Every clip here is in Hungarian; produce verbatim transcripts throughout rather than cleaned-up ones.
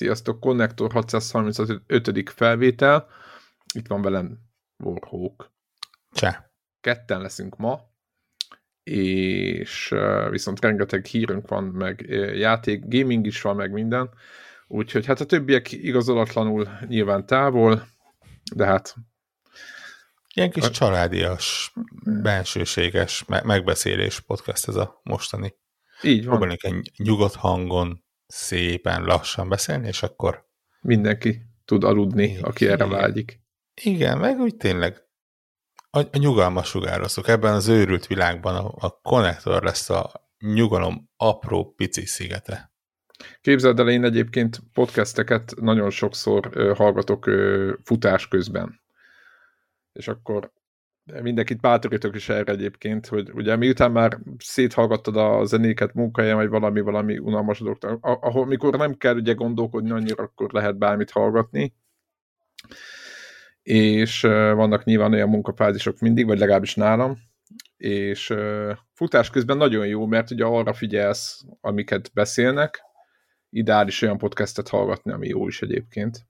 Sziasztok, Konnektor hatszázharmincötödik felvétel. Itt van velem Warhawk. Cseh. Ketten leszünk ma, és viszont rengeteg hírünk van, meg játék, gaming is van, meg minden. Úgyhogy hát a többiek igazolatlanul nyilván távol, de hát... Ilyen kis a... családias, bensőséges megbeszélés podcast ez a mostani. Így van. Próbálunk egy nyugodt hangon szépen lassan beszélni, és akkor... Mindenki tud aludni, igen, aki erre vágyik. Igen, meg úgy tényleg a, a nyugalmas sugározzuk. Ebben az őrült világban a, a konnektor lesz a nyugalom apró pici szigete. Képzeld el, én egyébként podcasteket nagyon sokszor ö, hallgatok ö, futás közben. És akkor mindenkit bátorítok is erre egyébként, hogy ugye miután már széthallgattad a zenéket munkahelyen, vagy valami-valami unalmas dolog, ahol mikor nem kell ugye gondolkodni annyira, akkor lehet bármit hallgatni. És uh, vannak nyilván olyan munkafázisok mindig, vagy legalábbis nálam, és uh, futás közben nagyon jó, mert ugye arra figyelsz, amiket beszélnek, ideális olyan podcastet hallgatni, ami jó is egyébként.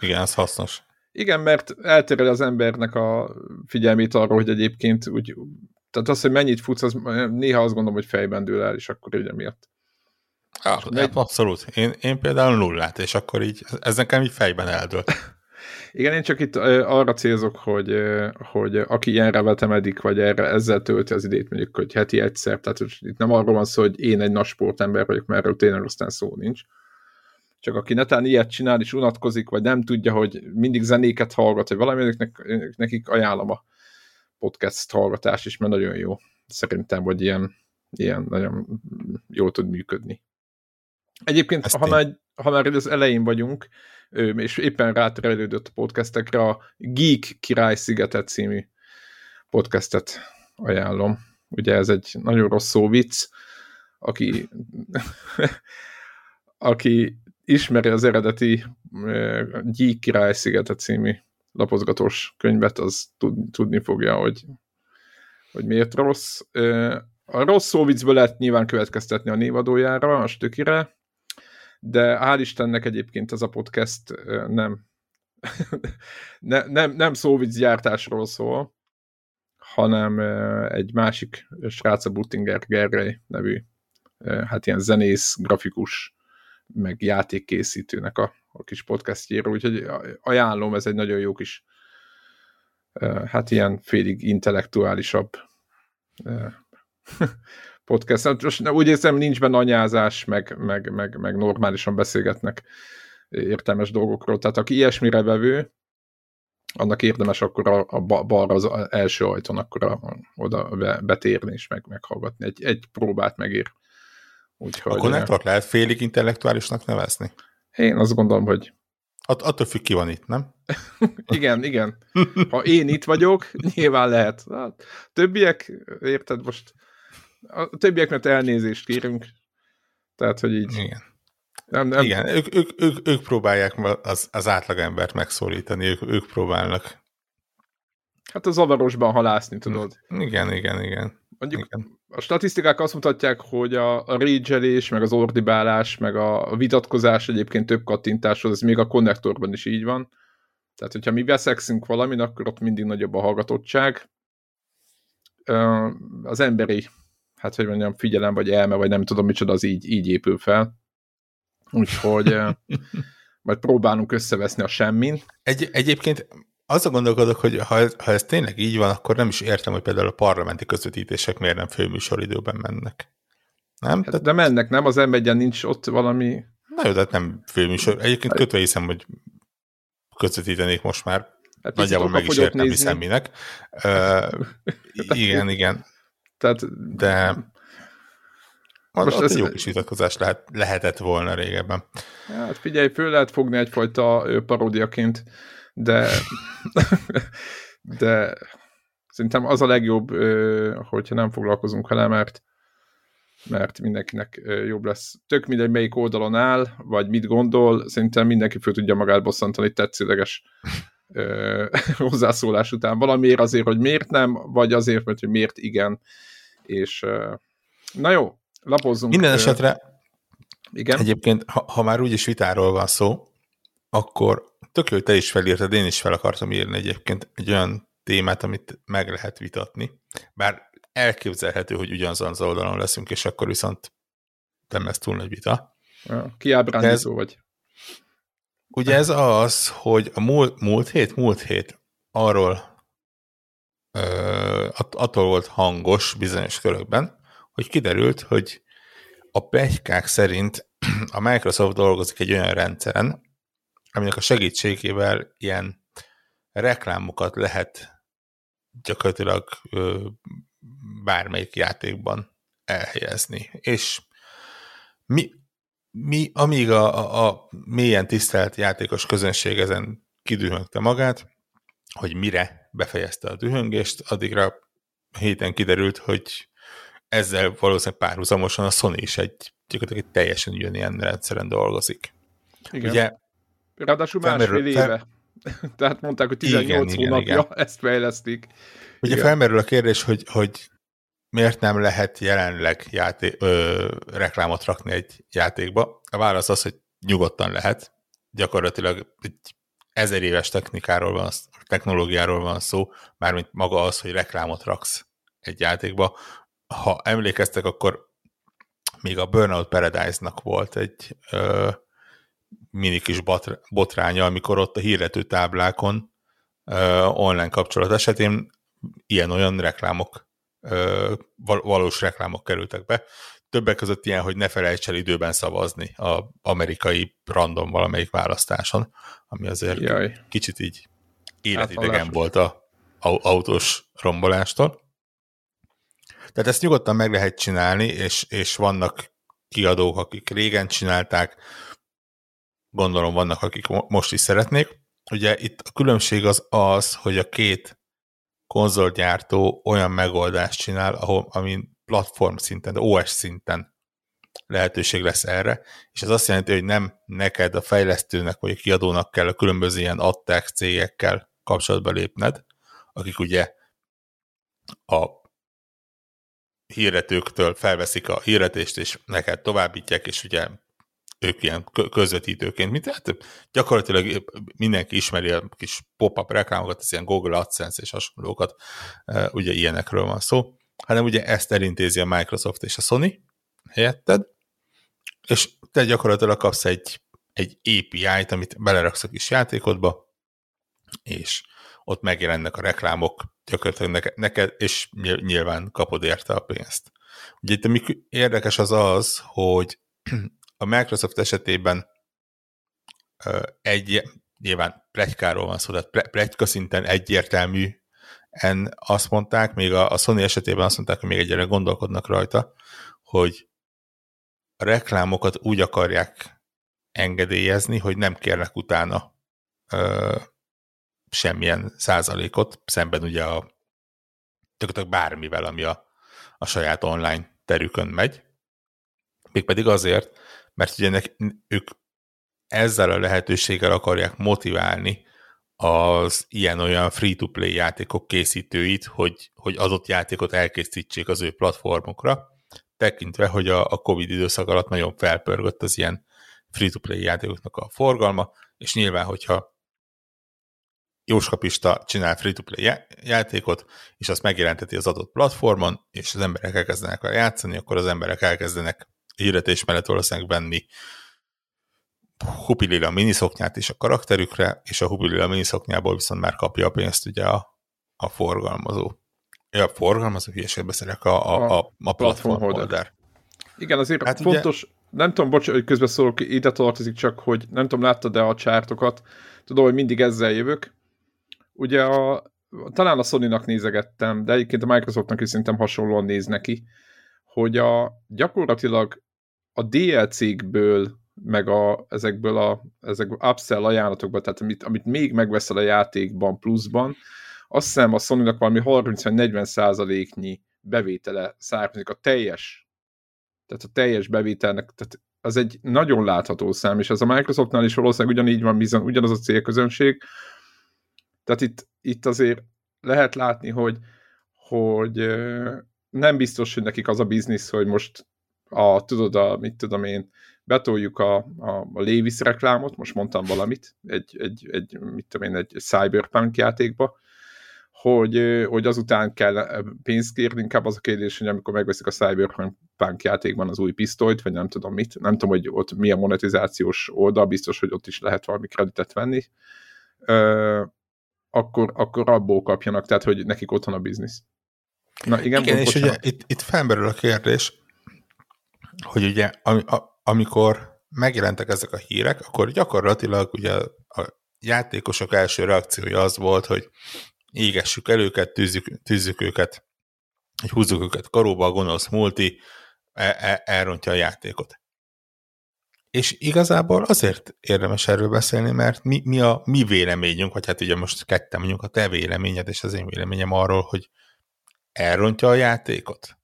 Igen, ez hasznos. Igen, mert elterel az embernek a figyelmét arról, hogy egyébként úgy, tehát az, hogy mennyit futsz, az, néha azt gondolom, hogy fejben dől el, és akkor ugye miatt. Hát, hát meg... abszolút. Én, én például nullát, és akkor így, ez nekem így fejben eldőlt. Igen, én csak itt arra célzok, hogy, hogy aki ilyenre vetemedik, vagy erre ezzel tölti az idét, mondjuk, hogy heti egyszer, tehát itt nem arról van szó, hogy én egy nagy sportember vagyok, mert erről tényleg aztán szó nincs. Csak aki netán ilyet csinál, és unatkozik, vagy nem tudja, hogy mindig zenéket hallgat, vagy valami, nekik ajánlom a podcast hallgatást is, mert nagyon jó. Szerintem, hogy ilyen, ilyen nagyon jól tud működni. Egyébként, ha már, ha már az elején vagyunk, és éppen ráterelődött a podcastekre, a Geek Király Szigete című podcastet ajánlom. Ugye ez egy nagyon rossz szó vicc, aki... aki ismeri az eredeti Geek Király Szigete című lapozgatós könyvet, az tudni fogja, hogy, hogy miért rossz. A rossz szóvicből lehet nyilván következtetni a névadójára, a stökire, de hál' Istennek egyébként ez a podcast nem, ne, nem, nem szóvicgyártásról szól, hanem egy másik srác, a Buttinger Gergely nevű, hát ilyen zenész, grafikus, meg játékkészítőnek a, a kis podcastjéről, úgyhogy ajánlom, ez egy nagyon jó kis hát ilyen félig intellektuálisabb podcast. Most úgy érzem, nincs benne anyázás, meg, meg, meg, meg normálisan beszélgetnek értelmes dolgokról, tehát aki ilyesmire vevő, annak érdemes akkor a, a balra az első ajtón akkor a, oda betérni és meg, meghallgatni. Egy, egy próbát megér. Úgyhogy, a konnektort lehet félig intellektuálisnak nevezni? Én azt gondolom, hogy... At- attól függ, ki van itt, nem? Igen, igen. Ha én itt vagyok, nyilván lehet. Hát, többiek, érted most, a többiek, mert elnézést kérünk. Tehát, hogy így... Igen, nem, nem... igen. Ők, ők, ők, ők próbálják az, az átlagembert megszólítani, ők, ők próbálnak. Hát a zavarosban halászni, tudod. Igen, igen, igen. Mondjuk igen. A statisztikák azt mutatják, hogy a rage-elés, meg az ordibálás, meg a vitatkozás egyébként több kattintáshoz, ez még a konnektorban is így van. Tehát, hogyha mi veszekszünk valamin, akkor ott mindig nagyobb a hallgatottság. Az emberi, hát hogy mondjam, figyelem, vagy elme, vagy nem tudom micsoda, az így, így épül fel. Úgyhogy majd próbálunk összeveszni a semmin. Egy, egyébként... Azzal gondolkodok, hogy ha ez, ha ez tényleg így van, akkor nem is értem, hogy például a parlamenti közvetítések miért nem főműsoridőben mennek. Nem? Hát, de mennek, nem? Az em egyen nincs ott valami... Na jó, de hát nem főműsor. Egyébként kötve hiszem, hogy közvetítenék most már. Hát, nagyjából meg is értem, nézni. Hiszem minek. Uh, igen, igen. Tehát... De... Most ez egy jó kis vitatkozás lehet, lehetett volna régebben. Hát figyelj, föl lehet fogni egyfajta paródiaként. De, de szerintem az a legjobb, hogyha nem foglalkozunk vele, mert, mert mindenkinek jobb lesz. Tök mindegy, melyik oldalon áll, vagy mit gondol, szerintem mindenki föl tudja magát bosszantani tetszőleges hozzászólás után. Valamiért azért, hogy miért nem, vagy azért, mert hogy miért igen. És na jó, lapozzunk. Minden esetre Igen. Egyébként, ha, ha már úgyis vitáról van szó, akkor tök jó, te is felírtad, én is fel akartam írni egyébként egy olyan témát, amit meg lehet vitatni. Bár elképzelhető, hogy ugyanazon az oldalon leszünk, és akkor viszont nem lesz túl nagy vita. Ja, kiábrándító vagy. Ugye ez az, hogy a múlt, múlt hét, múlt hét arról ö, att, attól volt hangos bizonyos körökben, hogy kiderült, hogy a pletykák szerint a Microsoft dolgozik egy olyan rendszeren, aminek a segítségével ilyen reklámokat lehet gyakorlatilag ö, bármelyik játékban elhelyezni. És mi, mi amíg a, a, a mélyen tisztelt játékos közönség ezen kidühöngte magát, hogy mire befejezte a dühöngést, addigra héten kiderült, hogy ezzel valószínűleg párhuzamosan a Sony is egy, gyakorlatilag egy teljesen ugyanilyen rendszeren dolgozik. Igen. Ugye, ráadásul másfél éve. Fel... Tehát mondták, hogy tizennyolc igen, hónapja igen, igen. Ezt fejlesztik. Ugye igen. Felmerül a kérdés, hogy, hogy miért nem lehet jelenleg játék, ö, reklámot rakni egy játékba. A válasz az, hogy nyugodtan lehet. Gyakorlatilag egy ezer éves technikáról van, technológiáról van szó, mármint maga az, hogy reklámot raksz egy játékba. Ha emlékeztek, akkor még a Burnout Paradise-nak volt egy... Ö, mini kis botránya, amikor ott a hirdető táblákon uh, online kapcsolat esetén ilyen-olyan reklámok, uh, valós reklámok kerültek be. Többek között ilyen, hogy ne felejts el időben szavazni az amerikai random valamelyik választáson, ami azért Jaj. kicsit így életidegen volt az autós rombolástól. Tehát ezt nyugodtan meg lehet csinálni, és, és vannak kiadók, akik régen csinálták, gondolom vannak, akik most is szeretnék. Ugye itt a különbség az az, hogy a két konzolgyártó olyan megoldást csinál, ahol, amin platform szinten, de o es szinten lehetőség lesz erre, és ez azt jelenti, hogy nem neked a fejlesztőnek vagy a kiadónak kell a különböző ilyen ad-tech cégekkel kapcsolatba lépned, akik ugye a hirdetőktől felveszik a hirdetést, és neked továbbítják, és ugye ők ilyen közvetítőként, mint hát gyakorlatilag mindenki ismeri a kis pop-up reklámokat, az ilyen Google AdSense és hasonlókat, ugye ilyenekről van szó, hanem ugye ezt elintézi a Microsoft és a Sony helyetted, és te gyakorlatilag kapsz egy, egy á pé í-t, amit beleraksz a kis játékodba, és ott megjelennek a reklámok gyakorlatilag neked, és nyilván kapod érte a pénzt. Ugye itt ami érdekes az az, hogy a Microsoft esetében egy, nyilván pletykáról van szó, tehát pletyka szinten egyértelműen azt mondták, még a Sony esetében azt mondták, hogy még egyre gondolkodnak rajta, hogy a reklámokat úgy akarják engedélyezni, hogy nem kérnek utána ö, semmilyen százalékot, szemben ugye a tökötök bármivel, ami a, a saját online terükön megy. Mégpedig azért, mert ugye nek, ők ezzel a lehetőséggel akarják motiválni az ilyen-olyan free-to-play játékok készítőit, hogy, hogy adott játékot elkészítsék az ő platformokra, tekintve, hogy a, a Covid időszak alatt nagyon felpörgött az ilyen free-to-play játékoknak a forgalma, és nyilván, hogyha Jóska Pista csinál free-to-play játékot, és azt megjelenteti az adott platformon, és az emberek elkezdenek el játszani, akkor az emberek elkezdenek hirdetés mellett valószínűleg venni hupilila miniszoknyát is a karakterükre, és a hupilila miniszoknyából viszont már kapja a pénzt ugye a, a forgalmazó. Ja, a forgalmazó, hülyeség beszélek, a, a, a, a platform holder. Igen, azért hát fontos, ugye... nem tudom, bocs, hogy közbeszólok, ide tartozik csak, hogy nem tudom, láttad-e a csártokat, tudom, hogy mindig ezzel jövök. Ugye a, talán a Sony-nak nézegettem, de egyébként a Microsoftnak is szerintem hasonlóan néz neki, hogy a, gyakorlatilag a dé el cé-kből, meg a, ezekből a ezek upsell ajánlatokból, tehát amit, amit még megveszel a játékban pluszban, azt hiszem a Sony-nak valami harminc-negyven százaléknyi bevétele származik a teljes, tehát a teljes bevételnek, tehát az egy nagyon látható szám, és ez a Microsoftnál is valószínűleg ugyanígy van, bizony, ugyanaz a célközönség, tehát itt, itt azért lehet látni, hogy, hogy nem biztos, hogy nekik az a biznisz, hogy most a, tudod, a, mit tudom én, betoljuk a, a, a Levi's reklámot, most mondtam valamit, egy, egy, egy, mit tudom én, egy cyberpunk játékba, hogy, hogy azután kell pénzt kérni, inkább az a kérdés, hogy amikor megveszik a cyberpunk játékban az új pisztolyt, vagy nem tudom mit, nem tudom, hogy ott milyen monetizációs oldal, biztos, hogy ott is lehet valami kreditet venni, akkor, akkor abból kapjanak, tehát, hogy nekik otthon a biznisz. Na, igen, igen és ugye itt, itt felmerül a kérdés, hogy ugye am, a, amikor megjelentek ezek a hírek, akkor gyakorlatilag ugye a játékosok első reakciója az volt, hogy égessük el őket, tűzzük, tűzzük őket, hogy húzzuk őket karóba, a gonosz multi el, el, elrontja a játékot. És igazából azért érdemes erről beszélni, mert mi, mi a mi véleményünk, vagy hát ugye most ketten mondjuk a te véleményed és az én véleményem arról, hogy elrontja a játékot.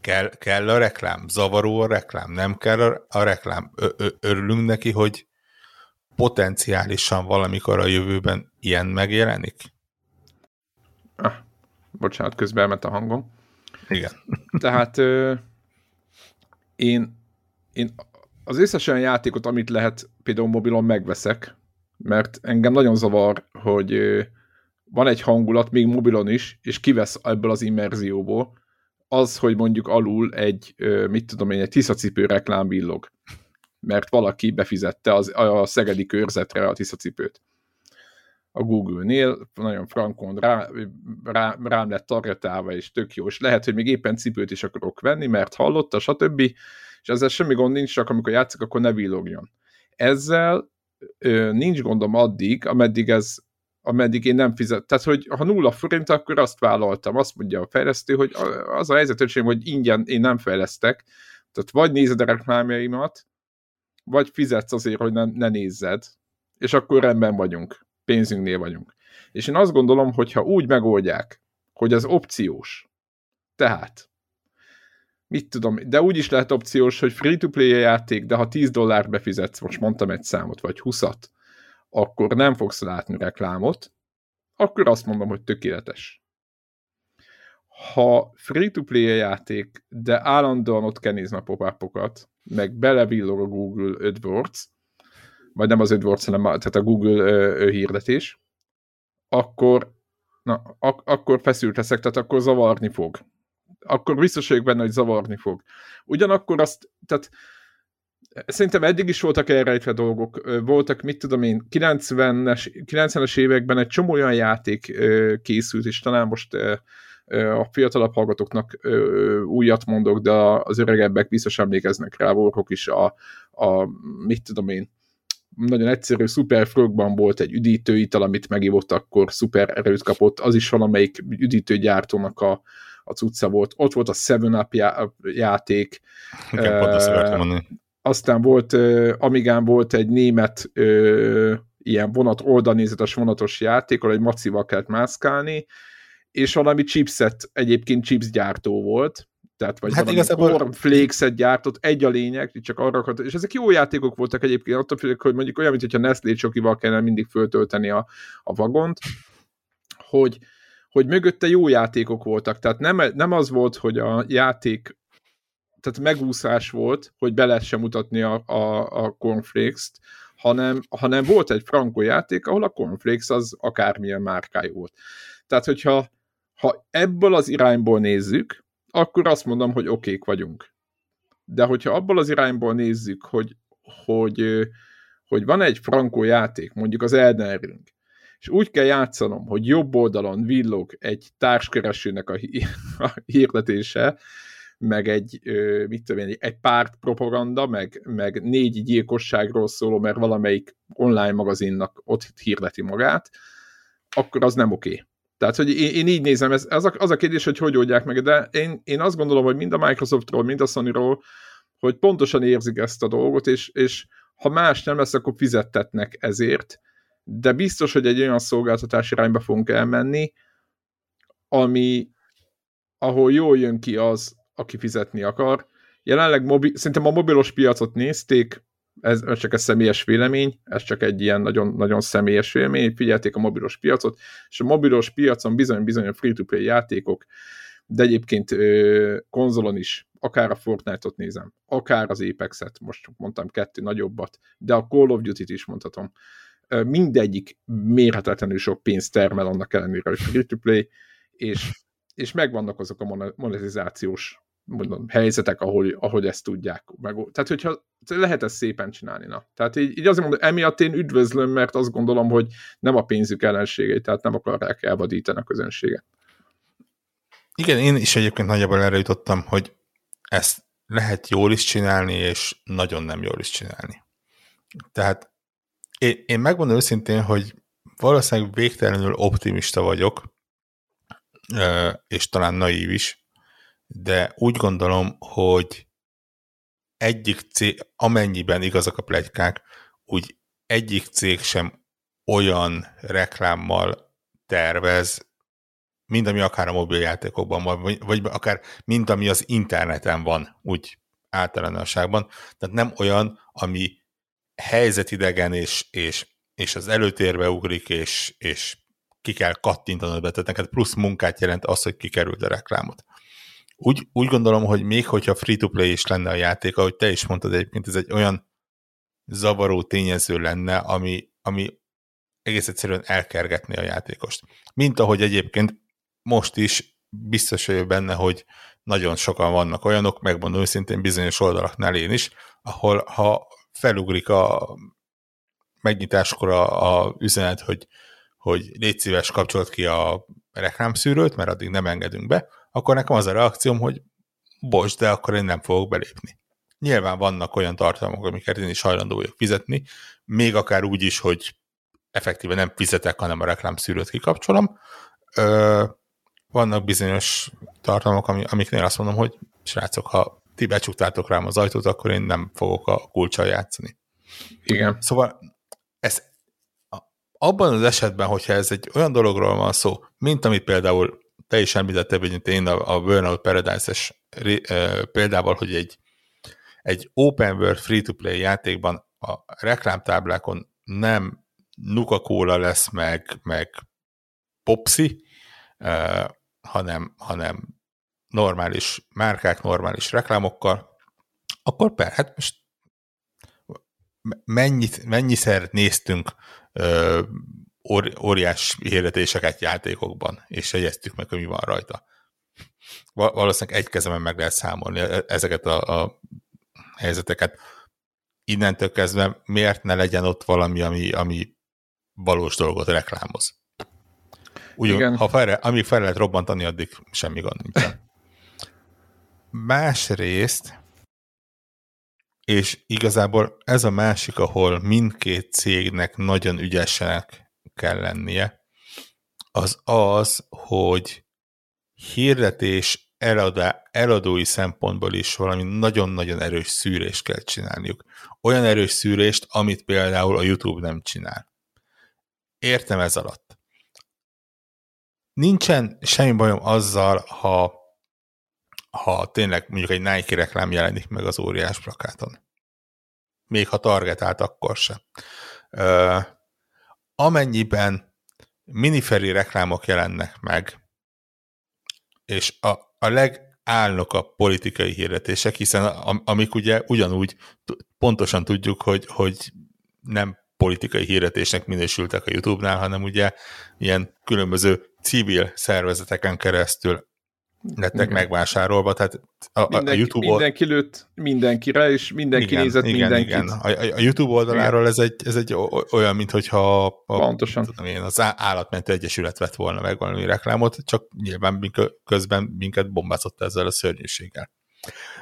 Kell, kell a reklám, zavaró a reklám, nem kell a, a reklám. Ö, ö, örülünk neki, hogy potenciálisan valamikor a jövőben ilyen megjelenik? Ah, bocsánat, közben elment a hangom. Igen. Tehát ö, én, én az összes olyan játékot, amit lehet például mobilon megveszek, mert engem nagyon zavar, hogy ö, van egy hangulat, még mobilon is, és kivesz ebből az immerzióból az, hogy mondjuk alul egy, ö, mit tudom én, egy tiszacipő reklám villog, mert valaki befizette az, a szegedi körzetre a tiszacipőt. A Google-nél nagyon frankon rá, rá, rám lett targetálva, és tök jó, és lehet, hogy még éppen cipőt is akarok venni, mert hallotta, stb. És ezzel semmi gond nincs, csak amikor játszik, akkor ne villogjon. Ezzel ö, nincs gondom addig, ameddig ez ameddig én nem fizet. Tehát, hogy ha nulla forint, akkor azt vállaltam. Azt mondja a fejlesztő, hogy az a helyzet, hogy ingyen én nem fejlesztek. Tehát vagy nézed a reklámjaimat, vagy fizetsz azért, hogy ne, ne nézzed, és akkor rendben vagyunk, pénzünknél vagyunk. És én azt gondolom, hogy ha úgy megoldják, hogy az opciós, tehát, mit tudom, de úgy is lehet opciós, hogy free-to-play játék, de ha tíz dollárt befizetsz, most mondtam egy számot, vagy húszat, akkor nem fogsz látni reklámot, akkor azt mondom, hogy tökéletes. Ha free-to-play játék, de állandóan ott kell nézni a pop-upokat, meg belevillog a Google AdWords, vagy nem az AdWords, hanem a, tehát a Google ö, ö, hirdetés, akkor, na, ak- akkor feszült leszek, tehát akkor zavarni fog. Akkor biztos vagyok benne, hogy zavarni fog. Ugyanakkor azt, tehát szerintem eddig is voltak elrejtve dolgok. Voltak, mit tudom én, kilencvenes években egy csomó olyan játék ö, készült, és talán most ö, a fiatalabb hallgatóknak újat mondok, de az öregebbek biztos emlékeznek rá, Warhawk is a, a, mit tudom én, nagyon egyszerű Super Frogban volt egy üdítőital, amit megívott, akkor szuper erőt kapott, az is valamelyik üdítőgyártónak a, a cucca volt. Ott volt a seven up já- játék. Igen, pont azt akartam mondani. Aztán volt, Amigán volt egy német ilyen vonat, oldalnézetes vonatos játék, ahol egy macival kellett mászkálni, és valami chipset, egyébként chips gyártó volt, tehát vagy hát valami igazából... cornflakes-et gyártott, egy a lényeg, csak arra akart, és ezek jó játékok voltak egyébként, attól félek, hogy mondjuk olyan, mintha Nestlé csokival kellene mindig föltölteni a, a vagont, hogy, hogy mögötte jó játékok voltak, tehát nem, nem az volt, hogy a játék, tehát megúszás volt, hogy be lehet sem mutatni a, a, a cornflakes-t, hanem, hanem volt egy frankó játék, ahol a cornflakes az akármilyen márkájú volt. Tehát, hogyha ha ebből az irányból nézzük, akkor azt mondom, hogy okék vagyunk. De hogyha abból az irányból nézzük, hogy, hogy, hogy van egy frankó játék, mondjuk az Elden Ring, és úgy kell játszanom, hogy jobb oldalon villog egy társkeresőnek a hirdetése, meg egy, mit tudom én, egy pártpropaganda, meg, meg négy gyilkosságról szóló, mert valamelyik online magazinnak ott hirdeti magát, akkor az nem oké. Tehát, hogy én, én így nézem, ez, az, a, az a kérdés, hogy hogy oldják meg, de én, én azt gondolom, hogy mind a Microsoftról, mind a Sonyról, hogy pontosan érzik ezt a dolgot, és, és ha más nem lesz, akkor fizettetnek ezért, de biztos, hogy egy olyan szolgáltatás irányba fogunk elmenni, ami, ahol jól jön ki az, aki fizetni akar. Jelenleg mobi, szerintem a mobilos piacot nézték, ez, ez csak egy személyes vélemény, ez csak egy ilyen nagyon, nagyon személyes vélemény, figyelték a mobilos piacot, és a mobilos piacon bizony-bizony a free-to-play játékok de egyébként ö, konzolon is, akár a Fortnite-ot nézem, akár az Apex-et, most mondtam kettő nagyobbat, de a Call of Duty-t is mondhatom. Ö, mindegyik mérhetetlenül sok pénzt termel, annak ellenére, hogy free-to-play, és, és megvannak azok a monetizációs mondom, helyzetek, ahol, ahol ezt tudják. Meg, tehát, hogyha lehet ezt szépen csinálni, na. Tehát így, így azért mondom, emiatt én üdvözlöm, mert azt gondolom, hogy nem a pénzük ellenségei, tehát nem akarják elvadítani a közönséget. Igen, én is egyébként nagyjából erre jutottam, hogy ezt lehet jól is csinálni, és nagyon nem jól is csinálni. Tehát én, én megmondom őszintén, hogy valószínűleg végtelenül optimista vagyok, és talán naív is, de úgy gondolom, hogy egyik cég, amennyiben igazak a pletykák, úgy egyik cég sem olyan reklámmal tervez, mint ami akár a mobiljátékokban van, vagy akár mint ami az interneten van, úgy általánosságban. Tehát nem olyan, ami helyzetidegen és, és, és az előtérbe ugrik, és, és ki kell kattintanod be, tehát neked plusz munkát jelent az, hogy kikerült a reklámot. Úgy, úgy gondolom, hogy még hogyha free-to-play is lenne a játék, ahogy te is mondtad egyébként, ez egy olyan zavaró tényező lenne, ami, ami egész egyszerűen elkergetné a játékost. Mint ahogy egyébként most is biztos vagyok benne, hogy nagyon sokan vannak olyanok, megmondom őszintén bizonyos oldalaknál én is, ahol ha felugrik a megnyitáskor a, a üzenet, hogy, hogy légy szíves, kapcsolt ki a reklámszűrőt, mert addig nem engedünk be, akkor nekem az a reakcióm, hogy bocs, de akkor én nem fogok belépni. Nyilván vannak olyan tartalmak, amiket én is hajlandó vagyok fizetni, még akár úgy is, hogy effektíve nem fizetek, hanem a reklámszűrőt kikapcsolom. Ö, vannak bizonyos tartalmak, amiknél azt mondom, hogy srácok, ha ti becsuktátok rám az ajtót, akkor én nem fogok a kulccsal játszani. Igen. Szóval ez, abban az esetben, hogyha ez egy olyan dologról van szó, mint amit például te is említetted, mint én a Burnout Paradise-es példával, hogy egy, egy open world free-to-play játékban a reklámtáblákon nem Nuka-Cola lesz, meg, meg Popsi, eh, hanem, hanem normális márkák, normális reklámokkal, akkor per, hát most mennyit, mennyiszer néztünk eh, óriás hirdetéseket játékokban, és jegyeztük meg, hogy mi van rajta. Valószínűleg egy kezemen meg lehet számolni ezeket a, a helyzeteket. Innentől kezdve miért ne legyen ott valami, ami, ami valós dolgot reklámoz? Ugyan, ha fel, amíg fel lehet robbantani, addig semmi gond nincsen. Másrészt, és igazából ez a másik, ahol mindkét cégnek nagyon ügyesnek kell lennie, az az, hogy hirdetés eladá, eladói szempontból is valami nagyon-nagyon erős szűrést kell csinálniuk. Olyan erős szűrést, amit például a YouTube nem csinál. Értem ez alatt. Nincsen semmi bajom azzal, ha ha tényleg mondjuk egy Nike reklám jelenik meg az óriás plakáton. Még ha targetált, akkor sem. Ö, amennyiben miniferi reklámok jelennek meg, és a, a legálnokabb politikai hirdetések, hiszen a, amik ugye ugyanúgy pontosan tudjuk, hogy, hogy nem politikai hirdetésnek minősültek a YouTube-nál, hanem ugye ilyen különböző civil szervezeteken keresztül lettek megvásárolva, tehát a, mindenki, a YouTube oldal... Mindenki lőtt mindenkire, és mindenki igen, nézett igen, mindenkit. Igen. A, a YouTube oldaláról igen. Ez, egy, ez egy olyan, minthogyha a, tudom én, az Állatmentő Egyesület vett volna meg valami reklámot, csak nyilván közben minket bombázott ezzel a szörnyűséggel.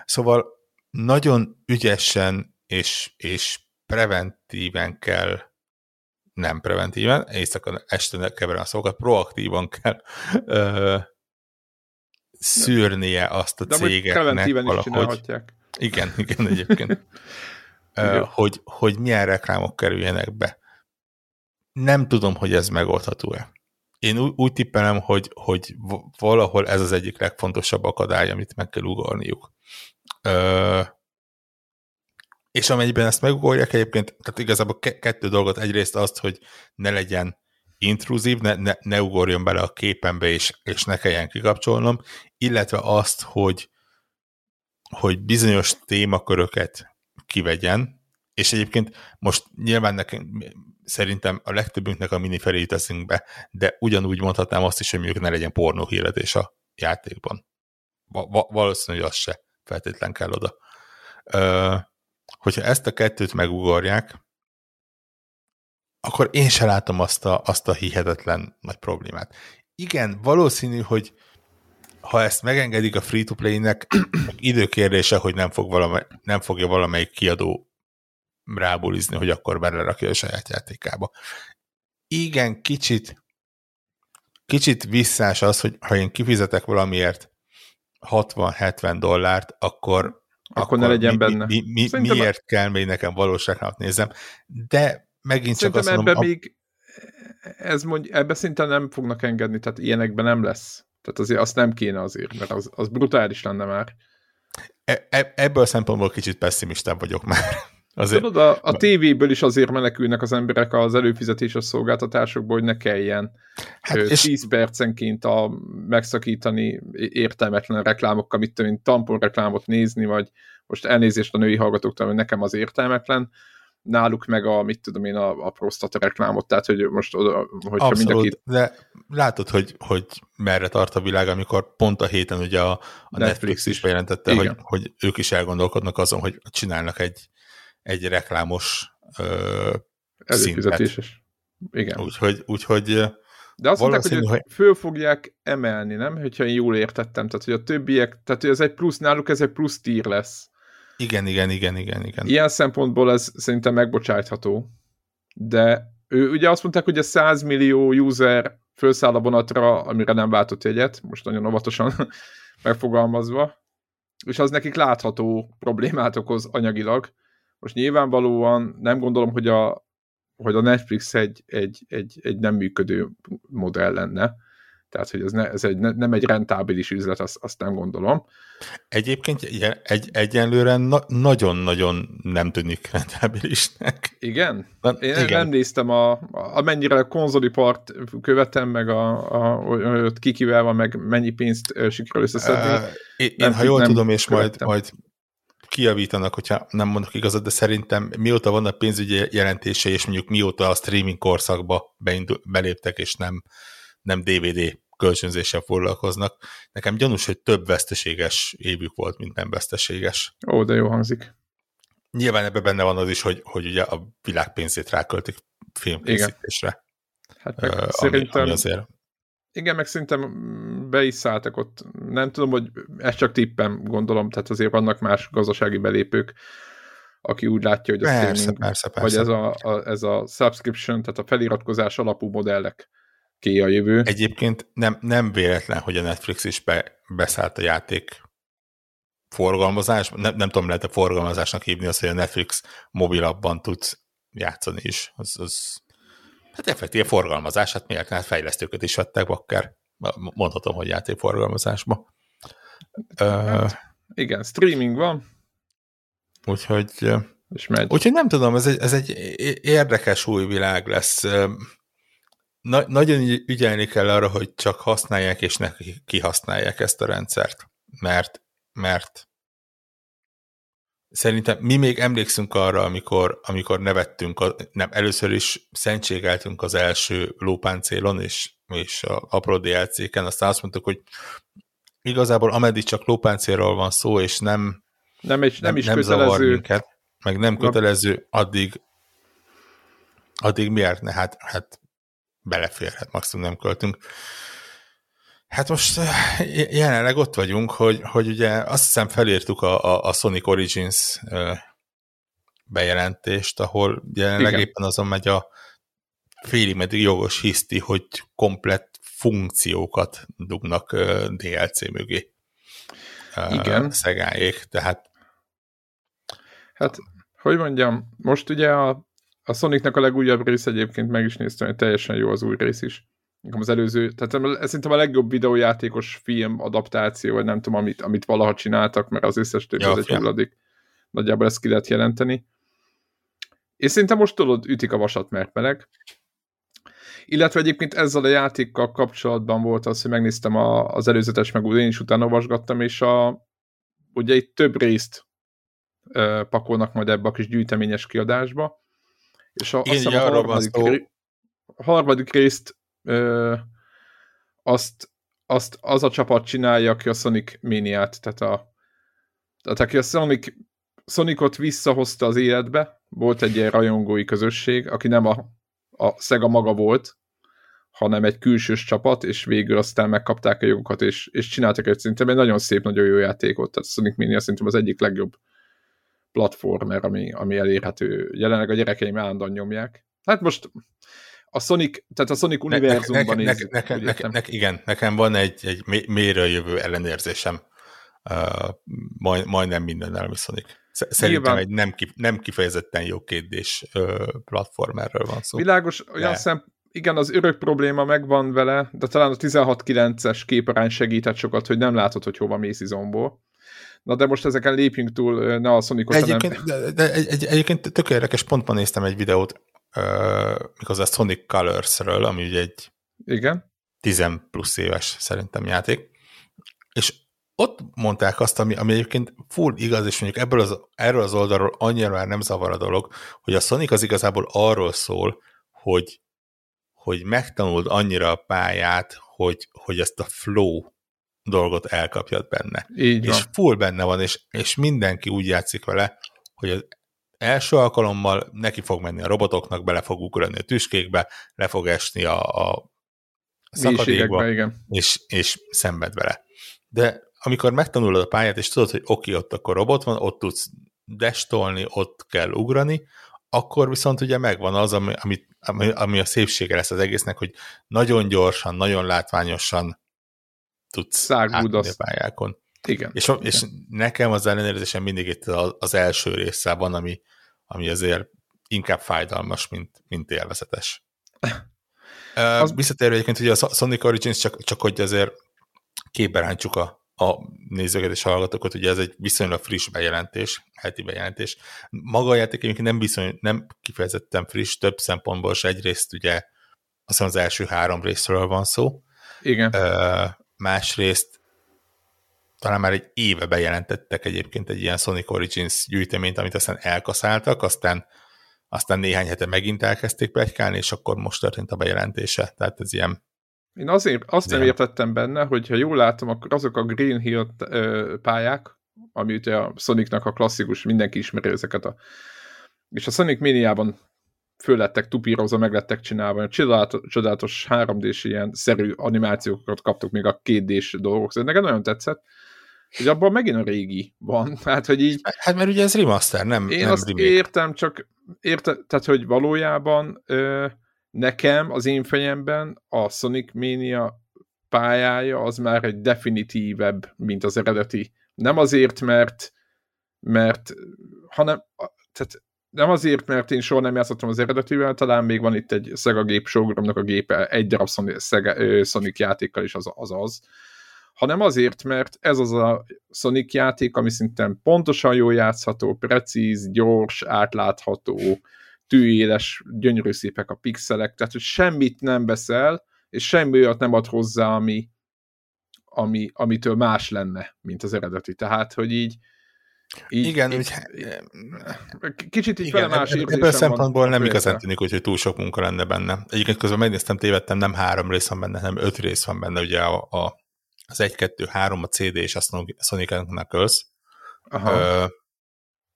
Szóval nagyon ügyesen és, és preventíven kell nem preventíven, éjszaka este keverem a szókat, proaktívan kell szűrnie azt a de cégeknek valahogy. Igen, igen, egyébként. hogy, hogy milyen reklámok kerüljenek be. Nem tudom, hogy ez megoldható-e. Én úgy, úgy tippelem, hogy, hogy valahol ez az egyik legfontosabb akadály, amit meg kell ugorniuk. Ö, és amennyiben ezt megugorják egyébként, tehát igazából kettő dolgot, egyrészt azt, hogy ne legyen intruzív, ne, ne, ne ugorjon bele a képembe, és, és ne kelljen kikapcsolnom, illetve azt, hogy, hogy bizonyos témaköröket kivegyen, és egyébként most nyilván nekem, szerintem a legtöbbünknek a mini felé jut eszünkbe, de ugyanúgy mondhatnám azt is, hogy mondjuk ne legyen pornóhirdetés a játékban. Va- valószínű, hogy az se feltétlen kell oda. Ö, hogyha ezt a kettőt megugorják, akkor én se látom azt a, azt a hihetetlen nagy problémát. Igen, valószínű, hogy ha ezt megengedik a free-to-play-nek, időkérdése, hogy nem, fog valamely, nem fogja valamelyik kiadó rábulizni, hogy akkor belerakja a saját játékába. Igen, kicsit kicsit visszás az, hogy ha én kifizetek valamiért hatvan-hetven dollárt, akkor, akkor, akkor ne legyen mi, benne. Mi, mi, mi, miért a... kell még nekem valóságnak nézem? De megint szerintem csak azt mondom... Ebbe a... még ez mondja, ebbe szinte nem fognak engedni, tehát ilyenekben nem lesz. Tehát azért azt nem kéne azért, mert az, az brutális lenne már. E, e, ebből a szempontból kicsit pessimistán vagyok már. Azért... Tudod, a, a tévéből is azért menekülnek az emberek az előfizetéses szolgáltatásokból, hogy ne kelljen hát ő, és... tíz percenként a, megszakítani értelmetlen reklámokkal, mit tudom én, tampon reklámot nézni, vagy most elnézést a női hallgatóktól, hogy nekem az értelmetlen, náluk meg a, mit tudom én, a, a prostata reklámot, tehát hogy most oda, hogyha abszolút, mindenki... de látod, hogy, hogy merre tart a világ, amikor pont a héten ugye a, a Netflix, Netflix is bejelentette, hogy, hogy ők is elgondolkodnak azon, hogy csinálnak egy egy reklámos ö, előfizetéses szintet. Igen. Úgyhogy, úgyhogy de azt mondták, hogy, hogy föl fogják emelni, nem? Hogyha én jól értettem. Tehát, hogy a többiek, tehát, hogy ez egy plusz, náluk ez egy plusz tier lesz. Igen, igen, igen, igen, igen. Ilyen szempontból ez szerintem megbocsájtható. De ő, ugye azt mondták, hogy a száz millió user fölszáll a vonatra, amire nem váltott egyet, most nagyon óvatosan megfogalmazva, és az nekik látható problémát okoz anyagilag. Most nyilvánvalóan nem gondolom, hogy a, hogy a Netflix egy, egy, egy, egy nem működő modell lenne. Tehát, hogy ez, ne, ez egy, nem egy rentábilis üzlet, azt, azt nem gondolom. Egyébként egy, egyenlőre na, nagyon-nagyon nem tűnik rentábilisnek. Igen? Na, Én igen. nem néztem, a, a, amennyire a konzolipart követem, meg a, a, a, kikivel van, meg mennyi pénzt sikerül összeszedni. Én, én ha jól tudom, és követtem. majd... majd kijavítanak, hogyha nem mondok igazat, de szerintem mióta van a pénzügyi jelentése, és mondjuk mióta a streaming korszakba beindul, beléptek, és nem, nem dé vé dé kölcsönzéssel foglalkoznak. Nekem gyanús, hogy több veszteséges évük volt, mint nem veszteséges. Ó, de jó hangzik. Nyilván ebben benne van az is, hogy, hogy ugye a világ pénzét ráköltik filmkészítésre. Hát meg uh, szerintem... Ami azért... Igen, meg szerintem be is szálltak ott. Nem tudom, hogy ez csak tippem, gondolom, tehát azért vannak más gazdasági belépők, aki úgy látja, hogy a persze, streaming, persze, persze. vagy ez a, a, ez a subscription, tehát a feliratkozás alapú modellek ki a jövő. Egyébként nem, nem véletlen, hogy a Netflix is be, beszállt a játék forgalmazás, nem, nem tudom, lehet a forgalmazásnak hívni azt, hogy a Netflix mobilabban tudsz játszani is. Az, az... Hát effektív forgalmazás, hát miért? Hát fejlesztőket is vettek, akár mondhatom, hogy játékforgalmazásba. Hát, uh, igen, streaming van. Úgyhogy, úgyhogy nem tudom, ez egy, ez egy érdekes új világ lesz. Na, nagyon ügyelni kell arra, hogy csak használják és ne kihasználják ezt a rendszert. Mert, mert szerintem mi még emlékszünk arra, amikor, amikor nevettünk, a, nem, először is szentségeltünk az első lópáncélon, és, és a apró dé el cé-ken, aztán azt mondtuk, hogy igazából ameddig csak lópáncélról van szó, és nem, nem, is, nem, nem is nem zavar minket, meg nem kötelező, addig, addig miért ne? Hát, hát beleférhet, maximum nem költünk. Hát most jelenleg ott vagyunk, hogy, hogy ugye azt hiszem felírtuk a, a, a Sonic Origins bejelentést, ahol jelenleg igen. éppen azon megy a félig meddig jogos hiszti, hogy komplett funkciókat dugnak dé el cé mögé. Igen. Szegájék, tehát... Hát, hogy mondjam, most ugye a, a Sonicnak a legújabb rész egyébként meg is néztem, hogy teljesen jó az új rész is. Az előző, tehát ez szerintem a legjobb videójátékos film adaptáció, vagy nem tudom, amit, amit valaha csináltak, mert az összes több ja, az egy hulladik. Nagyjából ezt ki lehet jelenteni. És szerintem most tudod, ütik a vasat, mert meleg. Illetve egyébként ezzel a játékkal kapcsolatban volt az, hogy megnéztem a, az előzetes, meg úgy én is utána olvasgattam, és a, ugye itt több részt ö, pakolnak majd ebbe a kis gyűjteményes kiadásba. És a, azt hiszem a harmadik, ré, harmadik részt ö, azt, azt az a csapat csinálja, aki a Sonic Maniát, tehát a tehát aki a Sonic, Sonicot visszahozta az életbe, volt egy ilyen rajongói közösség, aki nem a, a Sega maga volt, hanem egy külsős csapat, és végül aztán megkapták a jogokat, és, és csináltak egy szerintem egy nagyon szép, nagyon jó játékot, tehát Sonic Mania szerintem az egyik legjobb platformer, ami, ami elérhető. Jelenleg a gyerekeim állandóan nyomják. Hát most a Sonic, tehát a Sonic univerzumban ne, ne, nézzük. Ne, ne, ne, ne, ne, igen, nekem van egy, egy mélyről jövő ellenérzésem. Uh, majd, majdnem mindennel, ami Sonic. Szerintem egy nem, kif, nem kifejezetten jó kétdés uh, platformerről van szó. Világos, olyan szem, igen, az örök probléma megvan vele, de talán a tizenhat kilences képarány segített sokat, hogy nem látod, hogy hova mész izomból. Na de most ezeken lépjünk túl, ne a Sonicot. Egyébként, hanem... de, de, egy, egy, egyébként tök érdekes pontban néztem egy videót, uh, miközben Sonic Colors-ről, ami ugye egy igen? tíz plusz éves szerintem játék, és ott mondták azt, ami, ami egyébként full igaz, és mondjuk ebből az, erről az oldalról annyira már nem zavar a dolog, hogy a Sonic az igazából arról szól, hogy, hogy megtanuld annyira a pályát, hogy, hogy ezt a flow dolgot elkapjad benne. Így és full benne van, és, és mindenki úgy játszik vele, hogy az első alkalommal neki fog menni a robotoknak, bele fog ugrani a tüskékbe, le fog esni a, a szakadékba, és, és szenved vele. De amikor megtanulod a pályát, és tudod, hogy oké, ott akkor robot van, ott tudsz destolni, ott kell ugrani, akkor viszont ugye megvan az, ami, ami, ami a szépsége lesz az egésznek, hogy nagyon gyorsan, nagyon látványosan tudsz átni a pályákon. Igen. És, igen. És nekem az ellenérzésem mindig itt az első része van, ami, ami azért inkább fájdalmas, mint, mint élvezetes. Az... Visszatérve egyébként, hogy a Sonic Origins csak, csak hogy azért képbe rántjuk a, a nézőket és hallgatókat, ugye ez egy viszonylag friss bejelentés, heti bejelentés. Maga a játék nem, viszony, nem kifejezetten friss, több szempontból se. Egyrészt ugye azt hiszem az első három részről van szó. Igen. Ö, másrészt talán már egy éve bejelentettek egyébként egy ilyen Sonic Origins gyűjteményt, amit aztán elkaszáltak, aztán, aztán néhány hete megint elkezdték pletykálni, és akkor most történt a bejelentése. Tehát ez ilyen. Én azért azt nem értettem benne, hogy ha jól látom, akkor azok a Green Hill pályák, ami ugye a Sonicnak a klasszikus, mindenki ismeri ezeket a... És a Sonic Mania-ban föl lettek tupírozva, meg lettek csinálva, a csodálatos három dés ilyen szerű animációkat kaptuk még a két dés dolgok. Szóval nekem nagyon tetszett, hogy abban megint a régi van. Hát, hogy így... hát mert ugye ez remaster, nem remake. Én nem azt remake. Értem, csak értem, tehát hogy valójában... Ö... Nekem, az én fejemben a Sonic Mania pályája az már egy definitívebb, mint az eredeti. Nem azért, mert, mert hanem, tehát nem azért, mert én soha nem játszottam az eredetivel, talán még van itt egy Sega gép, sógoromnak a gépe, egy darab Sonic, Sega, Sonic játékkal is az, az az, hanem azért, mert ez az a Sonic játék, ami szintén pontosan jól játszható, precíz, gyors, átlátható, tűéles, gyönyörű szépek a pixelek, tehát hogy semmit nem veszel, és semmi olyat nem ad hozzá, ami, ami, amitől más lenne, mint az eredeti. Tehát, hogy így... így igen, így, kicsit így igen, vele más érzésem van. Ebből szempontból nem igazán tűnik, hogy túl sok munka lenne benne. Egyébként közben megnéztem, tévedtem, nem három rész van benne, hanem öt rész van benne, ugye a, a, az egy kettő három a cé dé és a Sonic and Knuckles. Aha.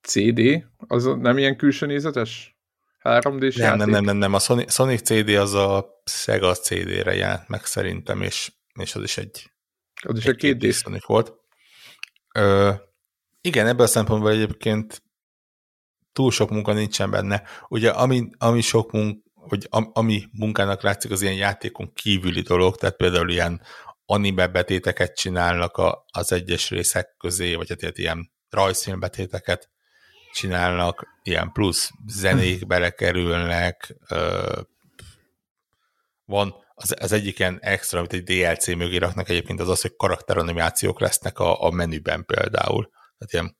cé dé? Az nem ilyen külső nézetes? három dés nem, játék? Nem, nem, nem, nem. A Sonic, Sonic cé dé az a Sega cé dére jelent meg szerintem, és, és az is egy az is egy, egy két dés Sonic volt. Ö, igen, ebből a szempontból egyébként túl sok munka nincsen benne. Ugye ami, ami sok munka, hogy am, ami munkának látszik, az ilyen játékon kívüli dolog, tehát például ilyen anime betéteket csinálnak a, az egyes részek közé, vagy hát ilyen rajzfilm betéteket csinálnak, ilyen plusz zenék belekerülnek, ö, van az, az egyik ilyen extra, amit egy dé el cé mögé raknak egyébként, az az, hogy karakteranimációk lesznek a, a menüben például. Tehát ilyen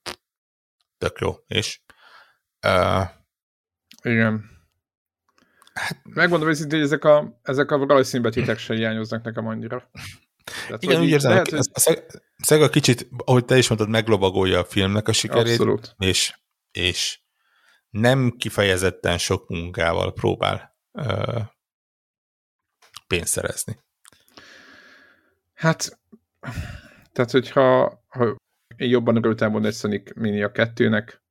tök jó. És, ö, igen. Hát, megmondom, hogy ezek a, ezek a rajszínbetétek se hiányoznak nekem annyira. Tehát, igen, úgy érzem, lehet, hogy... a Sega kicsit, ahogy te is mondtad, meglobagolja a filmnek a sikerét. Abszolút. És, és nem kifejezetten sok munkával próbál uh, pénzt szerezni. Hát, tehát hogyha ha én jobban örültem volna egy Sonic Mania kettőnek,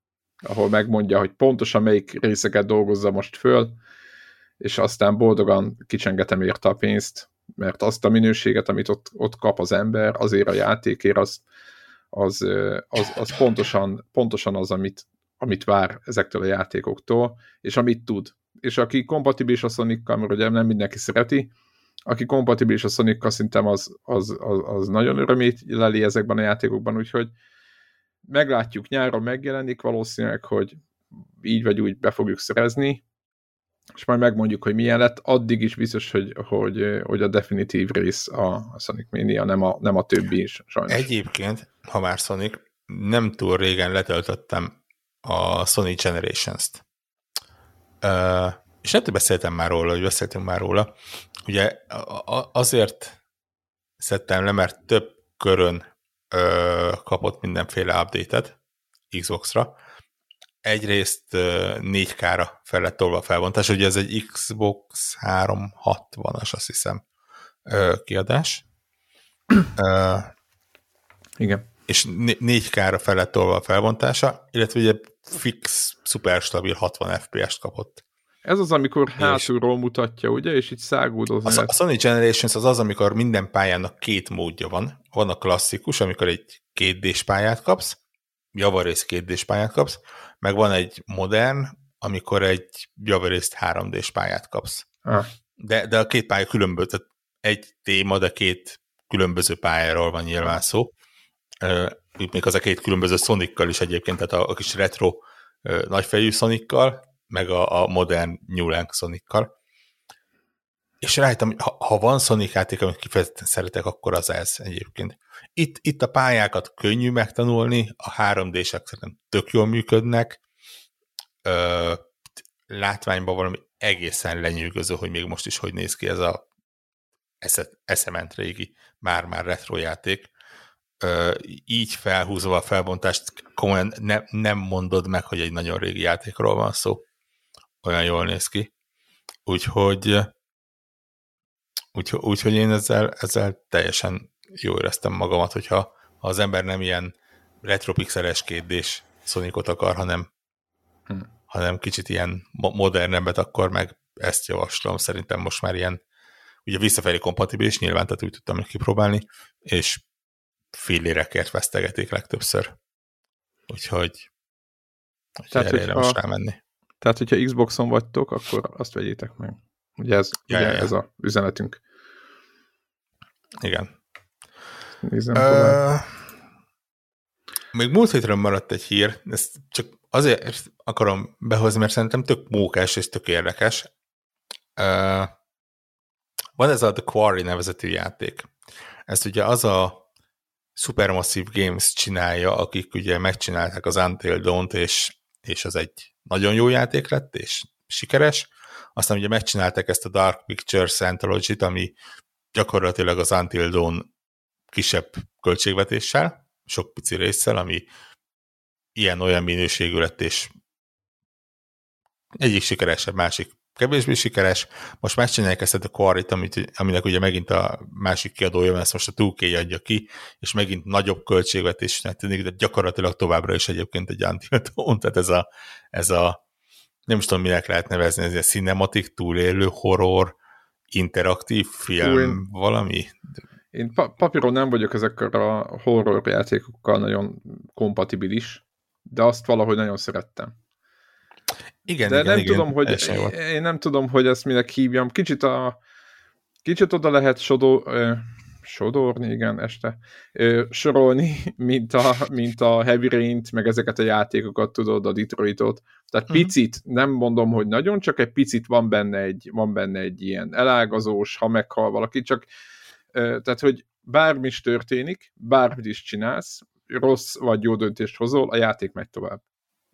ahol megmondja, hogy pontosan melyik részeket dolgozza most föl, és aztán boldogan kicsengetem érte a pénzt, mert azt a minőséget, amit ott, ott kap az ember, azért a játékért, az, az, az, az pontosan, pontosan az, amit, amit vár ezektől a játékoktól, és amit tud. És aki kompatibilis a Sonic-kal, mert ugye nem mindenki szereti, aki kompatibilis a Sonic-kal, szerintem az, az, az, az nagyon örömét leli ezekben a játékokban, úgyhogy meglátjuk, nyáron megjelenik valószínűleg, hogy így vagy úgy be fogjuk szerezni, és majd megmondjuk, hogy milyen lett. Addig is biztos, hogy, hogy, hogy a definitív rész a Sonic Mania, nem a, nem a többi is, sajnos. Egyébként, ha már Sonic, nem túl régen letöltöttem a Sonic Generations-t. Uh, és nem beszéltem már róla, hogy beszéltünk már róla. Ugye azért szedtem le, mert több körön Ö, kapott mindenféle update-et Xbox-ra. Egyrészt ö, négy ká-ra fel lett tolva a felbontás, ugye ez egy Xbox háromszázhatvanas, azt hiszem, ö, kiadás. Ö, Igen. És négy ká-ra fel lett tolva a felbontása, illetve ugye fix, szuper stabil hatvan ef pé es-t kapott. Ez az, amikor hátulról mutatja, ugye, és így száguldozni. A, a Sonic Generations az az, amikor minden pályának két módja van. Van a klasszikus, amikor egy két dés pályát kapsz, javarészt két dés pályát kapsz, meg van egy modern, amikor egy javarészt három dés pályát kapsz. Ah. De, de a két pálya különböző, tehát egy téma, de két különböző pályáról van nyilván szó. Még az a két különböző Sonic-kal is egyébként, tehát a, a kis retro nagyfejű Sonic-kal, meg a, a modern New Lang Sonic-kal. És rájöttem, hogy ha, ha van Sonic játék, amit kifejezetten szeretek, akkor az ez egyébként. Itt, itt a pályákat könnyű megtanulni, a három dések szerintem tök jól működnek, Ö, látványban valami egészen lenyűgöző, hogy még most is hogy néz ki ez a eszement régi, már-már retro játék. Ö, így felhúzva a felbontást, komolyan ne, nem mondod meg, hogy egy nagyon régi játékról van szó. Olyan jól néz ki. Úgyhogy Úgyhogy úgy, én ezzel, ezzel teljesen jól éreztem magamat, hogyha ha az ember nem ilyen retropixeles kétdés Sonicot akar, hanem, hm. hanem kicsit ilyen modernebbet, akkor meg ezt javaslom. Szerintem most már ilyen, ugye visszafelé kompatibilis nyilván, tehát úgy tudtam kipróbálni, és fillérekért vesztegetik legtöbbször. Úgyhogy, úgyhogy erre érdemes rámenni. Tehát, hogyha Xboxon vagytok, akkor azt vegyétek meg. Ugye ez, ja, ugye ja, ez ja. a üzenetünk. Igen. Nézem, Ö... Még múlt hétről maradt egy hír, ezt csak azért akarom behozni, mert szerintem tök mókás és tök érdekes. Ö... Van ez a The Quarry nevezetű játék. Ezt ugye az a Supermassive Games csinálja, akik ugye megcsinálták az Until Dawn-t, és, és az egy nagyon jó játék lett, és sikeres. Aztán ugye megcsinálták ezt a Dark Pictures Anthology-t, ami gyakorlatilag az Until Dawn kisebb költségvetéssel, sok pici résszel, ami ilyen-olyan minőségű lett, és egyik sikeresebb, másik kevésbé sikeres. Most megcsinálják ezt a Quarryt, amit, aminek ugye megint a másik kiadója, ezt most a two K adja ki, és megint nagyobb költségvetésnek tűnik, de gyakorlatilag továbbra is egyébként egy Until Dawn, tehát ez a, ez a nem is tudom, minek lehet nevezni, ez egy cinematik, túlélő, horror, interaktív film, Hú, én, valami? Én pa- papíron nem vagyok ezekkel a horror játékokkal nagyon kompatibilis, de azt valahogy nagyon szerettem. Igen, de igen, nem igen, tudom, igen, hogy én, én nem tudom, hogy ezt minek hívjam. Kicsit, a, kicsit oda lehet sodor, ö, sodorni, igen, este, ö, sorolni, mint a, mint a Heavy Rain-t, meg ezeket a játékokat, tudod, a Detroitot. Tehát uh-huh. picit, nem mondom, hogy nagyon, csak egy picit van benne egy, van benne egy ilyen elágazós, ha meghal valaki, csak tehát, hogy bármi is történik, bármit is csinálsz, rossz vagy jó döntést hozol, a játék megy tovább.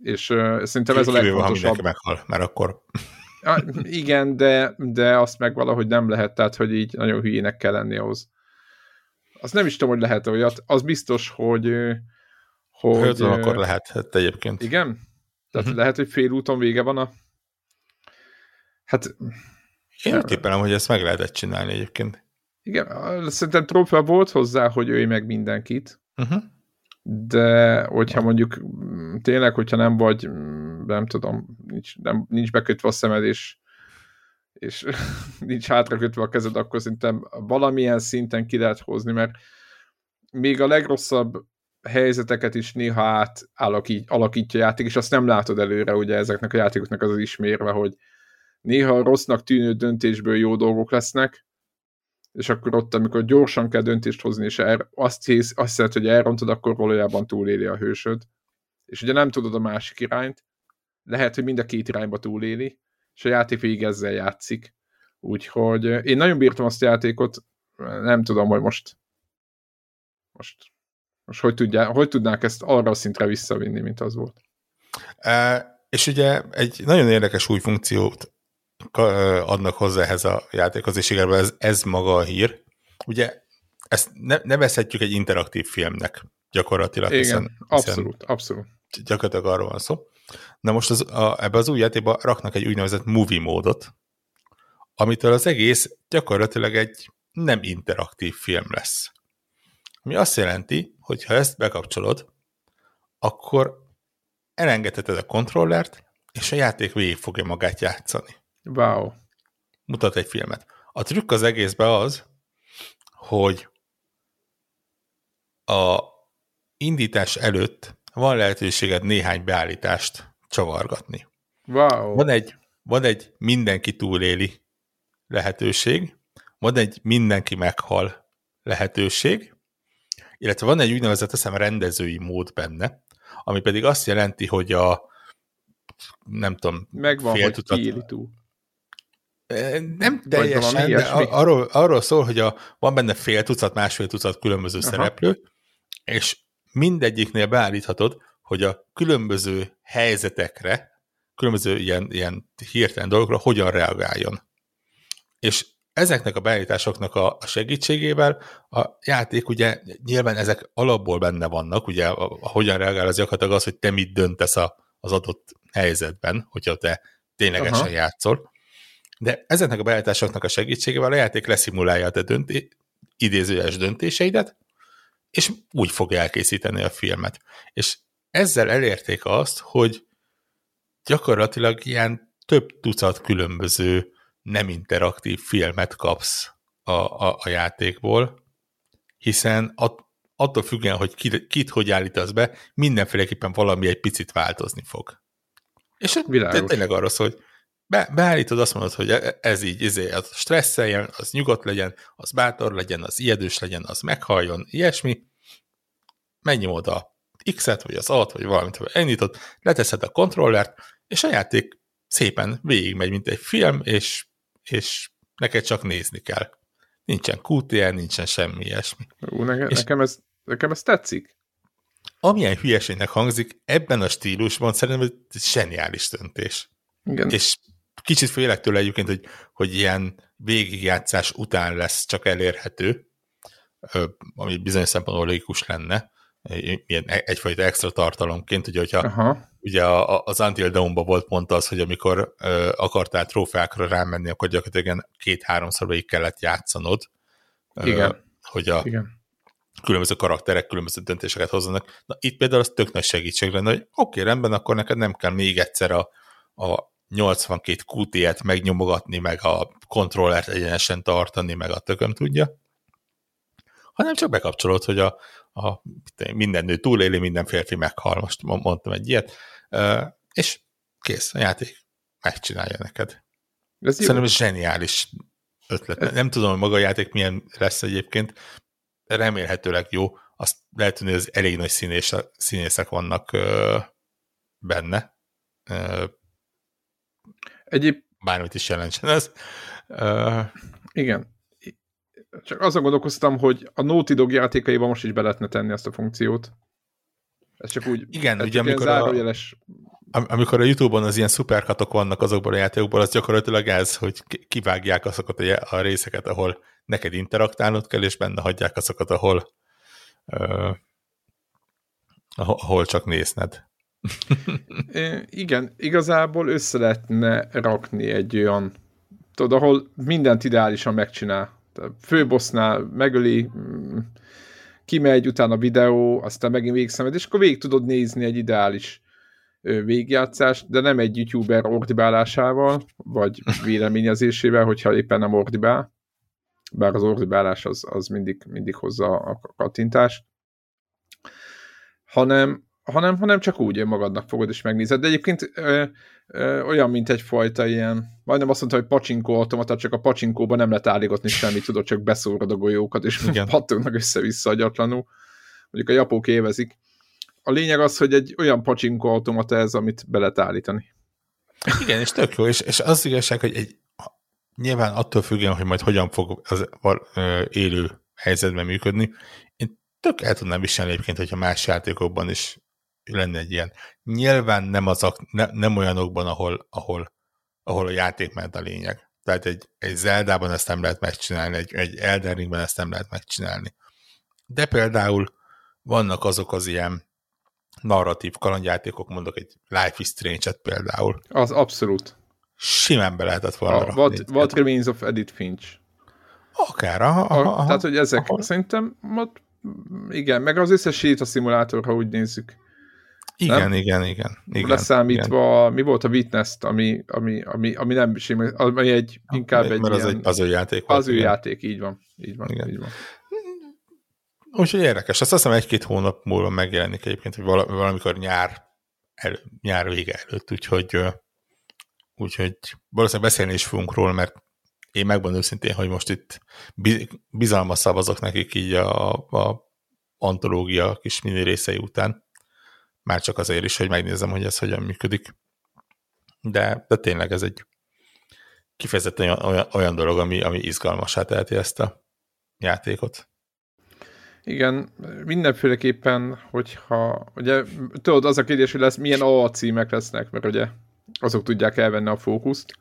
És uh, szerintem ez a legfontosabb. Kívül, ha mindenki meghal, mert akkor... Igen, de, de azt meg valahogy nem lehet, tehát hogy így nagyon hülyének kell lenni ahhoz. Azt nem is tudom, hogy lehet-e olyat. Az biztos, hogy... hogy Hölgyön, euh, akkor lehet hát egyébként. Igen? Tehát uh-huh. lehet, hogy fél úton vége van a... Hát... Én úgy képelem, hogy ezt meg lehetett csinálni egyébként. Igen, szerintem trófea volt hozzá, hogy ölj meg mindenkit, uh-huh. de hogyha mondjuk tényleg, hogyha nem vagy, nem tudom, nincs, nem, nincs bekötve a szemed, és, és nincs hátrakötve a kezed, akkor szerintem valamilyen szinten ki lehet hozni, mert még a legrosszabb helyzeteket is néha át alakít, alakítja a játék, és azt nem látod előre, ugye ezeknek a játékoknak az az ismérve, hogy néha rossznak tűnő döntésből jó dolgok lesznek, és akkor ott, amikor gyorsan kell döntést hozni, és el, azt hisz, azt hiszed, hogy elrontod, akkor valójában túléli a hősöd. És ugye nem tudod a másik irányt, lehet, hogy mind a két irányba túléli, és a játék végig ezzel játszik. Úgyhogy én nagyon bírtam azt a játékot, nem tudom, hogy most most, most hogy, tudják, hogy tudnák ezt arra a szintre visszavinni, mint az volt. E, és ugye egy nagyon érdekes új funkciót adnak hozzá ehhez a játékhoz, és igazából ez, ez maga a hír. Ugye ezt ne, nevezhetjük egy interaktív filmnek gyakorlatilag. Igen, hiszen, abszolút, hiszen abszolút. Gyakorlatilag arról van szó. Na most az, a, ebbe az új játékba raknak egy úgynevezett movie módot, amitől az egész gyakorlatilag egy nem interaktív film lesz. Ami azt jelenti, hogy ha ezt bekapcsolod, akkor elengedheted a kontrollert, és a játék végig fogja magát játszani. Wow. Mutat egy filmet. A trükk az egészben az, hogy a indítás előtt van lehetőséged néhány beállítást csavargatni. Wow. Van egy, van egy mindenki túléli lehetőség, van egy mindenki meghal lehetőség, illetve van egy úgynevezett, azt hiszem, rendezői mód benne, ami pedig azt jelenti, hogy a nem tudom, megvan, fél tudat... Megvan, túl. Nem teljesen, de arról, arról szól, hogy a, van benne fél tucat, másfél tucat különböző Aha. szereplő, és mindegyiknél beállíthatod, hogy a különböző helyzetekre, különböző ilyen, ilyen hirtelen dolgokra hogyan reagáljon. És ezeknek a beállításoknak a segítségével a játék, ugye nyilván ezek alapból benne vannak, ugye a, a, a hogyan reagál az gyakorlatilag az, hogy te mit döntesz a, az adott helyzetben, hogyha te ténylegesen Aha. játszol. De ezeknek a beállításoknak a segítségével a játék leszimulálja a te dönté- idézőjeles döntéseidet, és úgy fog elkészíteni a filmet. És ezzel elérték azt, hogy gyakorlatilag ilyen több tucat különböző nem interaktív filmet kapsz a, a, a játékból, hiszen att, attól függően, hogy kit, kit hogy állítasz be, mindenféleképpen valami egy picit változni fog. És tényleg arra szól, hogy Be, beállítod, azt mondod, hogy ez így, izé, az stresszeljen, az nyugodt legyen, az bátor legyen, az ijedős legyen, az meghalljon, ilyesmi. Menjünk oda X-et, vagy az A-t, vagy valamit, vagy elnyitod, leteszed a kontrollert, és a játék szépen végigmegy, mint egy film, és, és neked csak nézni kell. Nincsen kú té en, nincsen semmi ilyesmi. Ú, nekem, nekem, ez, nekem ez tetszik. Amilyen hülyeségnek hangzik, ebben a stílusban szerintem ez zseniális döntés. Igen. És kicsit félek tőle egyébként, hogy, hogy ilyen végigjátszás után lesz csak elérhető, ami bizonyos szempontból logikus lenne, ilyen egyfajta extra tartalomként, ugye, hogyha, Aha. ugye az Until Dawn-ban volt pont az, hogy amikor akartál trófeákra rámenni, akkor gyakorlatilag két-háromszor végig kellett játszanod, Igen. hogy a Igen. különböző karakterek különböző döntéseket hozzanak. Na itt például az tök nagy segítség lenne, hogy oké, rendben, akkor neked nem kell még egyszer a a nyolcvankét kú té-et megnyomogatni, meg a kontrollert egyenesen tartani, meg a tököm tudja, hanem csak bekapcsolod, hogy a, a minden nő túléli, minden férfi meghal, most mondtam egy ilyet, és kész, a játék megcsinálja neked. Ez Szerintem ez zseniális ötlet. Ez... Nem tudom, hogy maga a játék milyen lesz egyébként, remélhetőleg jó, azt lehet tudni, hogy az elég nagy színész, színészek vannak benne, Egyéb... bármit is jelentsen ez. Uh... Igen. Csak azon gondolkoztam, hogy a Naughty Dog játékaiban most is be lehetne tenni azt a funkciót. Ez csak úgy... Igen, ugye amikor a... zárójeles Am- amikor a YouTube-on az ilyen szuperkatok vannak azokból a játékokból, az gyakorlatilag ez, hogy kivágják azokat a részeket, ahol neked interaktálnod kell, és benne hagyják azokat, ahol uh, ahol csak nézned. Igen, igazából össze lehetne rakni egy olyan, tudod, ahol mindent ideálisan megcsinál. Főbossnál megöli, kimegy, utána videó, aztán megint végszemed, és akkor végig tudod nézni egy ideális végjátszást, de nem egy youtuber ordibálásával, vagy véleményezésével, hogyha éppen nem ordibál. Bár az ordibálás az, az mindig, mindig hozza a kattintást. Hanem, hanem, hanem csak úgy önmagadnak fogod és megnézed. De egyébként ö, ö, olyan, mint egyfajta ilyen, majdnem azt mondta, hogy pacsinkóautomata, csak a pacsinkóban nem lehet állítani semmit, tudod, csak beszórod a golyókat, és pattognak össze-vissza agyatlanul. Mondjuk a japók évezik. A lényeg az, hogy egy olyan pacsinkóautomata ez, amit be lehet állítani. Igen, és tök jó, és, és az igazság, hogy egy, nyilván attól függően, hogy majd hogyan fog az élő helyzetben működni, én tök el tudnám viselni egyébként, hogyha más játékokban is lenne egy ilyen. Nyilván nem, azok, ne, nem olyanokban, ahol, ahol, ahol a játék ment a lényeg. Tehát egy, egy Zeldában ezt nem lehet megcsinálni, egy, egy Elden Ringben ezt nem lehet megcsinálni. De például vannak azok az ilyen narratív kalandjátékok, mondok egy Life is Strange-et például. Az abszolút. Simán be lehetett volna a, rakni. What, what Remains of Edith Finch. Akár. Aha, aha, aha, tehát, hogy ezek aha. Szerintem ott igen, meg az összes séta szimulátor, ha úgy nézzük. Igen, nem? igen, igen. igen Leszámítva, igen. Mi volt a Witness-t, ami, ami, ami, ami nem simul, ami egy, inkább egy az ilyen... Egy, az ő játék. Az ő játék, így van. Így van, így van. Úgyhogy érdekes. Azt hiszem egy-két hónap múlva megjelenik egyébként, hogy valamikor nyár, elő, nyár vége előtt, úgyhogy, úgyhogy valószínűleg beszélni is fogunk róla, mert én megmondom őszintén, hogy most itt bizalmas szavazok nekik így a, a antológia kis mini részei után. Már csak azért is, hogy megnézem, hogy ez hogyan működik. De, de tényleg ez egy kifejezetten olyan, olyan dolog, ami, ami izgalmassá teheti ezt a játékot. Igen, mindenféleképpen, hogyha, ugye, tudod, az a kérdés, hogy lesz, milyen á á címek lesznek, mert ugye azok tudják elvenni a fókuszt.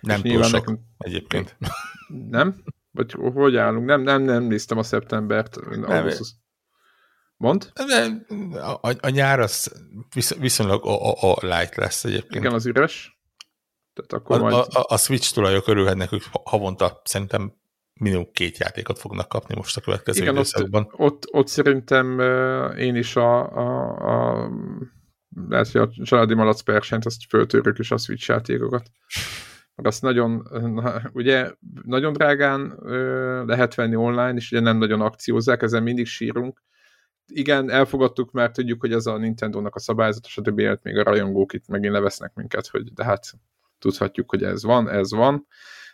Nem túl sok nekünk... egyébként. Nem? Vagy hogy állunk? Nem, nem, nem néztem a szeptembert. Augusztus. Mondd? Nem, a, a nyár az visz, viszonylag a, a, a light lesz egyébként. Igen, az üres. Tehát akkor a, majd... a, a, a Switch tulajok örülhetnek, hogy havonta szerintem minimum két játékot fognak kapni most a következő igen, időszakban. Ott, ott, ott szerintem én is a, a, a lehet, hogy a családi malacpersenyt azt föltörök és a Switch játékokat. Azt nagyon, ugye, nagyon drágán ö, lehet venni online, és ugye nem nagyon akciózzák, ezen mindig sírunk. Igen, elfogadtuk, mert tudjuk, hogy ez a Nintendónak a szabályzatos, a többi még a rajongók itt megint levesznek minket, hogy de hát tudhatjuk, hogy ez van, ez van,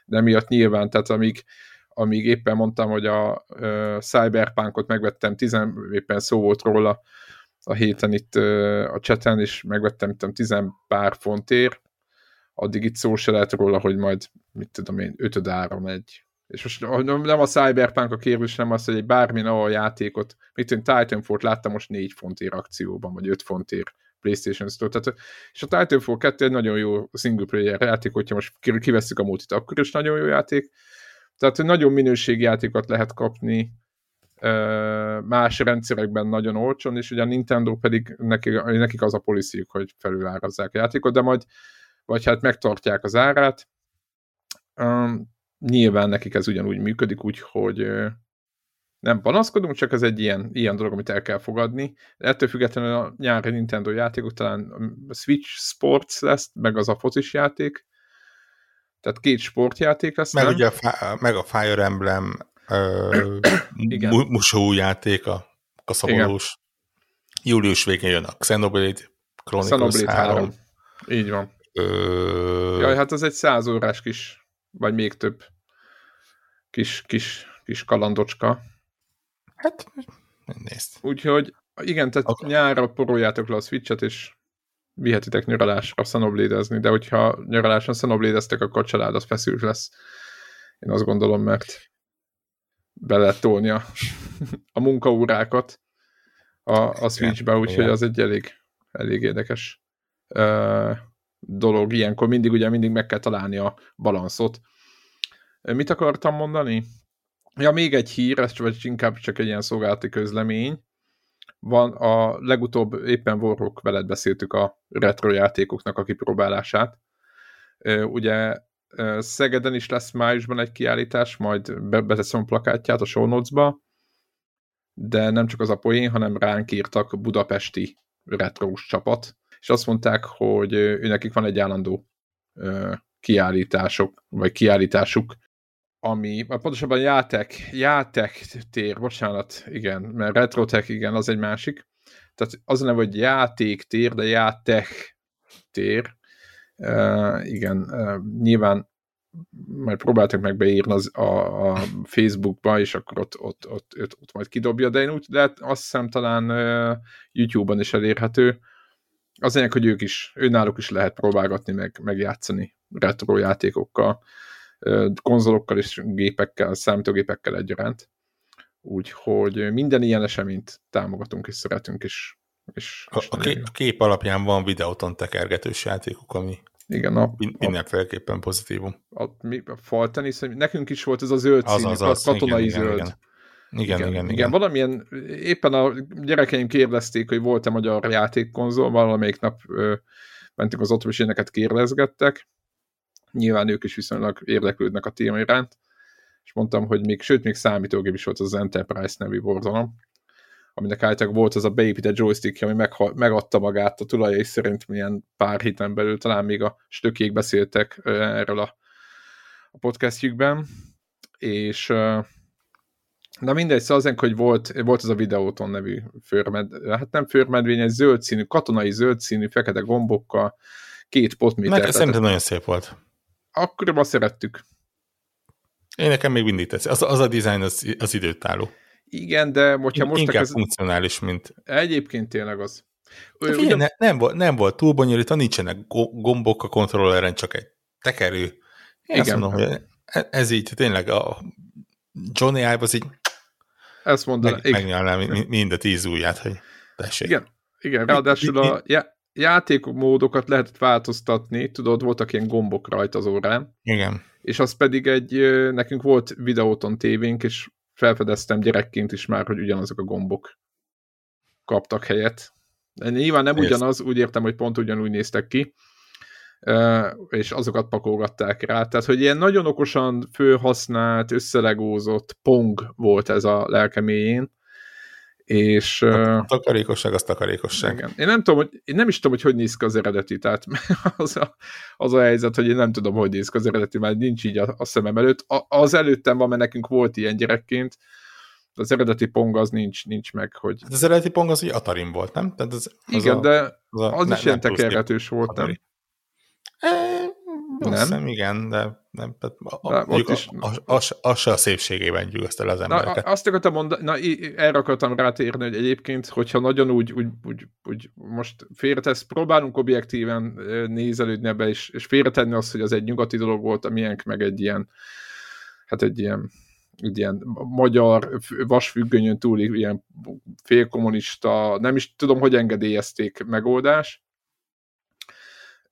de miatt nyilván, tehát amíg, amíg éppen mondtam, hogy a ö, Cyberpunkot megvettem, tizen, éppen szó volt róla a héten itt ö, a chaten, és megvettem itt tizen pár fontért, addig itt szó se lehet róla, hogy majd, mit tudom én, ötöd ára megy. És most nem a Cyberpunk a kérdés, nem az, hogy egy bármilyen a játékot, mit tudom, Titanfall-t láttam most négy fontért akcióban, vagy öt fontért PlayStation Store. Tehát, és a Titanfall kettő egy nagyon jó single player játék, hogyha most kivesszük a multit, akkor is nagyon jó játék. Tehát, hogy nagyon minőségi játékot lehet kapni más rendszerekben nagyon olcsón, és ugye a Nintendo pedig nekik, nekik az a policyjuk, hogy felülárazzák a játékot, de majd vagy hát megtartják az árát. Um, nyilván nekik ez ugyanúgy működik, úgyhogy uh, nem panaszkodunk, csak ez egy ilyen, ilyen dolog, amit el kell fogadni. De ettől függetlenül a nyári Nintendo játékok talán a Switch Sports lesz, meg az a focis játék. Tehát két sportjáték lesz. Meg, ugye a, fá- meg a Fire Emblem uh, musó játék, a kaszabonós. Július végén jön a Xenoblade Chronicles három. Így van. Ö... Jaj, hát ez egy száz órás kis, vagy még több kis, kis, kis kalandocska. Hát, nézd. Úgyhogy, igen, tehát okay. Nyárra poroljátok le a Switch-et, és vihetitek nyaralásra szanoblédezni, de hogyha nyaraláson szanoblédeztek, akkor a család az feszült lesz. Én azt gondolom, mert be lehet tolni a, a munkaórákat a, a Switch-be, úgyhogy az egy elég, elég érdekes ö, dolog ilyenkor. Mindig ugye mindig meg kell találni a balanszot. Mit akartam mondani? Ja, még egy hír, ez vagy inkább csak egy ilyen szolgálati közlemény. Van a legutóbb, éppen Warhawk veled beszéltük a retro játékoknak a kipróbálását. Ugye Szegeden is lesz májusban egy kiállítás, majd beteszem a plakátját a show notes-ba, de nem csak az a poén, hanem ránk írtak budapesti retrós csapat, és azt mondták, hogy őnekik van egy állandó kiállítások, vagy kiállításuk, ami, pontosabban játék, JátechTér, bocsánat, igen, mert RetroTech, igen, az egy másik. Tehát az a neve, hogy JátechTér, de JátechTér. Uh, igen, uh, nyilván majd próbáltak meg beírni az, a, a Facebookba, és akkor ott, ott, ott, ott, ott majd kidobja, de én úgy, de azt hiszem talán uh, YouTube-on is elérhető. Az lényeg, hogy ők is, őnáluk is lehet próbálgatni, meg, meg játszani retro játékokkal, konzolokkal és gépekkel, számítógépekkel egyaránt. Úgyhogy minden ilyen eseményt támogatunk és szeretünk is. És, és a, kép, a kép alapján van videóton tekergetős játékok, ami igen, a, mindenféleképpen pozitívum. A, a, a faltenisz, nekünk is volt ez a zöld az, színű, az, az, a katonai igen, zöld. Igen igen. Igen, igen, igen, igen. Igen, valamilyen, éppen a gyerekeim kérdezték, hogy volt-e magyar játékkonzol, valamelyik nap ö, mentünk az otthon, és éneket kérdezgettek. Nyilván ők is viszonylag érdeklődnek a téma iránt, és mondtam, hogy még, sőt, még számítógép is volt az Enterprise nevű borzalom, aminek állítólag volt az a beépített joystick, ami megha- megadta magát a tulajai szerint milyen pár héten belül, talán még a stökék beszéltek erről a, a podcastjükben, és na mindegy, szóval azért, hogy volt, volt az a Videóton nevű főrmed, hát nem főrmedvény, egy zöld színű, katonai zöld színű, fekete gombokkal, két potméter. Meg szerintem nagyon szép volt. Akkoriban szerettük. Én nekem még mindig tetszik. Az, az a dizájn az, az időtálló. Igen, de hogyha most... Inkább ez... funkcionális, mint... Egyébként tényleg az. Ő, figyelj, ugyan... ne, nem, volt, nem volt túl bonyolítva, nincsenek gombok a kontrolleren, csak egy tekerő. Igen. Azt mondom, hogy ez így tényleg a Johnny Ive az így... Ezt mondanám. Meg, megnyalná mind a tíz ujját, hogy tessék. Igen, igen, ráadásul a... Ja. Játékmódokat lehetett változtatni, tudod, voltak ilyen gombok rajta az órán. Igen. És az pedig egy, nekünk volt Videóton tévénk, és felfedeztem gyerekként is már, hogy ugyanazok a gombok kaptak helyet. Nyilván nem ugyanaz, úgy értem, hogy pont ugyanúgy néztek ki, és azokat pakolgatták rá. Tehát, hogy ilyen nagyon okosan fölhasznált, összelegózott pong volt ez a lelkeméjén. És, a takarékosság, az takarékosság. Igen. Én nem tudom, hogy, én nem is tudom, hogy hogy néz ki az eredeti, tehát az a, az a helyzet, hogy én nem tudom, hogy néz ki az eredeti, mert nincs így a, a szemem előtt. A, az előttem van, mert nekünk volt ilyen gyerekként, az eredeti pong az nincs, nincs meg, hogy... Hát az eredeti pong az így Atarin volt, nem? Tehát az, az igen, a, de az, a, az ne, is ilyen tekerhetős volt, Atari. Nem? E, nem. Hiszem, igen, de... Nem, tehát a, a, mondjuk is, a, a, a, az se a szépségében gyűgözte le az embereket. Na, azt akartam mondani, na, erre akartam rátérni, hogy egyébként, hogyha nagyon úgy, úgy, úgy, úgy most félretesz, próbálunk objektíven nézelődni ebbe, és, és félretenni azt, hogy az egy nyugati dolog volt, a miénk meg egy ilyen, hát egy ilyen, egy ilyen magyar vasfüggönyön túl ilyen félkommunista, nem is tudom, hogy engedélyezték megoldás.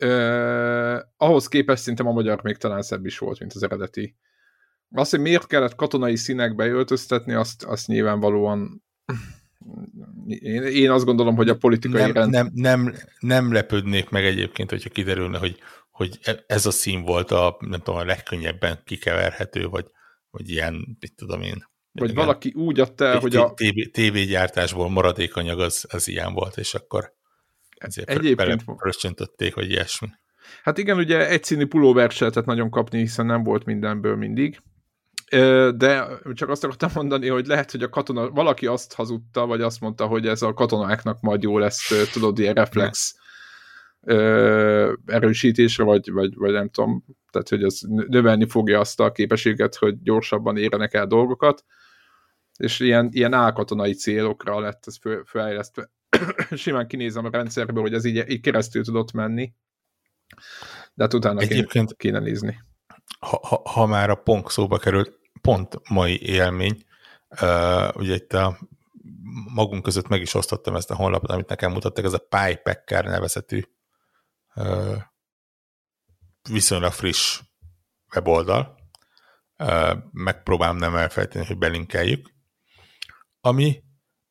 Uh, ahhoz képest szerintem a magyar még talán szebb is volt, mint az eredeti. Azt, hogy miért kellett katonai színekbe öltöztetni, azt, azt nyilvánvalóan én, én azt gondolom, hogy a politikai nem, rend... Nem, nem, nem lepődnék meg egyébként, hogyha kiderülne, hogy, hogy ez a szín volt a, nem tudom, a legkönnyebben kikeverhető, vagy, vagy ilyen, mit tudom én. Vagy igen, valaki úgy adta el, hogy a... tévégyártásból maradékanyag az, az ilyen volt, és akkor... Ezért egyébként belefröccsöntötték, hogy ilyesmi. Hát igen, ugye egyszínű pulóvert se lehetett nagyon kapni, hiszen nem volt mindenből mindig. De csak azt akartam mondani, hogy lehet, hogy a katona, valaki azt hazudta, vagy azt mondta, hogy ez a katonáknak majd jó lesz, tudod, ilyen reflex erősítésre, vagy, vagy, vagy nem tudom, tehát hogy az növelni fogja azt a képességet, hogy gyorsabban érjenek el dolgokat, és ilyen, ilyen álkatonai célokra lett ez fejlesztve. Simán kinézem a rendszerből, hogy ez így, így keresztül tudott menni, de hát utána kéne, kéne nézni. Ha, ha, ha már a pong szóba került, pont mai élmény, uh, ugye itt a magunk között meg is osztottam ezt a honlapot, amit nekem mutattak, ez a Piepacker nevezetű viszonylag friss weboldal. Megpróbálom nem elfelejteni, hogy belinkeljük. Ami,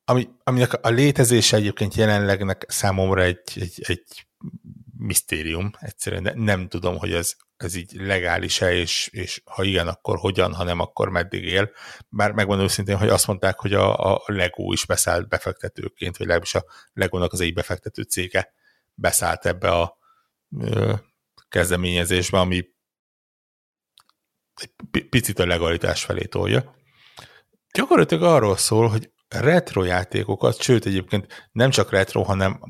ami, aminek a létezése egyébként jelenlegnek számomra egy, egy, egy misztérium. Egyszerűen nem tudom, hogy ez, ez így legális-e, és, és ha igen, akkor hogyan, ha nem, akkor meddig él. Bár megmondom őszintén, hogy azt mondták, hogy a, a Lego is beszállt befektetőként, vagy legalábbis a Legónak az egy befektető cége beszállt ebbe a ö, kezdeményezésbe, ami egy picit a legalitás felé tolja. Gyakorlatilag arról szól, hogy retro játékokat, sőt egyébként nem csak retro, hanem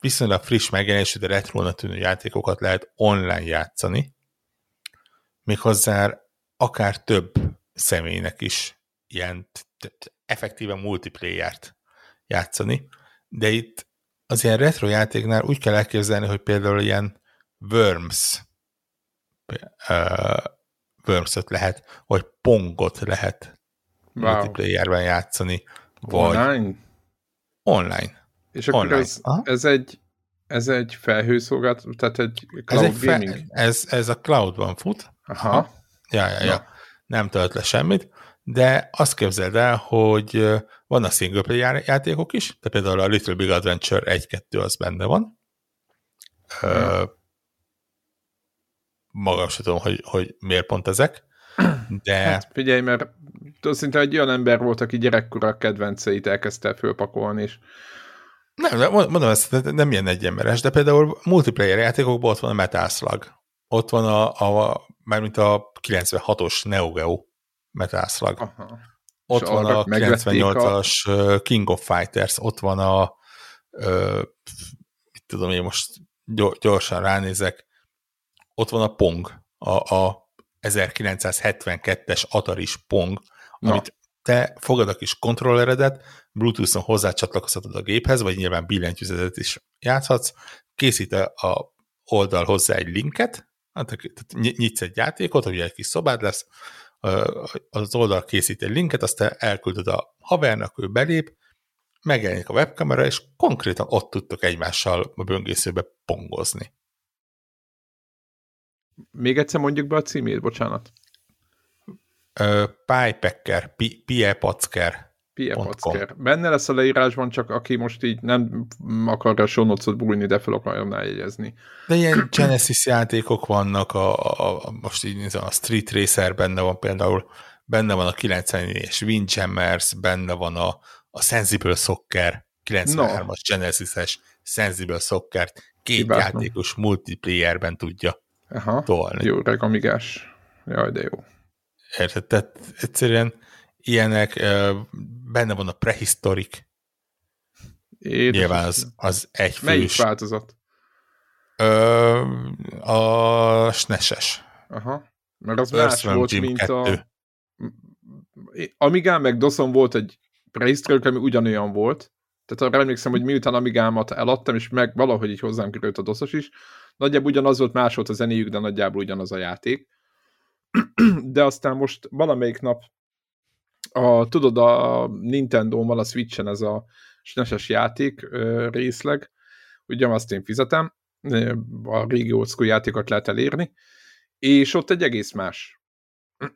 viszonylag friss megjelenésű, de retrónak tűnő játékokat lehet online játszani, méghozzá akár több személynek is ilyen effektíven multiplayert játszani, de itt az ilyen retro játéknál úgy kell elképzelni, hogy például ilyen Worms uh, Worms-öt lehet, vagy Pongot lehet wow. multiplayerben játszani. Vagy online? Online. És akkor ez, ez, egy, ez egy felhőszolgáltató, tehát egy cloud ez egy gaming? Fel, ez, ez a cloudban fut. Aha. Ja, ja, ja. ja. Nem tölt le semmit, de azt képzeld el, hogy van a single player játékok is, de például a Little Big Adventure egy kettő az benne van. Hmm. Ö, magam sem tudom, hogy, hogy miért pont ezek. De... Hát figyelj, mert szinte egy olyan ember volt, aki gyerekkora kedvenceit elkezdte fölpakolni, és nem, mondom ezt, nem ilyen egyemeres, de például multiplayer játékokban ott van a Metal Slug. Ott van a, a mármint a kilencvenhatos Neo Geo Metal Slug. Aha. Ott van a kilencvennyolcas a... King of Fighters, ott van a ö, mit tudom én most gyorsan ránézek, ott van a Pong, a, a ezerkilencszázhetvenkettes Atari-s Pong, na. Amit te fogad a kis kontrolleredet, Bluetooth-on hozzácsatlakozhatod a géphez, vagy nyilván billentyűzetet is játszhatsz, készít a oldal hozzá egy linket, nyitsz egy játékot, ugye egy kis szobád lesz, az oldal készít egy linket, azt te elküldöd a havernak, ő belép, megjelenik a webkamera, és konkrétan ott tudtok egymással a böngészőbe pongozni. Még egyszer mondjuk be a címét, bocsánat. Uh, Piepacker, Piepacker. Piepacker. Benne lesz a leírásban, csak aki most így nem akarja a sonocot bújni, de fel akarjam rájegyezni. De ilyen Genesis játékok vannak, a, a, a, most így nézem, a Street Racer benne van például, benne van a kilencvenes Windjammers, benne van a, a Sensible Soccer, kilencvenhármas no. Genesis-es Sensible Soccer-t két Hibátlan. Játékos multiplayerben tudja aha, tolni. Jó, regamigás. Jaj, de jó. Érted? Tehát egyszerűen ilyenek, benne van a prehistoric. Nyilván az, az egyfős. Melyik változat? Ö, a es en e es-es. Aha. Mert az Earth más volt, Gym mint kettő. A... Amigán meg doszon volt egy prehistoric, ami ugyanolyan volt. Tehát arra emlékszem, hogy miután Amigámat eladtam, és meg valahogy így hozzám került a doszos is. Nagyjából ugyanaz volt, más volt a zenéjük, de nagyjából ugyanaz a játék. De aztán most valamelyik nap a, tudod, a Nintendo-n van a Switch-en ez a es en e es-es játék ö, részleg, ugye azt én fizetem, a régi old school játékot lehet elérni, és ott egy egész más,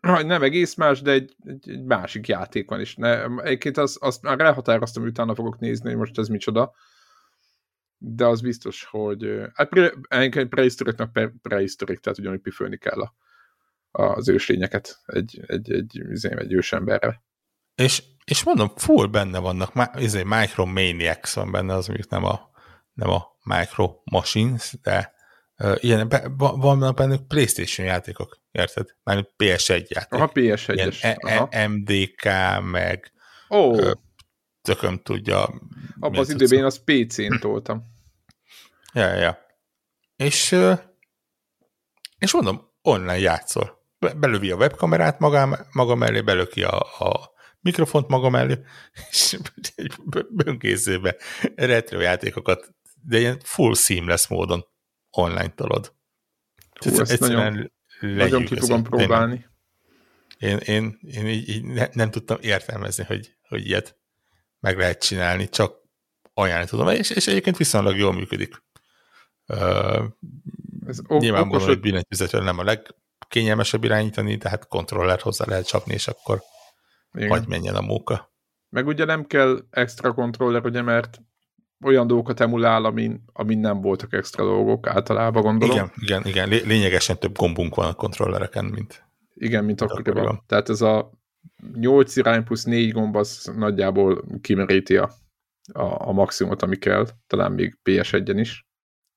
nem egész más, de egy, egy másik játék van, és ne, egyébként azt, azt már elhatároztam, utána fogok nézni, hogy most ez micsoda, de az biztos, hogy hát egyébként prehistoriknak prehistorik, tehát ugyanúgy pifölni kell a az őslényeket egy, egy, egy, egy, egy ősemberre. És, és mondom, full benne vannak, ez egy Micromaniacs van benne, az mondjuk nem a, nem a Micro Machines, de uh, ilyen, be, vannak bennük PlayStation játékok, érted? Már pé es egy játék. Aha, pé es egyes. Ilyen e- e- em dé ká, meg oh. ö, tököm tudja. Abban az időben én az pé cén toltam. Ja, ja. És, és mondom, online játszol. Belövi a webkamerát magam, maga mellé, belöki a, a mikrofont maga mellé, és egy böngészőbe retro játékokat, de ilyen full seamless módon online talod. Hú, ez ezt nagyon, nagyon ki fogom próbálni. Én, én, én, én így, így ne, nem tudtam értelmezni, hogy, hogy ilyet meg lehet csinálni, csak ajánlani tudom, és, és egyébként viszonylag jól működik. Uh, Ez nyilvánvalóan, hogy billentyűzetről nem a legkényelmesebb irányítani, tehát kontrollert hozzá lehet csapni, és akkor vagy menjen a móka. Meg ugye nem kell extra kontroller, ugye, mert olyan dolgokat emulál, amin, amin nem voltak extra dolgok, általában gondolom. Igen, igen, igen. Lé- lényegesen több gombunk van a kontrollereken, mint... Igen, mint akkoriban. Tehát ez a nyolc irány plusz négy gomb, az nagyjából kimeríti a, a, a maximumot, ami kell. Talán még pé es egyen is.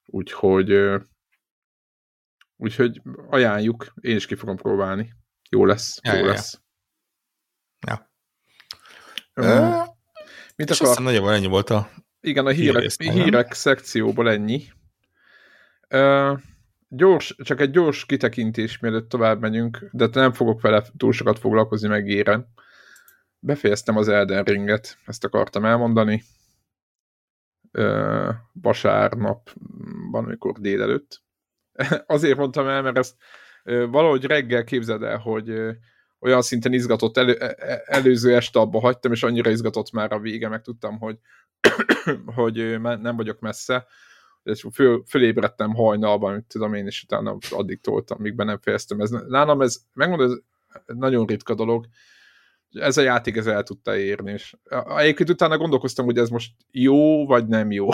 Úgyhogy, úgyhogy ajánljuk. Én is ki fogom próbálni. Jó lesz, jó ja, lesz. Ja. ja. ja. Uh, mit és akar? Nagyjából ennyi volt a Igen, a hírek, hírek szekcióból ennyi. Uh, gyors, csak egy gyors kitekintés, mielőtt tovább megyünk, de nem fogok vele túl sokat foglalkozni, megérem. Befejeztem az Elden Ringet, ezt akartam elmondani. Uh, vasárnapban, amikor délelőtt. Azért mondtam el, mert ezt uh, valahogy reggel képzeld el, hogy uh, olyan szinten izgatott, elő, előző este abba hagytam, és annyira izgatott már a vége, meg tudtam, hogy hogy nem vagyok messze, és föl, fölébredtem hajnalban, amit tudom én, és utána addig toltam, míg be nem fejeztem. Ez, nálam ez, megmondom, ez nagyon ritka dolog. Ez a játék, ez el tudta érni, és egyébként utána gondolkoztam, hogy ez most jó, vagy nem jó,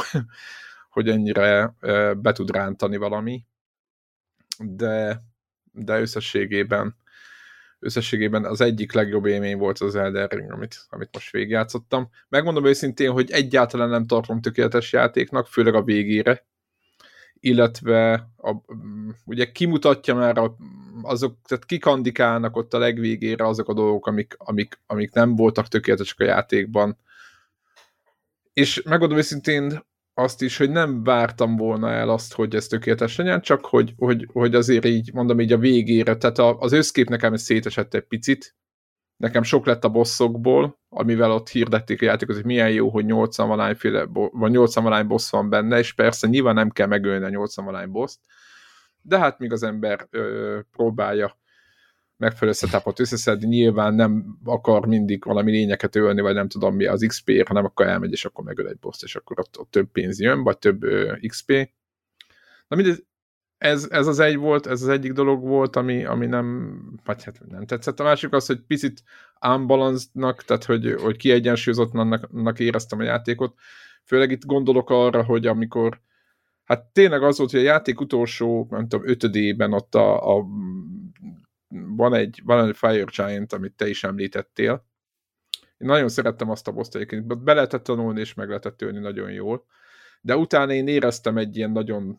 hogy ennyire be tud rántani valami, de, de összességében összességében az egyik legjobb élmény volt az Elden Ring, amit, amit most végigjátszottam. Megmondom őszintén, hogy egyáltalán nem tartom tökéletes játéknak, főleg a végére, illetve a, ugye kimutatja már a, azok, tehát kikandikálnak ott a legvégére azok a dolgok, amik, amik, amik nem voltak tökéletesek a játékban. És megmondom őszintén azt is, hogy nem vártam volna el azt, hogy ez tökéletes legyen, csak hogy, hogy, hogy azért így, mondom így a végére, tehát az összkép nekem szétesett egy picit, nekem sok lett a bosszokból, amivel ott hirdették a játékot, hogy milyen jó, hogy nyolcvan valány bossz van benne, és persze nyilván nem kell megölni a nyolcvan valány bosszt, de hát míg az ember ö, próbálja megfelelő setupot összeszedni, nyilván nem akar mindig valami lényeket ölni, vagy nem tudom mi az iksz pé-re, hanem akkor elmegy, és akkor megöl egy boss, és akkor ott, ott több pénz jön, vagy több ö, iksz pé. Na mindez, ez, ez az egy volt, ez az egyik dolog volt, ami, ami nem, vagy hát nem tetszett. A másik az, hogy picit unbalanced-nak, tehát hogy, hogy kiegyensúlyozottnak éreztem a játékot. Főleg itt gondolok arra, hogy amikor, hát tényleg az volt, hogy a játék utolsó, nem tudom, ötödében ott a, a Van egy, van egy Fire Giant, amit te is említettél. Én nagyon szerettem azt a boszt egyébként. Be lehetett tanulni, és meg lehetett tölni nagyon jól. De utána én éreztem egy ilyen nagyon,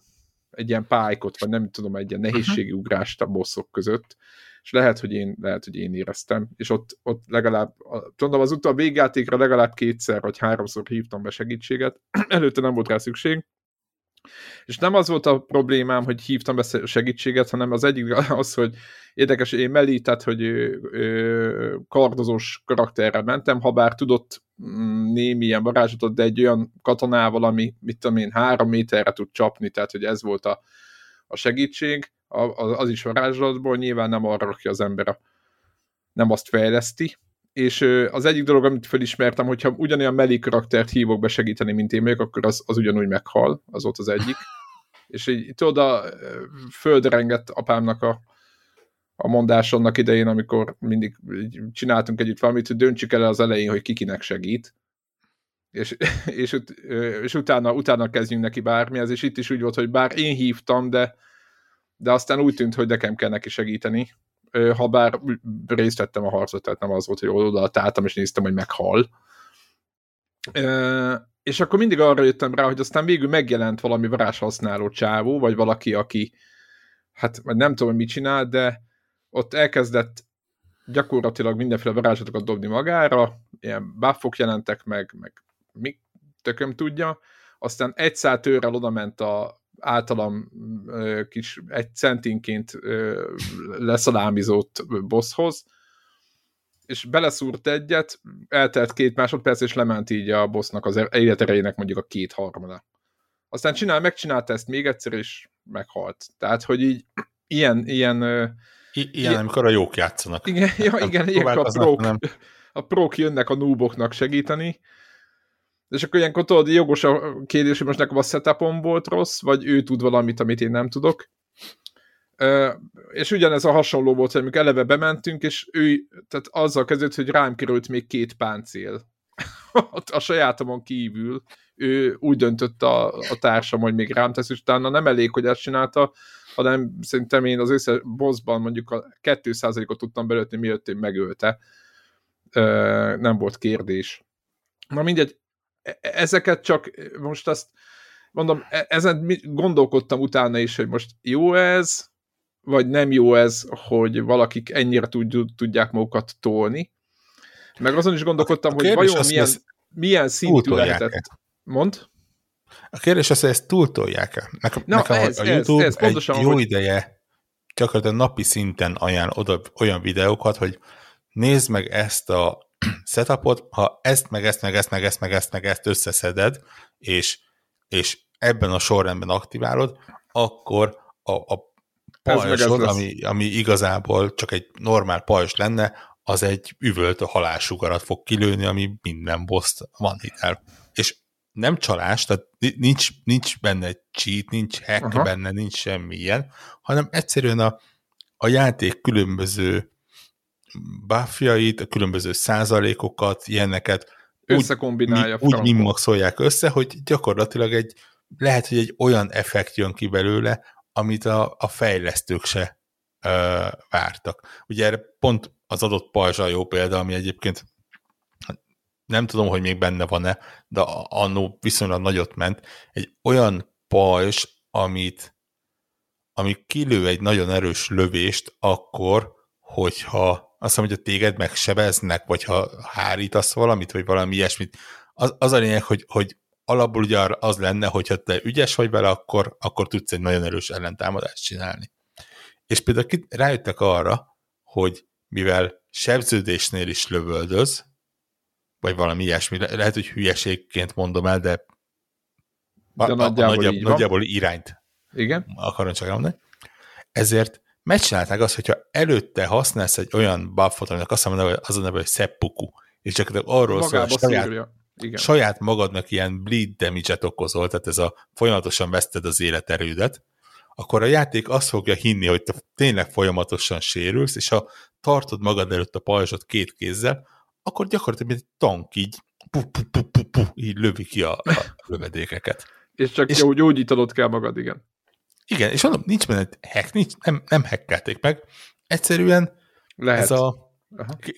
egy ilyen pálykot, vagy nem tudom, egy ilyen nehézségi ugrást a bosszok között. És lehet, hogy én, lehet, hogy én éreztem. És ott, ott legalább, tudom, az utána a végjátékra legalább kétszer, vagy háromszor hívtam be segítséget. Előtte nem volt rá szükség. És nem az volt a problémám, hogy hívtam be segítséget, hanem az egyik az, hogy érdekes, én mellé, tehát, hogy ö, ö, kardozós karakterrel mentem, ha bár tudott m- némi ilyen varázslatot, de egy olyan katonával, ami, mit tudom én, három méterre tud csapni, tehát, hogy ez volt a, a segítség, a, az is varázslatból, nyilván nem arra, aki az ember a, nem azt fejleszti. És az egyik dolog, amit felismertem, hogyha ugyanolyan mellé karaktert hívok be segíteni, mint én vagyok, akkor az, az ugyanúgy meghal, az volt az egyik. És így tudod, a földrengett apámnak a, a mondás annak idején, amikor mindig csináltunk együtt valamit, hogy döntsük el az elején, hogy kikinek segít. És, és, ut, és utána, utána kezdjünk neki bármihez, és itt is úgy volt, hogy bár én hívtam, de, de aztán úgy tűnt, hogy nekem kell neki segíteni. Ha bár részt vettem a harcot, tehát nem az volt, hogy oda álltam, és néztem, hogy meghal. És akkor mindig arra jöttem rá, hogy aztán végül megjelent valami varázshasználó csávó, vagy valaki, aki, hát nem tudom, mit csinál, de ott elkezdett gyakorlatilag mindenféle varázslatokat dobni magára, ilyen buffok jelentek meg, meg mi tököm tudja, aztán egy szátőrrel odament a általam kis egy centinként leszalámizott bosshoz, és beleszúrt egyet, eltelt két másodperc, és lement így a bossnak az életerejének mondjuk a két harmada. Aztán csinál, megcsinálta ezt még egyszer, és meghalt. Tehát, hogy így ilyen... Ilyen, I- ilyen amikor a jók játszanak. Igen, ja, igen, a prók, a prók jönnek a nooboknak segíteni, És akkor ilyenkor tudod, jogos a kérdés, hogy most nekem a setupom volt rossz, vagy ő tud valamit, amit én nem tudok. Uh, és ugyanez a hasonló volt, hogy amikor eleve bementünk, és ő, tehát azzal kezdődött, hogy rám került még két páncél. A sajátomon kívül ő úgy döntött a, a társam, hogy még rám tesz, és utána nem elég, hogy ezt csinálta, hanem szerintem én az összes bossban mondjuk a két százalékot tudtam belőtni, mielőtt én megölte. Uh, nem volt kérdés. Na mindegy, ezeket csak most azt mondom, ezen gondolkodtam utána is, hogy most jó ez, vagy nem jó ez, hogy valakik ennyire tudják magukat tolni. Meg azon is gondolkodtam, hogy vajon milyen, az, milyen szintű lehetett. Mondd? A kérdés az, hogy ezt túltolják-e? Nekem, Na, nekem ez, a YouTube ez, ez, pontosan, egy jó hogy... ideje gyakorlatilag napi szinten ajánl oda, olyan videókat, hogy nézd meg ezt a setupot, ha ezt, meg ezt, meg ezt, meg ezt, meg ezt, meg ezt összeszeded, és, és ebben a sorrendben aktiválod, akkor a, a pajzsod, ami, ami igazából csak egy normál pajzs lenne, az egy üvölt halálsugarat fog kilőni, ami minden boszt van itt el. És nem csalás, tehát nincs, nincs benne cheat, nincs hack Aha. benne, nincs semmi ilyen, hanem egyszerűen a, a játék különböző buffjait, a különböző százalékokat, ilyeneket összekombinálja. Úgy, úgy minmaxolják össze, hogy gyakorlatilag egy, lehet, hogy egy olyan effekt jön ki belőle, amit a, a fejlesztők se ö, vártak. Ugye erre pont az adott pajzs a jó példa, ami egyébként nem tudom, hogy még benne van-e, de annó viszonylag nagyot ment. Egy olyan pajzs, amit ami kilő egy nagyon erős lövést akkor, hogyha azt mondom, hogy a téged megsebeznek, vagy ha hárítasz valamit, vagy valami ilyesmit. Az, az a lényeg, hogy, hogy alapból ugye az lenne, hogyha te ügyes vagy vele, akkor, akkor tudsz egy nagyon erős ellentámadást csinálni. És például rájöttek arra, hogy mivel sebződésnél is lövöldöz, vagy valami ilyesmi, Le- lehet, hogy hülyeségként mondom el, de, de a, nagyjából, a nagyjáb, nagyjából irányt Igen? akarom csak elmondani. Ezért megcsinálták azt, hogyha előtte használsz egy olyan buffot, aminek azt mondom, hogy az a neve, hogy seppuku, és csak arról szól, hogy saját, saját magadnak ilyen bleed damage-et okozol, tehát ez a folyamatosan veszted az életerődet, akkor a játék azt fogja hinni, hogy te tényleg folyamatosan sérülsz, és ha tartod magad előtt a pajzsot két kézzel, akkor gyakorlatilag egy tank így pu, pu, pu, pu, pu, így lövi ki a, a lövedékeket. És csak és, gyógyítanod kell magad, igen. Igen, és mondom, nincs benne hack, nincs, nem, nem hackelték meg. Egyszerűen lehet. Ez a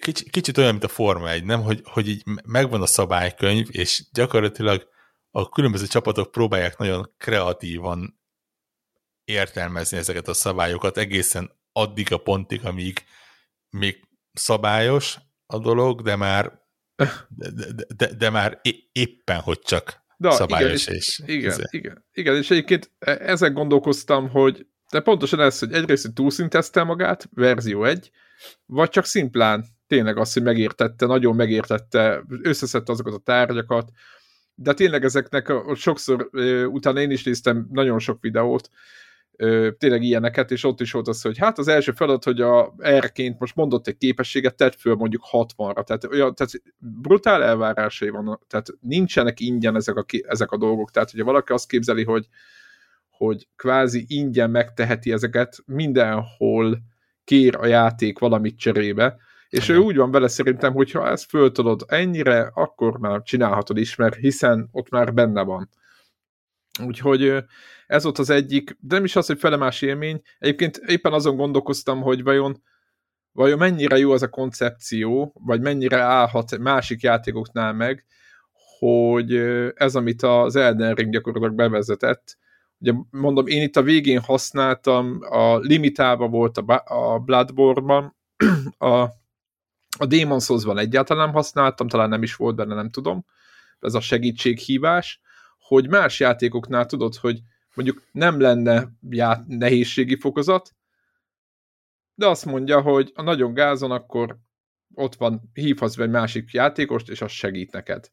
kicsit, kicsit olyan, mint a Forma egy, nem? Hogy, hogy így megvan a szabálykönyv, és gyakorlatilag a különböző csapatok próbálják nagyon kreatívan értelmezni ezeket a szabályokat egészen addig a pontig, amíg még szabályos a dolog, de már de, de, de, de már é, éppen, hogy csak de, szabályos. Igen, és, igen, ez igen, igen, és egyébként ezen gondolkoztam, hogy de pontosan ez, hogy egyrészt, hogy túlszintezte magát, verzió egy, vagy csak szimplán tényleg azt, hogy megértette, nagyon megértette, összeszedte azokat a tárgyakat, de tényleg ezeknek sokszor, utána én is néztem nagyon sok videót, tényleg ilyeneket, és ott is volt az, hogy hát az első feladat, hogy a R-ként most mondott egy képességet, tedd föl mondjuk hatvanra, tehát, olyan, tehát brutál elvárásai van, tehát nincsenek ingyen ezek a, ezek a dolgok, tehát hogyha valaki azt képzeli, hogy, hogy kvázi ingyen megteheti ezeket, mindenhol kér a játék valamit cserébe, és ő úgy van vele szerintem, hogy ha ezt föltolod ennyire, akkor már csinálhatod is, mert hiszen ott már benne van. Úgyhogy ez volt az egyik, de nem is az, hogy felemás élmény. Egyébként éppen azon gondolkoztam, hogy vajon, vajon mennyire jó az a koncepció, vagy mennyire állhat másik játékoknál meg, hogy ez, amit az Elden Ring gyakorlatilag bevezetett. Ugye mondom, én itt a végén használtam, a limitálva volt a Bloodborne-ban, a, a Demon's Souls-ban egyáltalán nem használtam, talán nem is volt benne, nem tudom. Ez a segítséghívás, hogy más játékoknál tudod, hogy mondjuk nem lenne já- nehézségi fokozat, de azt mondja, hogy a nagyon gázon, akkor ott van, hívhatsz be egy másik játékost, és az segít neked.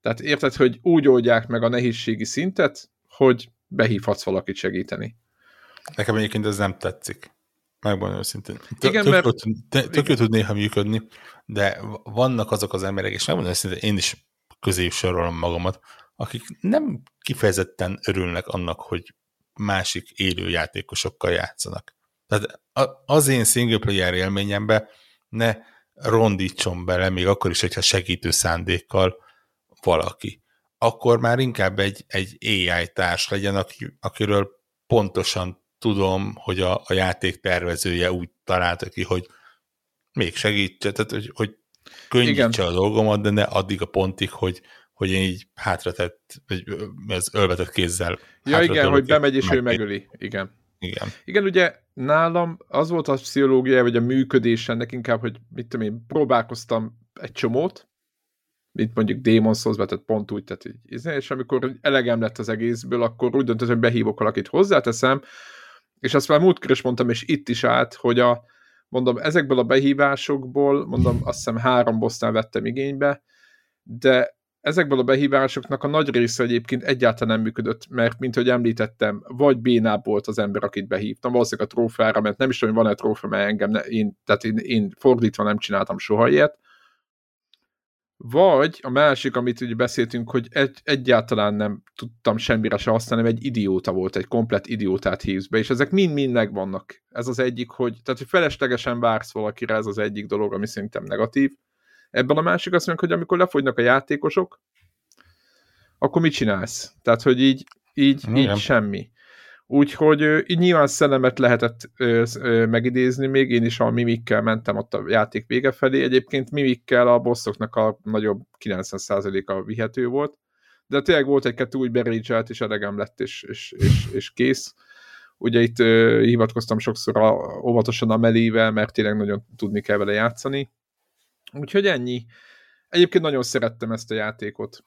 Tehát érted, hogy úgy oldják meg a nehézségi szintet, hogy behívhatsz valakit segíteni. Nekem egyébként ez nem tetszik. Megmondom őszintén. Igen, tök, mert... tök, tök, tök jó tud néha működni, de vannak azok az emberek, és megmondom őszintén, én is közé sorolom magamat, akik nem kifejezetten örülnek annak, hogy másik élő játékosokkal játszanak. Tehát az én single player élményembe ne rondítson bele, még akkor is, hogyha segítő szándékkal valaki. Akkor már inkább egy, egy á i társ legyen, aki, akiről pontosan tudom, hogy a, a játék tervezője úgy találta ki, hogy még segítse, tehát hogy, hogy könnyítse igen. a dolgomat, de ne addig a pontig, hogy, hogy én így hátratett, vagy az ölvetett kézzel. Ja igen, hogy bemegy és megkér. Ő megöli. Igen. Igen. Igen, ugye nálam az volt a pszichológia, vagy a működés ennek inkább, hogy mit tudom én, próbálkoztam egy csomót, mint mondjuk Demon's Souls-be, tehát pont úgy, tehát így, és amikor elegem lett az egészből, akkor úgy döntöttem, hogy behívok valakit, hozzáteszem, és azt már múltkor is mondtam, és itt is állt, hogy a, mondom, ezekből a behívásokból, mondom, azt hiszem három bossnál vettem igénybe, de ezekből a behívásoknak a nagy része egyébként egyáltalán nem működött, mert, mint hogy említettem, vagy bénább volt az ember, akit behívtam, valószínűleg a trófára, mert nem is tudom, van-e trófea, mert engem, ne, én, tehát én, én fordítva nem csináltam soha ilyet, vagy a másik, amit ugye beszéltünk, hogy egy, egyáltalán nem tudtam semmire se használni, egy idióta volt, egy komplett idiótát hívsz be, és ezek mind-mind megvannak. Ez az egyik, hogy, tehát, hogy feleslegesen vársz valakire, ez az egyik dolog, ami szerintem negatív. Ebben a másik azt mondjuk, hogy amikor lefogynak a játékosok, akkor mit csinálsz? Tehát, hogy így, így, így semmi. Úgyhogy így nyilván szellemet lehetett ö, ö, megidézni még, én is a mimikkel mentem ott a játék vége felé, egyébként mimikkel a bosszoknak a nagyobb kilencven százaléka vihető volt, de tényleg volt egy-kettő úgy berédzselt, és elegem lett, és, és, és, és kész. Ugye itt ö, hivatkoztam sokszor a, óvatosan a melével, mert tényleg nagyon tudni kell vele játszani. Úgyhogy ennyi. Egyébként nagyon szerettem ezt a játékot.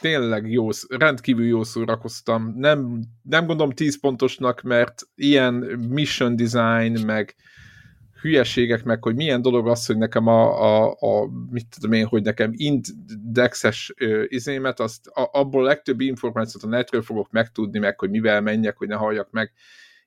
Tényleg jó, rendkívül jól szórakoztam. Nem, nem gondolom tíz pontosnak, mert ilyen mission design, meg hülyeségek, meg hogy milyen dolog az, hogy nekem a, a, a mit tudom én, hogy nekem indexes ö, izémet, azt, a, abból a legtöbb információt a netről fogok megtudni, meg hogy mivel menjek, hogy ne halljak meg.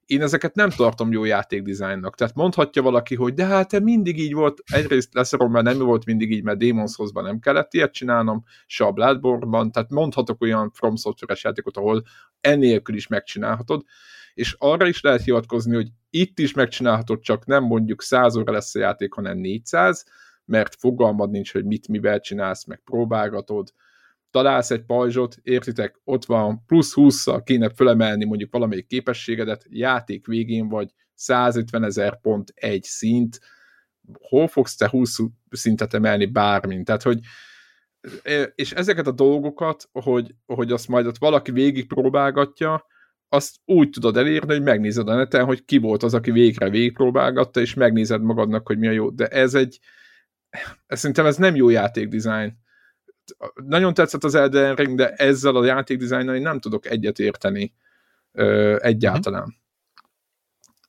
Én ezeket nem tartom jó játékdesignnak. Tehát mondhatja valaki, hogy de hát te mindig így volt, egyrészt leszarom, mert nem volt mindig így, mert Demon's Souls-ban nem kellett ilyet csinálnom, se a Bloodborne-ban, tehát mondhatok olyan From Software-es játékot, ahol enélkül is megcsinálhatod, és arra is lehet hivatkozni, hogy itt is megcsinálhatod, csak nem mondjuk száz óra lesz a játék, hanem négyszáz, mert fogalmad nincs, hogy mit, mivel csinálsz, meg próbálgatod, találsz egy pajzsot, értitek, ott van, plusz hússzal kéne fölemelni mondjuk valamelyik képességedet, játék végén vagy százötvenezer pont egy szint, hol fogsz te húsz szintet emelni bármint, tehát hogy és ezeket a dolgokat, hogy, hogy azt majd ott valaki végig próbálgatja, azt úgy tudod elérni, hogy megnézed a neten, hogy ki volt az, aki végre végigpróbálgatta, és megnézed magadnak, hogy mi a jó, de ez egy, ez, szerintem ez nem jó játékdesign. Nagyon tetszett az Elden Ring, de ezzel a játékdizájnnal én nem tudok egyet érteni ö, egyáltalán. Mm.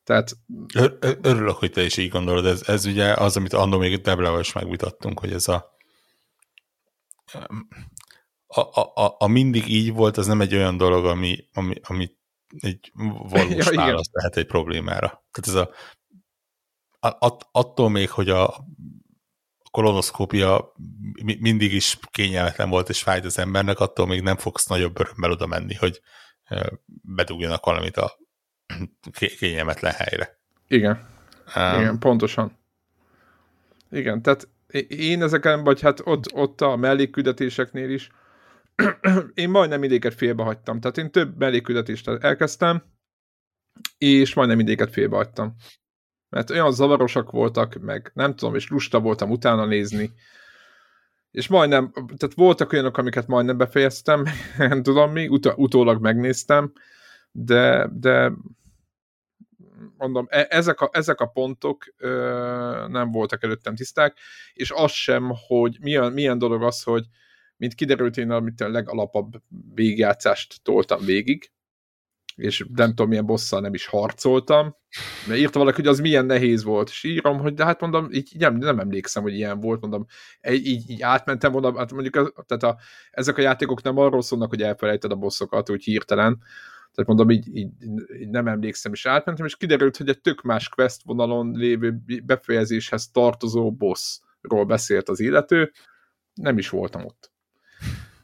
Tehát... Ör- örülök, hogy te is így gondolod. Ez, ez ugye az, amit annó még Deblával is megvitattunk, hogy ez a a, a, a a mindig így volt, az nem egy olyan dolog, ami, ami, ami egy valós ja, válasz lehet egy problémára. Tehát ez a, a att, attól még, hogy a kolonoszkópia mindig is kényelmetlen volt és fájt az embernek, attól még nem fogsz nagyobb örömmel oda menni, hogy bedugjanak valamit a kényelmetlen helyre. Igen. Um, Igen, pontosan. Igen, tehát én ezeken, vagy hát ott, ott a mellékküldetéseknél is én majdnem mindéket félbe hagytam. Tehát én több mellékküldetést elkezdtem, és majdnem mindéket félbe hagytam. Mert olyan zavarosak voltak, meg nem tudom, és lusta voltam utána nézni. És majdnem, tehát voltak olyanok, amiket majdnem befejeztem, nem tudom mi, ut- utólag megnéztem, de, de mondom, e- ezek, a, ezek a pontok ö- nem voltak előttem tiszták, és az sem, hogy milyen, milyen dolog az, hogy mint kiderült, én a legalapabb végjátszást toltam végig, és nem tudom, milyen bosszal nem is harcoltam, mert írta valaki, hogy az milyen nehéz volt, és írom, hogy de hát mondom, így nem, nem emlékszem, hogy ilyen volt, mondom, így, így átmentem, mondom, hát mondjuk az, tehát a, ezek a játékok nem arról szólnak, hogy elfelejted a bosszokat, úgy hirtelen, tehát mondom, így, így, így nem emlékszem, és átmentem, és kiderült, hogy egy tök más quest vonalon lévő befejezéshez tartozó bossról beszélt az illető, nem is voltam ott.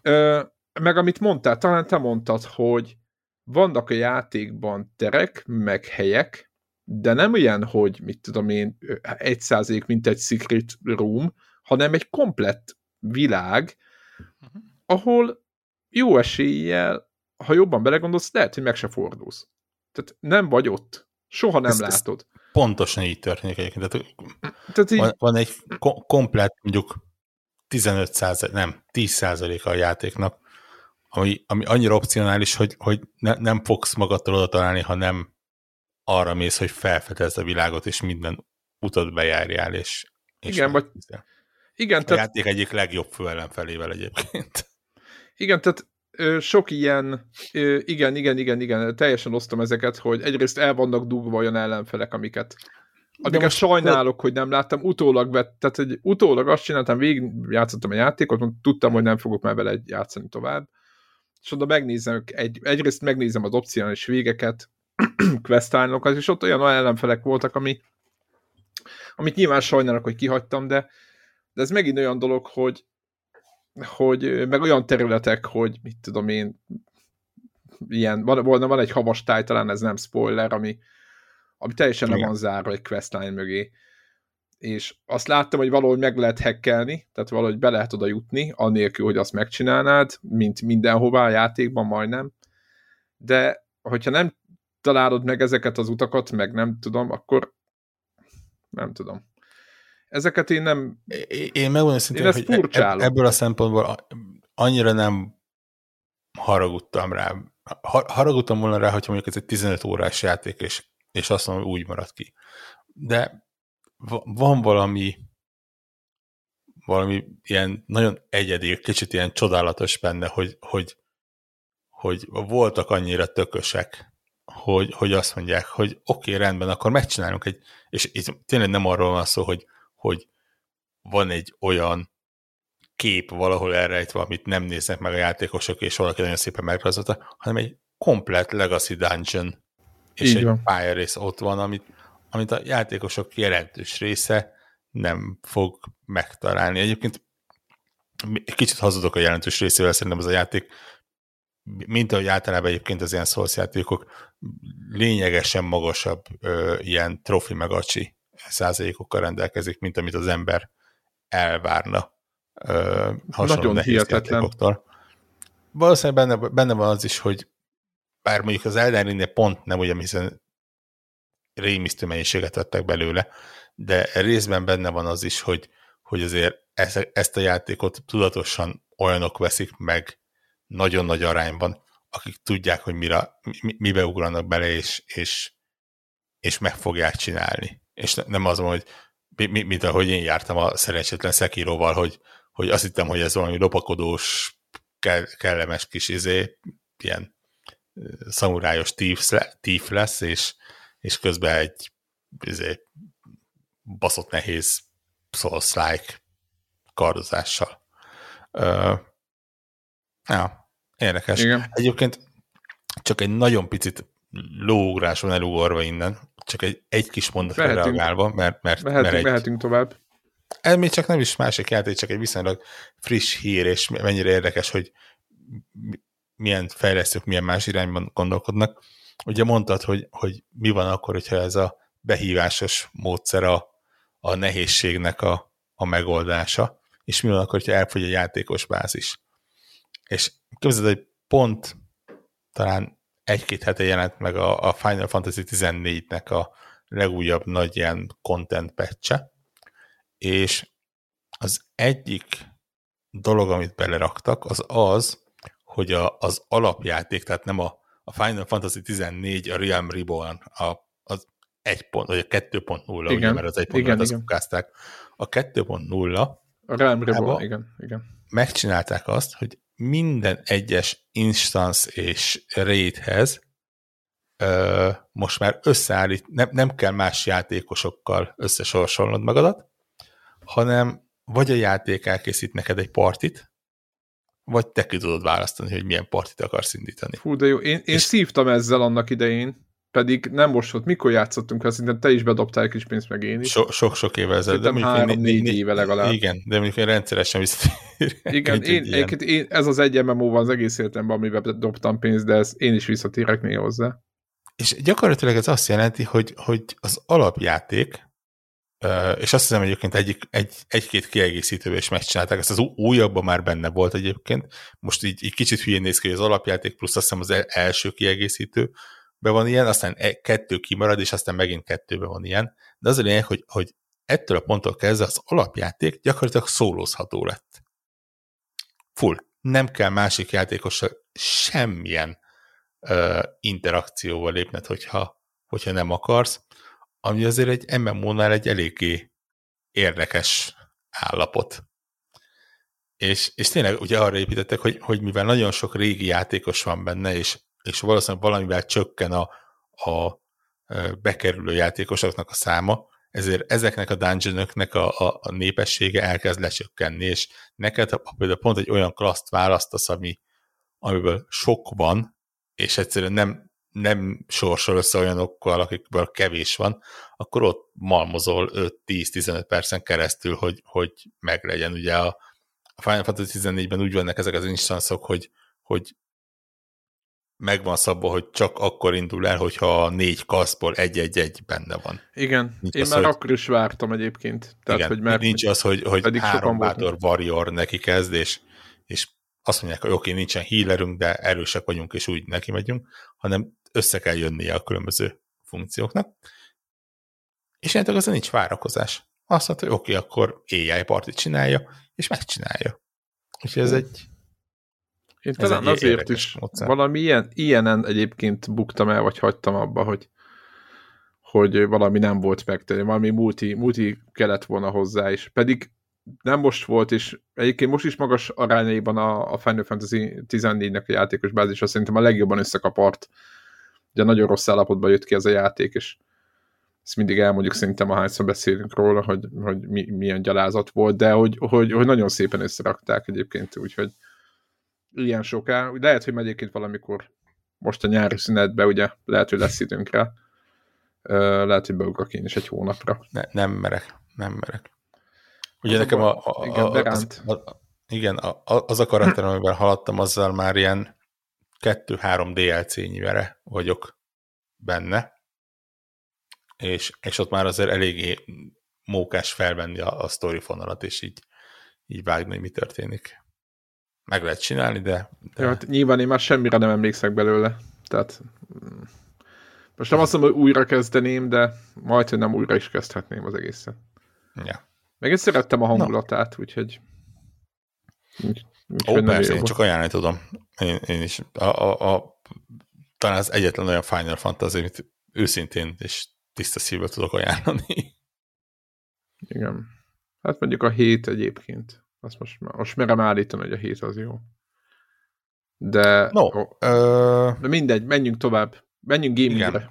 Ö, meg amit mondtál, talán te mondtad, hogy vannak a játékban terek, meg helyek, de nem olyan, hogy mit tudom én, egy százalék, mint egy secret room, hanem egy komplett világ, ahol jó eséllyel, ha jobban belegondolsz, lehet, hogy meg se fordulsz. Tehát nem vagy ott. Soha nem ezt, látod. Ezt pontosan így történik egyébként. Tehát így... Van, van egy ko- komplett, mondjuk tizenöt százalék, nem, tíz százaléka a játéknak, ami, ami annyira opcionális, hogy, hogy ne, nem fogsz magadtól oda találni, ha nem arra mész, hogy felfedezd a világot, és minden utat bejárjál, és, és igen, vagy... igen, a tehát... játék egyik legjobb főellenfelével egyébként. Igen, tehát ö, sok ilyen, ö, igen, igen, igen, igen, teljesen osztom ezeket, hogy egyrészt el vannak dugva olyan ellenfelek, amiket, amiket sajnálok, hogy nem láttam, utólag vett, tehát egy, utólag azt csináltam, végig játszottam a játékot, mondtam, tudtam, hogy nem fogok már vele játszani tovább, és oda megnézem, egy, egyrészt megnézem az opcionális végeket, questline-okat, és ott olyan ellenfelek voltak, ami, amit nyilván sajnálok, hogy kihagytam, de, de ez megint olyan dolog, hogy hogy meg olyan területek, hogy mit tudom én, ilyen, van, van egy havas táj, talán ez nem spoiler, ami, ami teljesen le van zárva egy questline mögé. És azt láttam, hogy valahogy meg lehet hackelni, tehát valahogy be lehet oda jutni, anélkül, hogy azt megcsinálnád, mint mindenhová a játékban majdnem. De hogyha nem találod meg ezeket az utakat, meg nem tudom, akkor nem tudom. Ezeket én nem... Én megmondom szintén, hogy furcsálom. Ebből a szempontból annyira nem haragudtam rá. Haragudtam volna rá, hogyha mondjuk ez egy tizenöt órás játék, és, és azt mondom, hogy úgy marad ki. De van valami valami ilyen nagyon egyedi, kicsit ilyen csodálatos benne, hogy, hogy, hogy voltak annyira tökösek, hogy, hogy azt mondják, hogy oké, okay, rendben, akkor megcsinálunk egy... És tényleg nem arról van szó, hogy hogy van egy olyan kép valahol elrejtve, amit nem néznek meg a játékosok, és valaki nagyon szépen megrajzolta, hanem egy komplett legacy dungeon, és így egy van. Pályarész ott van, amit, amit a játékosok jelentős része nem fog megtalálni. Egyébként kicsit hazudok a jelentős részével, szerintem ez a játék, mint ahogy általában egyébként az ilyen Souls játékok, lényegesen magasabb ö, ilyen trófi megacsi százalékokkal rendelkezik, mint amit az ember elvárna ö, hasonló nagyon nehéz játékoktól. Valószínűleg benne, benne van az is, hogy bár mondjuk az Elden Ringnél pont nem ugyan, hiszen rémisztő mennyiséget adtak belőle, de részben benne van az is, hogy, hogy azért ezt a játékot tudatosan olyanok veszik meg nagyon nagy arányban, akik tudják, hogy mira, mi, mibe ugranak bele, és, és, és meg fogják csinálni. És nem az van, hogy mint ahogy én jártam a szerencsétlen Sekiroval, hogy, hogy azt hittem, hogy ez valami lopakodós, kellemes kis izé, ilyen szamurájos tíf lesz, és, és közben egy izé, baszott nehéz Souls-like kardozással. Uh, ja, érdekes. Igen. Egyébként csak egy nagyon picit lóugráson elugorva innen, csak egy, egy kis mondatra reagálva, mert, mert, mehetünk, mert egy... Mehetünk tovább. Ez még csak nem is másik játék, csak egy viszonylag friss hír, és mennyire érdekes, hogy milyen fejlesztők, milyen más irányban gondolkodnak. Ugye mondtad, hogy, hogy mi van akkor, hogyha ez a behívásos módszer a, a nehézségnek a, a megoldása, és mi van akkor, hogyha elfogy a játékos bázis. És képzeld, hogy pont talán egy-két hete jelent meg a Final Fantasy tizennégynek a legújabb nagy ilyen content patch-e, és az egyik dolog, amit beleraktak, az az, hogy a, az alapjáték, tehát nem a, a Final Fantasy tizennégy, a Realm Reborn, a, az egy pont, vagy a kettő pont nulla, igen, ugye, mert az egy pont nullát azt kukázták. A kettő pont nulla a Realm Reborn, igen, igen. Megcsinálták azt, hogy minden egyes instance és raidhez ö, most már összeállít, nem, nem kell más játékosokkal összesorsolnod magadat, hanem vagy a játék elkészít neked egy partit, vagy te ki tudod választani, hogy milyen partit akarsz indítani. Hú, de jó, én, én és... szívtam ezzel annak idején. pedig nem most volt, mikor játszottunk, azt hiszem, te is bedobtál egy kis pénzt, meg én is. Sok-sok évvel ezelőtt. De három-négy éve legalább. Igen, de mondjuk én rendszeresen visszatérek. Igen, én, én, én, ez az egy em em o van az egész életemben, amiben dobtam pénzt, de ez, én is visszatérek még hozzá. És gyakorlatilag ez azt jelenti, hogy, hogy az alapjáték, és azt hiszem egyébként egy-két egy, egy, kiegészítőben is megcsinálták, ezt az újabban már benne volt egyébként, most így, így kicsit hülyén néz ki, hogy az alapjáték plusz azt hiszem az első kiegészítő, be van ilyen, aztán kettő kimarad, és aztán megint kettőben van ilyen. De az a lényeg, hogy, hogy ettől a ponttól kezdve az alapjáték gyakorlatilag szólózható lett. Full. Nem kell másik játékossal semmilyen uh, interakcióval lépned, hogyha, hogyha nem akarsz, ami azért egy em em o-nál egy eléggé érdekes állapot. És, és tényleg ugye arra építettek, hogy, hogy mivel nagyon sok régi játékos van benne, és és valószínűleg valamivel csökken a, a bekerülő játékosoknak a száma, ezért ezeknek a dungeonöknek a, a, a népessége elkezd lecsökkenni, és neked ha például pont egy olyan klaszt választasz, ami, amiből sok van, és egyszerűen nem, nem sorsol össze olyanokkal, akikből kevés van, akkor ott malmozol öt tíz tizenöt percen keresztül, hogy, hogy meglegyen. Ugye a Final Fantasy tizennégyben úgy vannak ezek az instanszok, hogy, hogy megvan szabva, hogy csak akkor indul el, hogyha a négy kaszból egy-egy-egy benne van. Igen, nincs én az, már hogy... akkor is vártam egyébként. Tehát, igen, hogy mert nincs az, hogy, hogy három bátor warrior neki kezd, és, és azt mondják, hogy oké, okay, nincsen healerünk, de erősek vagyunk, és úgy neki megyünk, hanem össze kell jönnie a különböző funkcióknak. És illetve az nincs várakozás. Azt mondta, hogy oké, okay, akkor á i partit csinálja, és megcsinálja. Úgyhogy ez egy én ez talán azért is módszer. Valami ilyen, ilyenen egyébként buktam el, vagy hagytam abba, hogy, hogy valami nem volt megtenni, valami multi, multi kellett volna hozzá is. Pedig nem most volt, és egyébként most is magas arányaiban a, a Final Fantasy tizennégynek a játékos bázis, azt szerintem a legjobban összekapart. Ugye nagyon rossz állapotban jött ki ez a játék, és ezt mindig elmondjuk szerintem, ahányszor beszélünk róla, hogy, hogy mi, milyen gyalázat volt, de hogy, hogy, hogy nagyon szépen összerakták egyébként, úgyhogy ilyen soká. Lehet, hogy egyébként valamikor most a nyári szünetben, ugye, lehet, hogy lesz időnk rá. Lehet, hogy beugrak én is egy hónapra. Ne, nem merek, nem merek. Ugye az nekem a, a, a, igen, az, a... Igen, a, az a karakter, amivel haladtam, azzal már ilyen kettő-három dé el cé-nyire vagyok benne. És, és ott már azért eléggé mókás felvenni a, a sztorifonalat, és így, így vágni, hogy mi történik. Meg lehet csinálni, de... de... Ja, hát nyilván én már semmire nem emlékszek belőle. Tehát... Most nem azt mondom, hogy újra kezdeném, de majd, hogy nem újra is kezdhetném az egészet. Ja. Meg én szerettem a hangulatát, no. úgyhogy... Úgy, Ó, persze, én csak ajánlani tudom. Én, én is. A, a, a, talán az egyetlen olyan Final Fantasy, amit őszintén és tiszta szívvel tudok ajánlani. Igen. Hát mondjuk a hét egyébként. Azt most, most merem állítani, hogy a hét az jó. De, no, ó, uh, de mindegy, menjünk tovább. Menjünk gamingre. Igen.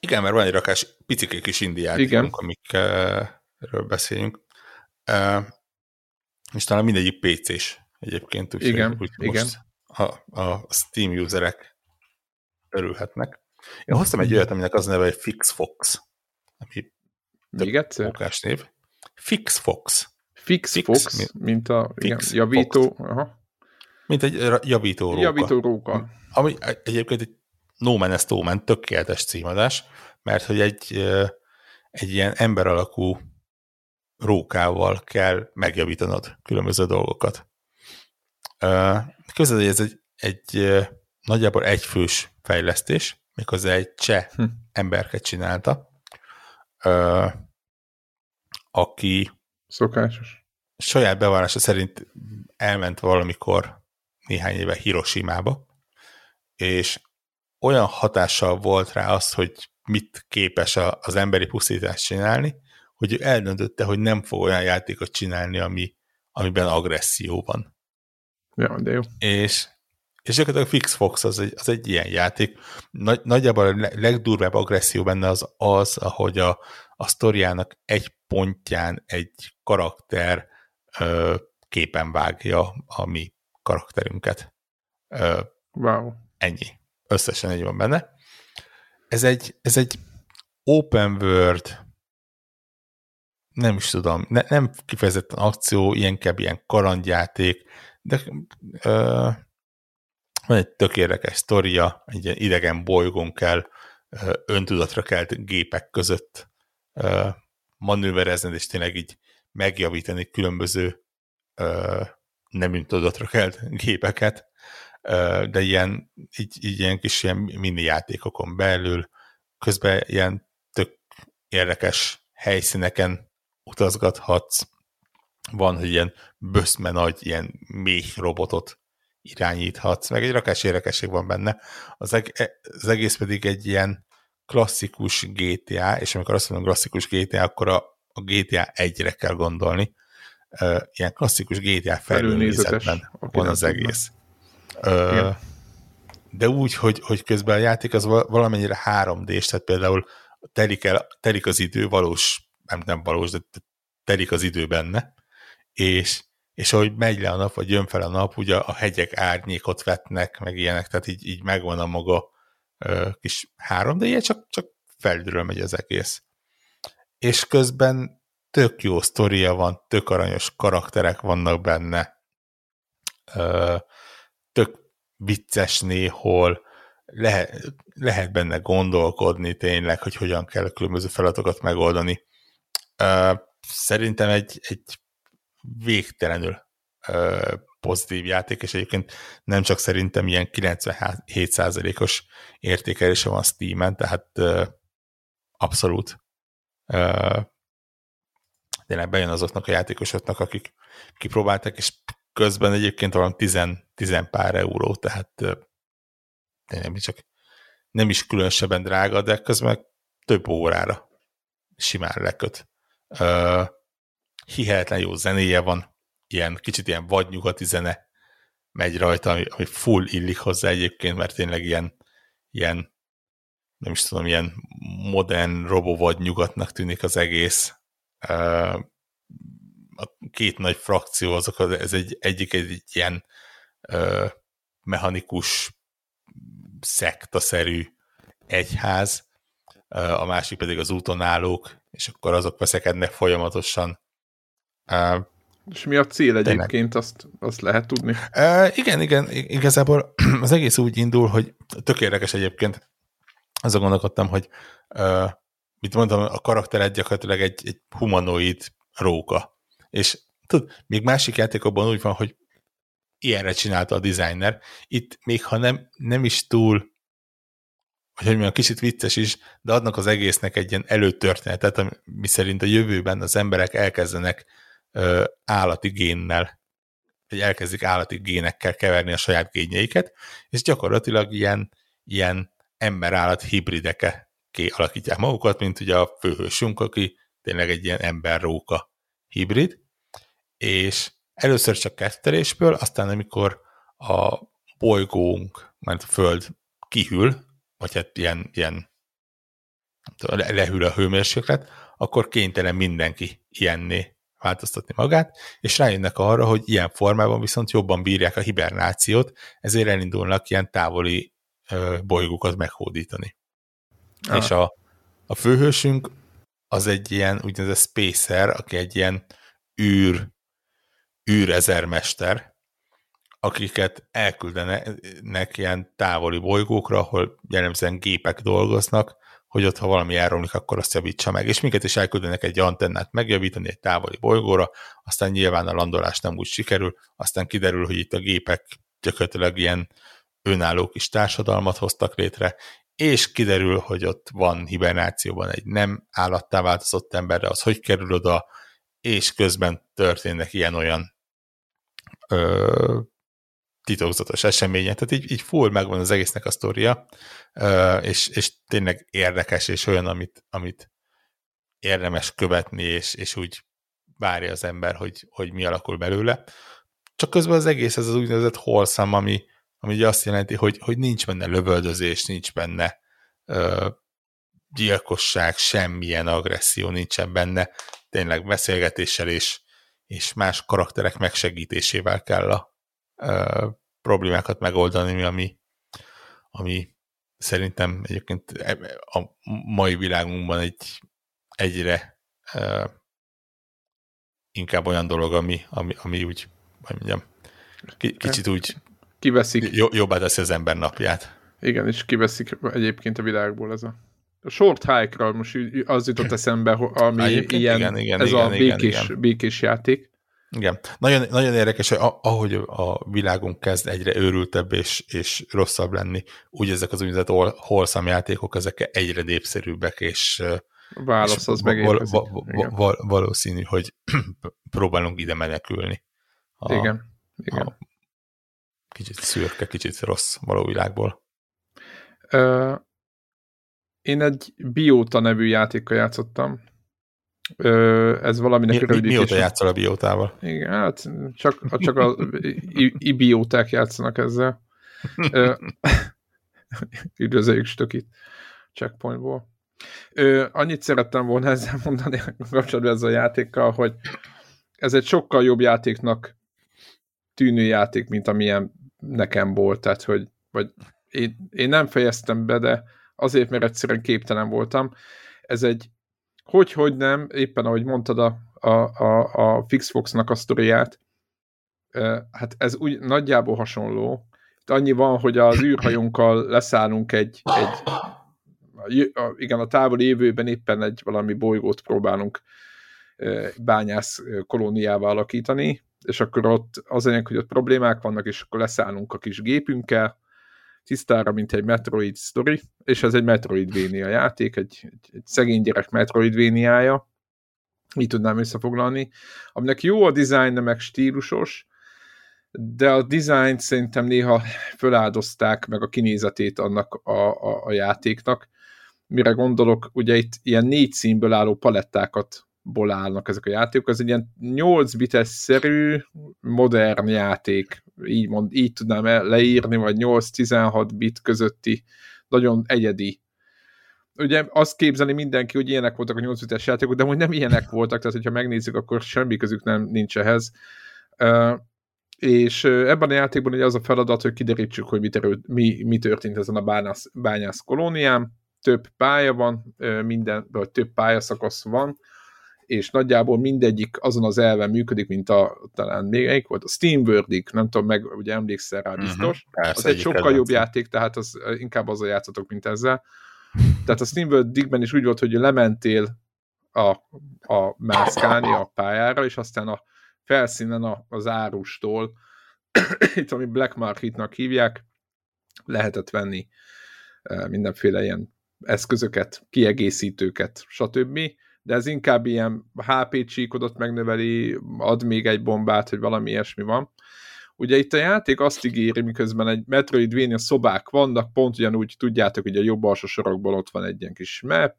Igen, mert van egy rakás picike kis indie játékunk, amikről beszélünk. Uh, és talán mindegyik pé cés egyébként. Úgy, igen, úgy, igen. Most a, a Steam userek örülhetnek. Én hoztam egy olyat, aminek az neve, hogy FixFox. Ami még egyszer? Okás név. FixFox. FixFox, Fix, mint, mint a igen, Fix javító... Aha. Mint egy javító róka. Javító róka. Ami egyébként egy No Man is No Man, tökéletes címadás, mert hogy egy, egy ilyen ember alakú rókával kell megjavítanod különböző dolgokat. Képzeld, hogy ez egy, egy nagyjából egyfős fejlesztés, méghozzá egy cseh hm. emberke csinálta, aki szokásos. Saját bevallása szerint elment valamikor néhány éve Hiroshimába, és olyan hatással volt rá az, hogy mit képes az emberi pusztítást csinálni, hogy ő eldöntötte, hogy nem fog olyan játékot csinálni, ami, amiben agresszió van. Ja, de jó. És, és gyakorlatilag FixFox az egy, az egy ilyen játék. Nagy, nagyjából a legdurvább agresszió benne az az, ahogy a, a sztoriának egy pontján egy karakter ö, képen vágja a mi karakterünket. Ö, wow. Ennyi. Összesen egy van benne. ez egy, ez egy open world, nem is tudom, ne, nem kifejezetten akció, ilyenkább ilyen kalandjáték, de ö, van egy tök érdekes sztoria, egy ilyen idegen bolygón kell ö, öntudatra kelt gépek között ö, manőverezned, és tényleg így megjavítani különböző ö, nem öntudatra kelt gépeket, ö, de ilyen, így, így ilyen kis ilyen mini játékokon belül, közben ilyen tök érdekes helyszíneken utazgathatsz. Van, hogy ilyen böszme nagy, ilyen méh robotot irányíthatsz, meg egy rakás érdekesség van benne. Az, eg- az egész pedig egy ilyen klasszikus gé té á, és amikor azt mondom klasszikus gé té á, akkor a, a gé té á egyre kell gondolni. Uh, ilyen klasszikus gé té á felülnézetben van az egész. Uh, de úgy, hogy, hogy közben a játék az valamennyire három dés, tehát például telik, el, telik az idő valós, nem, nem valós, de telik az idő benne, és, és ahogy megy le a nap, vagy jön fel a nap, ugye a hegyek árnyékot vetnek, meg ilyenek, tehát így, így megvan a maga ö, kis három, de ilyen csak, csak felülről megy az egész. És közben tök jó sztoria van, tök aranyos karakterek vannak benne, ö, tök vicces néhol, lehet, lehet benne gondolkodni tényleg, hogy hogyan kell különböző feladatokat megoldani. Ö, szerintem egy, egy végtelenül ö, pozitív játék, és egyébként nem csak szerintem ilyen kilencvenhét százalékos értékelése van Steamen, tehát ö, abszolút ö, tényleg bejön azoknak a játékosoknak, akik kipróbálták, és közben egyébként valami tizen pár euró, tehát tényleg csak nem is különösebben drága, de közben több órára simán leköt. Uh, hihetetlen jó zenéje van, ilyen kicsit ilyen vadnyugati zene megy rajta, ami, ami full illik hozzá egyébként, mert tényleg ilyen, ilyen nem is tudom, ilyen modern robovadnyugatnak tűnik az egész. Uh, a két nagy frakció, azok az, ez egy, egyik egy ilyen uh, mechanikus szektaszerű egyház, uh, a másik pedig az úton állók, és akkor azok veszekednek folyamatosan. Uh, és mi a cél egyébként, azt, azt lehet tudni? Uh, igen, igen, igazából az egész úgy indul, hogy tök érdekes egyébként. Azon gondolkodtam, hogy uh, mit mondtam, a karaktered gyakorlatilag egy, egy humanoid róka. És tudod, még másik játékokban úgy van, hogy ilyenre csinálta a designer. Itt még ha nem, nem is túl, hogy mondjam, kicsit vicces is, de adnak az egésznek egy ilyen előtörténetet, ami szerint a jövőben az emberek elkezdenek ö, állati génnel, vagy elkezdik állati génekkel keverni a saját génjeiket, és gyakorlatilag ilyen, ilyen ember-állat hibrideké alakítják magukat, mint ugye a főhősünk, aki tényleg egy ilyen ember-róka hibrid, és először csak kettelésből, aztán amikor a bolygónk, mert a Föld kihűl, vagy hát ilyen, ilyen lehűl a hőmérséklet, akkor kénytelen mindenki ilyenné változtatni magát, és rájönnek arra, hogy ilyen formában viszont jobban bírják a hibernációt, ezért elindulnak ilyen távoli ö, bolygókat meghódítani. Aha. És a, a főhősünk az egy ilyen úgynevezett spacer, aki egy ilyen űr, űrezermester, akiket elküldenek ilyen távoli bolygókra, ahol jellemzően gépek dolgoznak, hogy ott, ha valami elromlik, akkor azt javítsa meg. És minket is elküldenek egy antennát megjavítani egy távoli bolygóra, aztán nyilván a landolás nem úgy sikerül, aztán kiderül, hogy itt a gépek gyakorlatilag ilyen önálló kis társadalmat hoztak létre, és kiderül, hogy ott van hibernációban egy nem állattá változott ember, de az hogy kerül oda, és közben történnek ilyen-olyan ö, titokzatos eseménye. Tehát így, így full megvan az egésznek a sztória, és, és tényleg érdekes, és olyan, amit, amit érdemes követni, és, és úgy várja az ember, hogy, hogy mi alakul belőle. Csak közben az egész, ez az úgynevezett wholesome, ami, ami ugye azt jelenti, hogy, hogy nincs benne lövöldözés, nincs benne ö, gyilkosság, semmilyen agresszió nincsen benne. Tényleg beszélgetéssel és, és más karakterek megsegítésével kell a Uh, problémákat megoldani, ami, ami szerintem egyébként a mai világunkban egy egyre uh, inkább olyan dolog, ami, ami, ami úgy, hogy mondjam, kicsit úgy kiveszik. Jobbá teszi az ember napját. Igen, és kiveszik egyébként a világból ez a... A short hike-ra most az jutott eszembe, ami egyébként ilyen, igen, igen, ez igen, a békés, igen. békés játék. Igen. Nagyon, nagyon érdekes, hogy ahogy a világunk kezd egyre őrültebb és, és rosszabb lenni, úgy ezek az úgynevezett wholesome játékok, ezek egyre népszerűbbek, és válasz és az val- val- val- valószínű, hogy próbálunk ide menekülni. A, igen. igen. A kicsit szürke, kicsit rossz való világból. Ö, én egy bé i o té á nevű játékkal játszottam. Ö, ez valaminek mi, rövidítés. Mióta játszol a bé i o té á-val? Igen, hát csak, csak az i bé i o té á-k játszanak ezzel. Üdvözöljük Stökit checkpointból. Ö, annyit szerettem volna ezzel mondani kapcsolatban ezzel a játékkal, hogy ez egy sokkal jobb játéknak tűnő játék, mint amilyen nekem volt. Tehát, hogy vagy én, én nem fejeztem be, de azért, mert egyszerűen képtelen voltam. Ez egy hogy-hogy nem, éppen ahogy mondtad a, a, a, a FixFox-nak a sztoriát, hát ez úgy nagyjából hasonló. Itt annyi van, hogy az űrhajónkkal leszállunk egy, egy a, igen, a távoli jövőben éppen egy valami bolygót próbálunk bányász kolóniává alakítani, és akkor ott az anyag, hogy ott problémák vannak, és akkor leszállunk a kis gépünkkel, tisztára, mint egy Metroid sztori, és ez egy Metroidvania játék, egy, egy, egy szegény gyerek Metroidvaniája, így tudnám összefoglalni, aminek jó a dizájn, meg stílusos, de a dizájnt szerintem néha föláldozták meg a kinézetét annak a, a, a játéknak. Mire gondolok, ugye itt ilyen négy színből álló palettákat ból állnak ezek a játékok, ez egy ilyen nyolc bites-szerű modern játék, így, mond, így tudnám leírni, vagy nyolc-tizenhat bit közötti, nagyon egyedi. Ugye azt képzeli mindenki, hogy ilyenek voltak a nyolc bites játékok, de hogy nem ilyenek voltak, tehát hogyha megnézzük, akkor semmi közük nem, nincs ehhez. És ebben a játékban ugye az a feladat, hogy kiderítsük, hogy mi, terült, mi, mi történt ezen a bányász, bányász kolónián, több pálya van, minden, vagy több pályaszakasz van, és nagyjából mindegyik azon az elven működik, mint a, talán még egyik volt, a SteamWorld-ig, nem tudom, meg ugye emlékszel rá biztos. Uh-huh. Az egy sokkal jobb játék, tehát az, inkább azzal játszatok, mint ezzel. Tehát a SteamWorld-igben is úgy volt, hogy lementél a, a mászkálni a pályára, és aztán a felszínen a, az árustól, itt ami Black Market-nak hívják, lehetett venni mindenféle ilyen eszközöket, kiegészítőket, stb., de ez inkább ilyen há pé csíkodot megnöveli, ad még egy bombát, hogy valami ilyesmi van. Ugye itt a játék azt ígéri, miközben egy Metroidvania szobák vannak, pont ugyanúgy tudjátok, hogy a jobb alsó sorokból ott van egy ilyen kis map,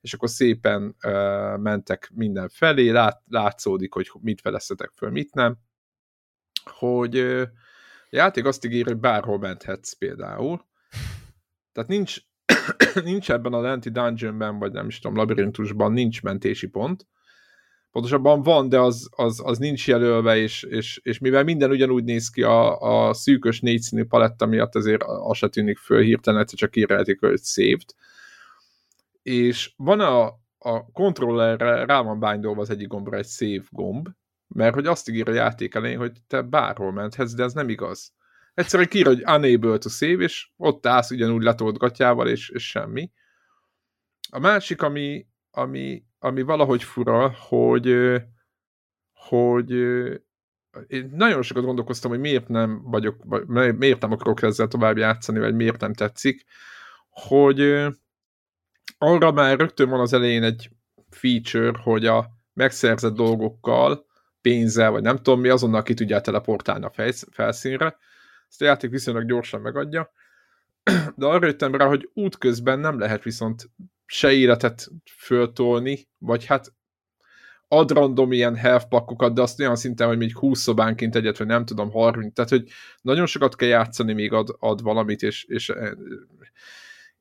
és akkor szépen uh, mentek mindenfelé, lát, látszódik, hogy mit feleztetek föl, mit nem. Hogy uh, a játék azt ígéri, hogy bárhol menthetsz például. Tehát nincs nincs ebben a lenti dungeonben, vagy nem is tudom, labirintusban nincs mentési pont. Pontosabban van, de az, az, az nincs jelölve, és, és, és mivel minden ugyanúgy néz ki a, a szűkös négyszínű paletta miatt, azért az se tűnik föl hirtelen, egyszer csak írjáték, hogy saved. És van a, a kontrollerre, rá van bindolva az egyik gombra egy save gomb, mert hogy azt ígér a játék elején, hogy te bárhol menthetsz, de ez nem igaz. Egyszerűen kiír, hogy unable to save, és ott állsz ugyanúgy letolt gatyával, és, és semmi. A másik, ami, ami, ami valahogy fura, hogy, hogy én nagyon sokat gondolkoztam, hogy miért nem vagyok, vagy miért nem akarok ezzel tovább játszani, vagy miért nem tetszik, hogy arra már rögtön van az elején egy feature, hogy a megszerzett dolgokkal, pénzzel, vagy nem tudom mi, azonnal ki tudjál teleportálni a felszínre. Ezt a játék viszonylag gyorsan megadja, de arra jöttem rá, hogy útközben nem lehet viszont se életet föltolni, vagy hát ad random ilyen health packokat, de azt olyan szinten, hogy még húsz szobánként egyet, vagy nem tudom, harminc, tehát hogy nagyon sokat kell játszani, még ad, ad valamit, és, és,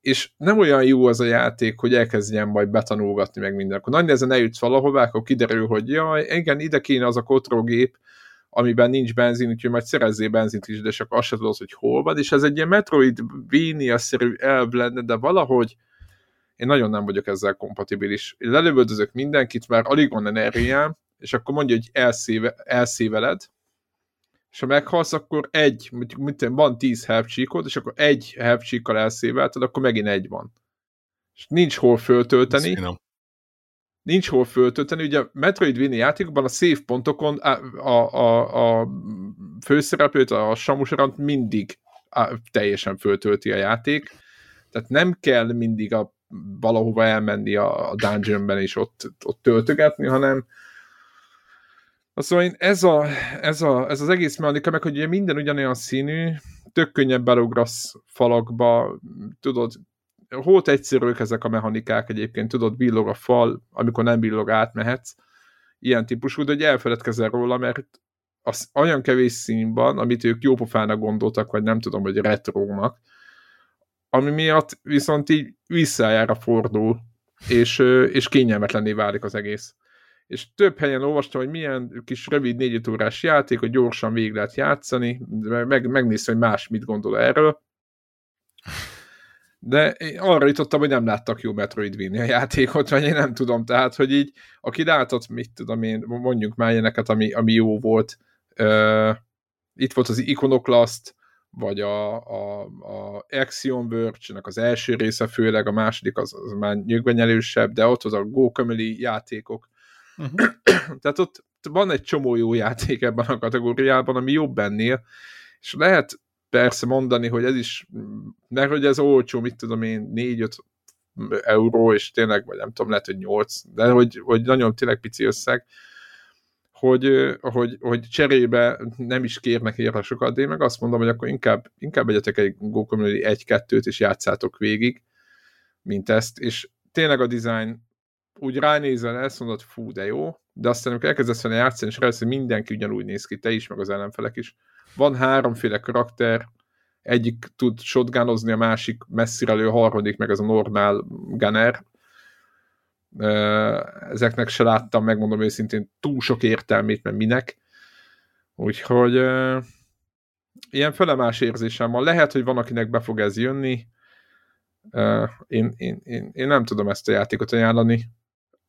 és nem olyan jó az a játék, hogy elkezdjen majd betanulgatni meg mindenkor. Nagy nehezen eljutsz valahová, akkor kiderül, hogy jaj, igen, ide kéne az a kontrollgép, amiben nincs benzin, úgyhogy majd szerezzél benzint is, de csak azt sem tudod, hogy hol van, és ez egy ilyen Metroidvania-szerű elv lenne, de valahogy én nagyon nem vagyok ezzel kompatibilis. Én lelövöldözök mindenkit, már alig van energiám, és akkor mondja, hogy elszéve, elszéveled, és ha meghalsz, akkor egy, mint van tíz health csíkod, és akkor egy health csíkkal elszévelted, akkor megint egy van. És nincs hol föltölteni. Nincs hol föltölteni. Ugye a Metroidvania játékokban a save pontokon a, a, a, a főszereplőt, a Samusarant mindig teljesen föltölti a játék. Tehát nem kell mindig a, valahova elmenni a, a dungeonben és ott, ott töltögetni, hanem szóval ez, a, ez, a, ez az egész mechanika, meg hogy ugye minden ugyanolyan színű, tök könnyebb belugrasz falakba, tudod, holt egyszerűek ezek a mechanikák egyébként, tudod, billog a fal, amikor nem billog, átmehetsz, ilyen típusú, de hogy elfeledkezel róla, mert az olyan kevés színban, amit ők jópofának gondoltak, vagy nem tudom, hogy retrónak, ami miatt viszont így visszájára fordul, és, és kényelmetlenné válik az egész. És több helyen olvastam, hogy milyen kis rövid négy-öt órás játék, hogy gyorsan végig lehet játszani, meg, megnéztem, hogy más mit gondol erről. De én arra jutottam, hogy nem láttak jó Metroidvania játékot, vagy én nem tudom, tehát, hogy így, aki látott, mit tudom én, mondjuk már ilyeneket, ami, ami jó volt, uh, itt volt az Iconoclast, vagy a, a, a Axiom Verge-nek az első része főleg, a második az, az már nyögvenyelősebb, de ott az a Go-Kömeli játékok. Uh-huh. Tehát ott van egy csomó jó játék ebben a kategóriában, ami jobb ennél, és lehet persze mondani, hogy ez is, mert hogy ez olcsó, mit tudom én, négy-öt euró, és tényleg, vagy nem tudom, lehet, hogy nyolc, de hogy, hogy nagyon tényleg pici összeg, hogy, hogy, hogy cserébe nem is kérnek érre sokat, de én meg azt mondom, hogy akkor inkább, inkább egyetek egy Go Community egy-kettőt, és játszátok végig, mint ezt, és tényleg a design úgy ránézel, ezt mondod, fú, de jó, de aztán amikor elkezdesz vele játszani, és rájössz, hogy mindenki ugyanúgy néz ki, te is, meg az ellenfelek is. Van háromféle karakter, egyik tud shotgunozni, a másik messzire lő, a harmadik, meg ez a normál gunner. Ezeknek se láttam, megmondom őszintén, túl sok értelmét, mert minek. Úgyhogy ilyen felemás érzésem van. Lehet, hogy van, akinek be fog ez jönni. Én, én, én, én nem tudom ezt a játékot ajánlani.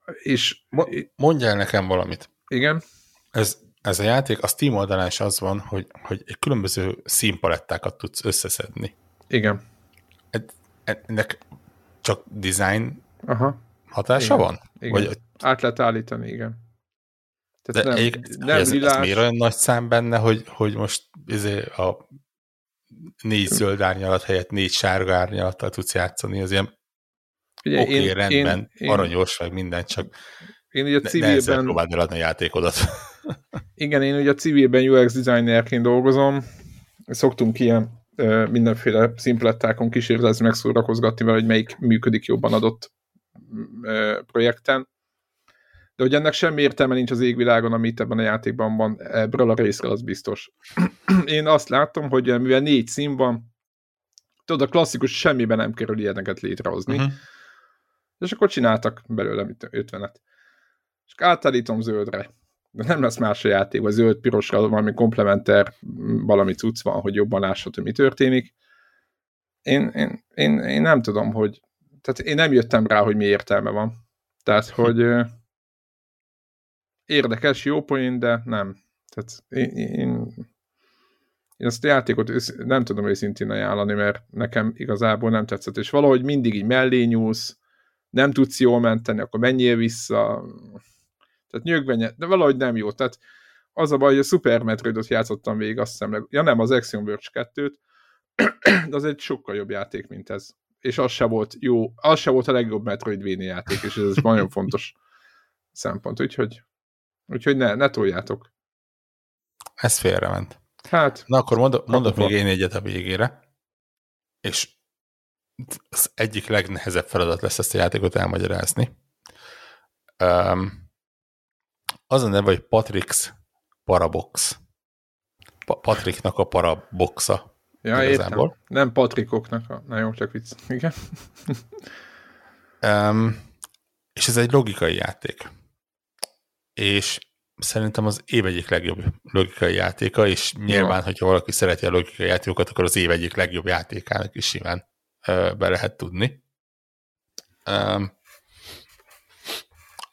És mondjál nekem valamit. Igen. Ez, ez a játék, a Steam oldalán is az van, hogy, hogy különböző színpalettákat tudsz összeszedni. Igen. Ennek csak design aha. hatása igen. van? Igen. Vagy át lehet állítani, igen. Tehát de nem, ég, nem ez, ez miért olyan nagy szám benne, hogy, hogy most a négy zöld árnyalat helyett négy sárga árnyalattal tudsz játszani, az ilyen oké, okay, rendben, én, aranyos, meg minden, csak én ugye a civilben, ne ezzel próbáld eladni a játékodat. Igen, én ugye a civilben u iksz designerként dolgozom, szoktunk ilyen ö, mindenféle szimplettákon kísérletezni, meg szórakozgatni vele, hogy melyik működik jobban adott ö, projekten. De hogy ennek semmi értelme nincs az égvilágon, ami itt ebben a játékban van, ebből a részről az biztos. Én azt látom, hogy mivel négy szín van, tudod, a klasszikus semmiben nem kerül ilyeneket létrehozni. Uh-huh. És akkor csináltak belőle ötvenet. És átállítom zöldre. De nem lesz más a játék, vagy zöld-pirosra valami komplementer, valami cucc van, hogy jobban lássad, mi történik. Én, én, én, én nem tudom, hogy... Tehát én nem jöttem rá, hogy mi értelme van. Tehát, hogy... Érdekes, jó poén, de nem. Tehát én, én, én ezt a játékot ősz, nem tudom őszintén ajánlani, mert nekem igazából nem tetszett, és valahogy mindig így mellé nyúlsz, nem tudsz jól menteni, akkor menjél vissza, tehát nyögvenye, de valahogy nem jó. Tehát az a baj, hogy a Super Metroidot játszottam végig, azt hiszem, ja nem, az Axiom Verge kettőt, de az egy sokkal jobb játék, mint ez. És az se volt jó, az se volt a legjobb Metroidvania játék, és ez nagyon fontos szempont, úgyhogy Úgyhogy ne, ne toljátok. Ez félrement. Hát. Na akkor mondok, mondok még én egyet a végére. És az egyik legnehezebb feladat lesz ezt a játékot elmagyarázni. Um, az a neve, hogy Patrick's Parabox. Pa- Patricknak a paraboxa. Ja, igazából. Értem. Nem Patrickoknak a... Na jó, csak vicc. Igen. um, és ez egy logikai játék. És szerintem az év egyik legjobb logikai játéka, és nyilván, ja. hogyha valaki szereti a logikai játékokat, akkor az év egyik legjobb játékának is simán be lehet tudni.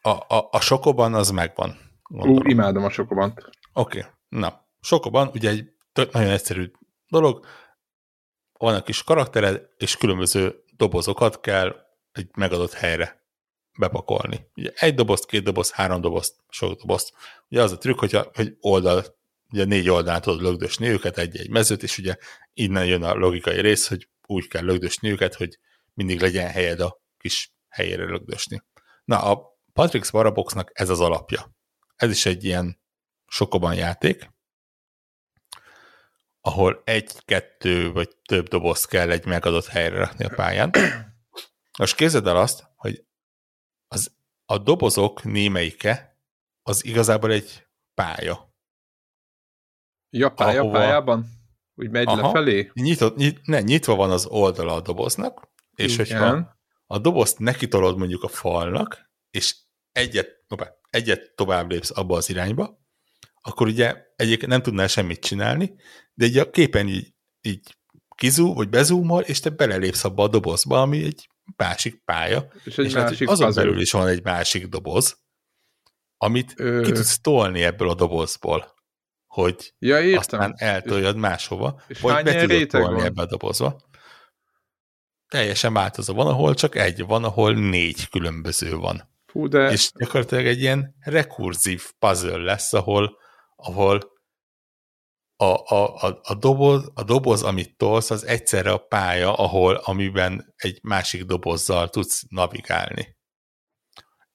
A, a, a Sokoban az megvan. Ú, imádom a Sokobant. Oké, okay. na. Sokoban ugye egy tök, nagyon egyszerű dolog, van a kis karaktered, és különböző dobozokat kell egy megadott helyre bepakolni. Ugye egy dobozt, két dobozt, három dobozt, sok dobozt. Ugye az a trükk, hogyha, hogy oldal, ugye négy oldalán tudod lögdösni őket, egy-egy mezőt, és ugye innen jön a logikai rész, hogy úgy kell lögdösni őket, hogy mindig legyen helyed a kis helyére lögdösni. Na, a Patrick's Varaboxnak ez az alapja. Ez is egy ilyen Sokoban játék, ahol egy-kettő vagy több doboz kell egy megadott helyre rakni a pályán. Most képzeld el azt, hogy az, a dobozok némelyike az igazából egy pálya. Ja, pálya ahova, pályában? Úgy megy aha, lefelé? Nyitott, nyit, ne, nyitva van az oldala a doboznak, és igen. hogyha a dobozt nekitolod mondjuk a falnak, és egyet, opa, egyet tovább lépsz abba az irányba, akkor ugye egyébként nem tudnál semmit csinálni, de így a képen így, így kizúl, vagy bezúmol, és te belelépsz abba a dobozba, ami egy másik pálya. És, egy és másik hát, azon belül is van egy másik doboz, amit Ö... ki tudsz tolni ebből a dobozból, hogy ja, értem. aztán eltöljed máshova, és vagy be tudod tolni van? ebbe a dobozba. Teljesen változó. Van, ahol csak egy, van, ahol négy különböző van. Hú, de... És gyakorlatilag egy ilyen rekurzív puzzle lesz, ahol ahol a, a, a, a, doboz, a doboz, amit tolsz, az egyszerre a pálya, ahol, amiben egy másik dobozzal tudsz navigálni.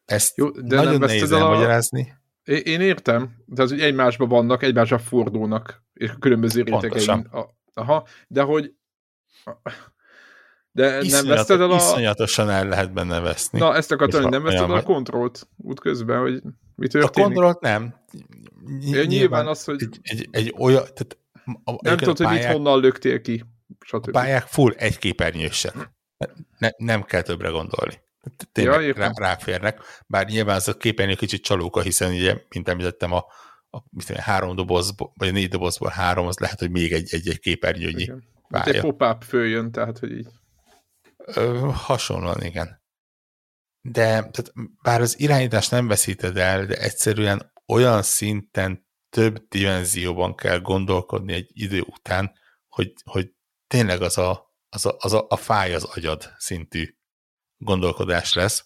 Ezt jó, de nagyon nehéz elmagyarázni. A... Én értem, de az, hogy egymásban vannak, egymásban fordulnak, és különböző rétegein. Aha, de hogy... De iszonyatos, nem veszted el a... Iszonyatosan el lehet benne veszni. Na, ezt akartam, hogy nem veszted el a kontrollt útközben, hogy mi történik? A kontrollt nem. Ny- nyilván, nyilván az, hogy... Egy, egy, egy olyan, tehát a, nem tudod, hogy itt honnan löktél ki. Stb. A pályák full egy képernyősek. Ne, nem kell többre gondolni. Tényleg ja, rá, ráférnek. Bár nyilván az a képernyő kicsit csalóka, hiszen ugye, mint említettem, a, a három dobozból, vagy a négy dobozból három, az lehet, hogy még egy-egy képernyőnyi igen. pálya. Egy pop-up följön, tehát, hogy így... Ö, hasonlóan, igen. De tehát, bár az irányítást nem veszíted el, de egyszerűen olyan szinten több dimenzióban kell gondolkodni egy idő után, hogy, hogy tényleg az, a, az, a, az a, a fáj az agyad szintű gondolkodás lesz.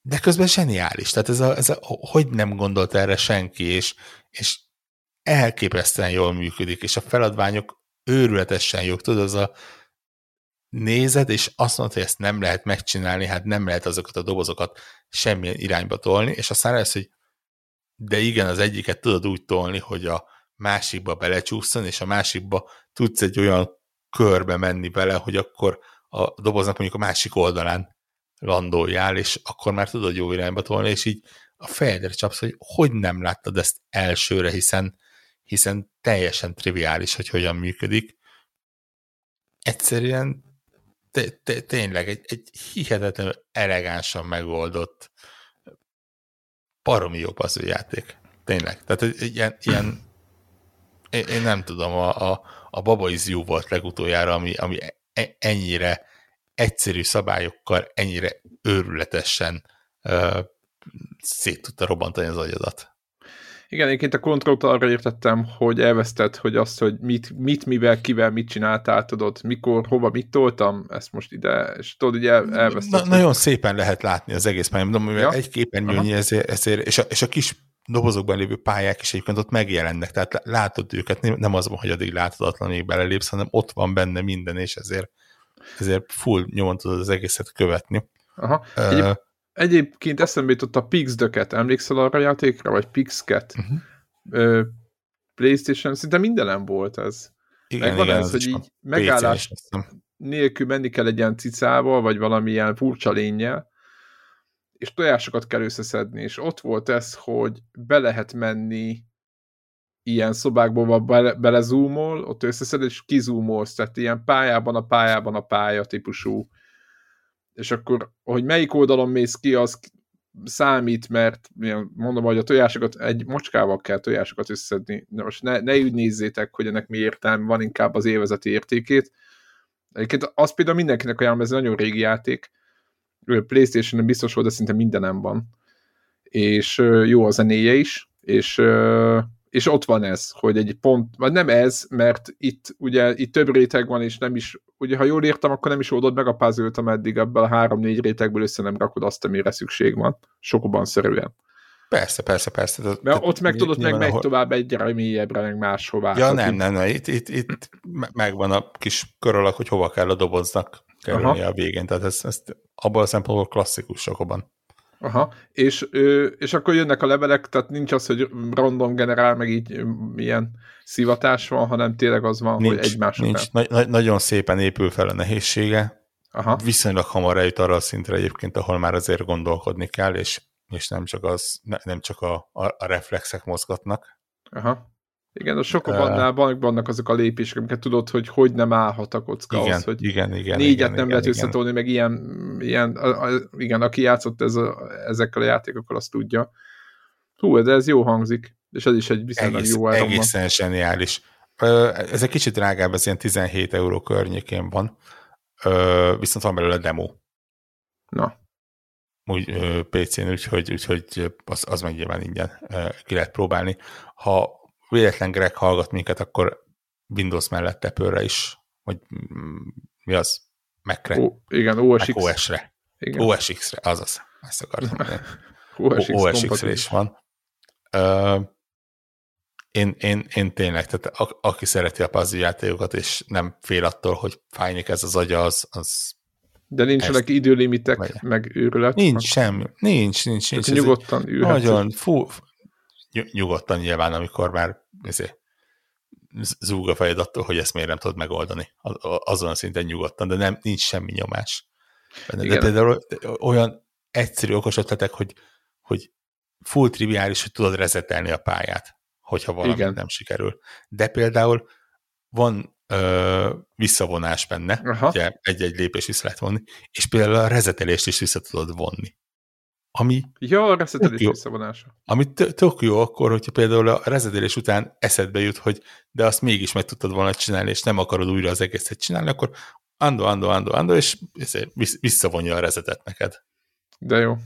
De közben zseniális. Tehát ez a, ez a hogy nem gondolt erre senki, és, és elképesztően jól működik, és a feladványok őrületesen jók. Tudod, az a nézed, és azt mondod, hogy ezt nem lehet megcsinálni, hát nem lehet azokat a dobozokat semmilyen irányba tolni, és aztán lesz, hogy de igen, az egyiket tudod úgy tolni, hogy a másikba belecsúszson, és a másikba tudsz egy olyan körbe menni bele, hogy akkor a doboznak mondjuk a másik oldalán landoljál, és akkor már tudod jó irányba tolni, és így a fejedre csapsz, hogy hogy nem láttad ezt elsőre, hiszen, hiszen teljesen triviális, hogy hogyan működik. Egyszerűen Te, te, tényleg egy, egy hihetetlenül elegánsan megoldott baromi jó játék. Tényleg. Tehát egy, egy ilyen, ilyen én, én nem tudom, a, a, a Baba Is You volt legutoljára, ami, ami ennyire egyszerű szabályokkal, ennyire őrületesen ö, szét tudta robbantani az agyadat. Igen, egyébként a kontrollt arra értettem, hogy elvesztett, hogy azt, hogy mit, mit, mivel, kivel, mit csináltál, tudod, mikor, hova, mit toltam, ezt most ide, és tudod, ugye elvesztett. Na, hogy... Nagyon szépen lehet látni az egész pályán, mondom, mivel ja. egy képernyőnyi ezért, ezért és, a, és a kis dobozokban lévő pályák is egyébként ott megjelennek, tehát látod őket, nem az van, hogy addig láthatatlanig belelépsz, hanem ott van benne minden, és ezért, ezért full nyomon tudod az egészet követni. Aha. Uh, Egyébként eszembe jutott a Pix-ket, emlékszel arra a játékra, vagy Pix-ket? Uh-huh. PlayStation, szinte mindenen volt ez. Igen, meg van igen, ez, ez, hogy így megállás nélkül menni kell egy ilyen cicával, vagy valamilyen furcsa lénnyel, és tojásokat kell összeszedni, és ott volt ez, hogy be lehet menni ilyen szobákból, bele, belezúmol, ott összeszed, és kizúmolsz, tehát ilyen pályában a pályában a pálya típusú. És akkor, hogy melyik oldalon mész ki, az számít, mert mondom, hogy a tojásokat, egy macskával kell tojásokat összedni. Most ne, ne úgy nézzétek, hogy ennek mi értelme van, inkább az élvezeti értékét. Egyébként az például mindenkinek ajánlom, ez nagyon régi játék. PlayStation-en biztos volt, de szinte mindenem van. És jó a zenéje is, és, és ott van ez, hogy egy pont, vagy nem ez, mert itt ugye itt több réteg van, és nem is, ugye ha jól értem, akkor nem is oldod meg a puzzle-t, ameddig ebből a három-négy rétegből össze nem rakod azt, amire szükség van. Sokban szerűen. Persze, persze, persze. De, de ott meg tudod, meg megy ahol... tovább egyre mélyebbre, meg máshová. Ja, nem, nem, nem. Itt, itt, itt megvan a kis kör alak, hogy hova kell a doboznak kerülni a végén. Tehát ez, ez abban a szempontból klasszikus sokban. Aha, és, és akkor jönnek a levelek, tehát nincs az, hogy random generál, meg így ilyen szivatás van, hanem tényleg az van, nincs, hogy egymásra. Nincs, na, na, nagyon szépen épül fel a nehézsége. Aha. Viszonylag hamar eljut arra a szintre egyébként, ahol már azért gondolkodni kell, és, és nem csak, az, ne, nem csak a, a, a reflexek mozgatnak. Aha. Igen, a sokobannál uh, vannak azok a lépések, amiket tudod, hogy hogy nem állhat a kocka igen, az, hogy igen, igen, négyet igen, nem igen, lehet összetolni, meg ilyen, ilyen a, a, igen, aki játszott ez a, ezekkel a játékokkal, azt tudja. Hú, de ez jó hangzik, és ez is egy viszonylag egész, jó áramban. Egészen zseniális. Ez egy kicsit drágább, ez ilyen tizenhét euró környékén van, viszont van belőle demo. Na. Úgy pé cén, úgyhogy, úgyhogy az, az meg nyilván ingyen ki lehet próbálni. Ha véletlen Greg hallgat minket, akkor Windows mellett Apple-re is, vagy mi az? Mac-re? Ó, igen, o es iksz-re. Igen. o es iksz-re, azaz. Ezt akartam mondani. o es iksz-re is van. Uh, én, én, én tényleg, tehát a, aki szereti a puzzle játékokat, és nem fél attól, hogy fájnik ez az agya, az... az de nincsenek időlimitek, meg, meg őrület? Nincs semmi. Nincs, nincs. nincs. Nyugodtan ülhetsz. Nagyon, fú... nyugodtan nyilván, amikor már ezért, zúg a fejed attól, hogy ezt miért nem tudod megoldani. Azon a szinten nyugodtan, de nem, nincs semmi nyomás. De igen. Például olyan egyszerű okos ötletek, hogy, hogy full triviális, hogy tudod resetelni a pályát, hogyha valami igen. nem sikerül. De például van ö, visszavonás benne, aha. ugye egy-egy lépés vissza lehet vonni, és például a resetelést is vissza tudod vonni. Ami ja, resetelés visszavonása. Ami tök jó akkor, hogyha például a resetelés után eszedbe jut, hogy de azt mégis meg tudtad volna csinálni, és nem akarod újra az egészet csinálni, akkor ando, ando, ando, ando, és visszavonja a resetet neked. De jó.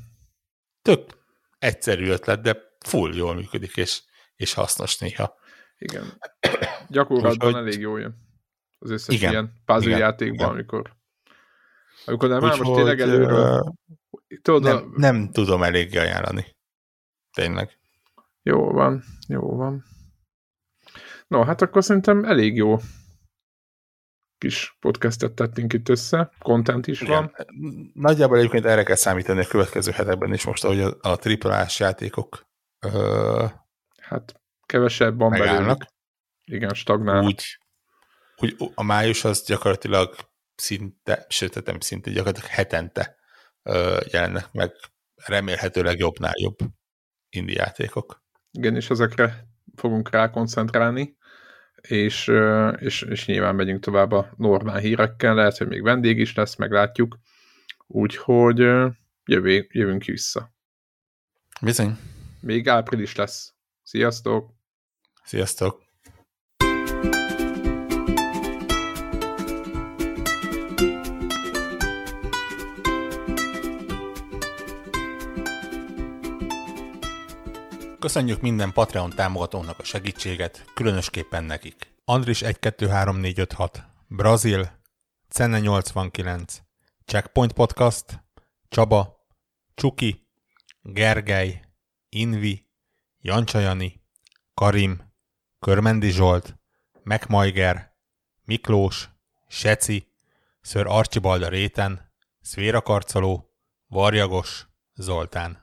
Tök egyszerű ötlet, de full jól működik, és, és hasznos néha. Igen. Gyakorlatban úgy, elég jól jön. Az összes igen, ilyen puzzle játékban, igen. amikor amikor nem már most tényleg előről... Nem, nem tudom eléggé ajánlani. Tényleg. Jó van, jó van. No, hát akkor szerintem elég jó kis podcastet tettünk itt össze, content is igen. van. Nagyjából egyébként erre kell számítani a következő hetekben is most, ahogy a, a triplás játékok ö... hát kevesebb van belőlük. Igen, stagnálnak. Úgy, úgy a május az gyakorlatilag szinte, sőt, nem szinte, gyakorlatilag hetente jelennek meg remélhetőleg jobbnál jobb indie játékok. Igen, és ezekre fogunk rá koncentrálni, és, és, és nyilván megyünk tovább a normál hírekkel, lehet, hogy még vendég is lesz, meglátjuk, úgyhogy jövő, jövünk vissza. Bizony. Még április lesz. Sziasztok! Sziasztok! Köszönjük minden Patreon támogatónak a segítséget, különösképpen nekik. Andris egy kettő három négy öt hat, Brazil, Cenne nyolcvankilenc, Checkpoint Podcast, Csaba, Csuki, Gergely, Invi, Jancsajani, Karim, Körmendi Zsolt, Megmajger, Miklós, Seci, Ször Archibalda Réten, Szvéra Karcoló, Varjagos, Zoltán.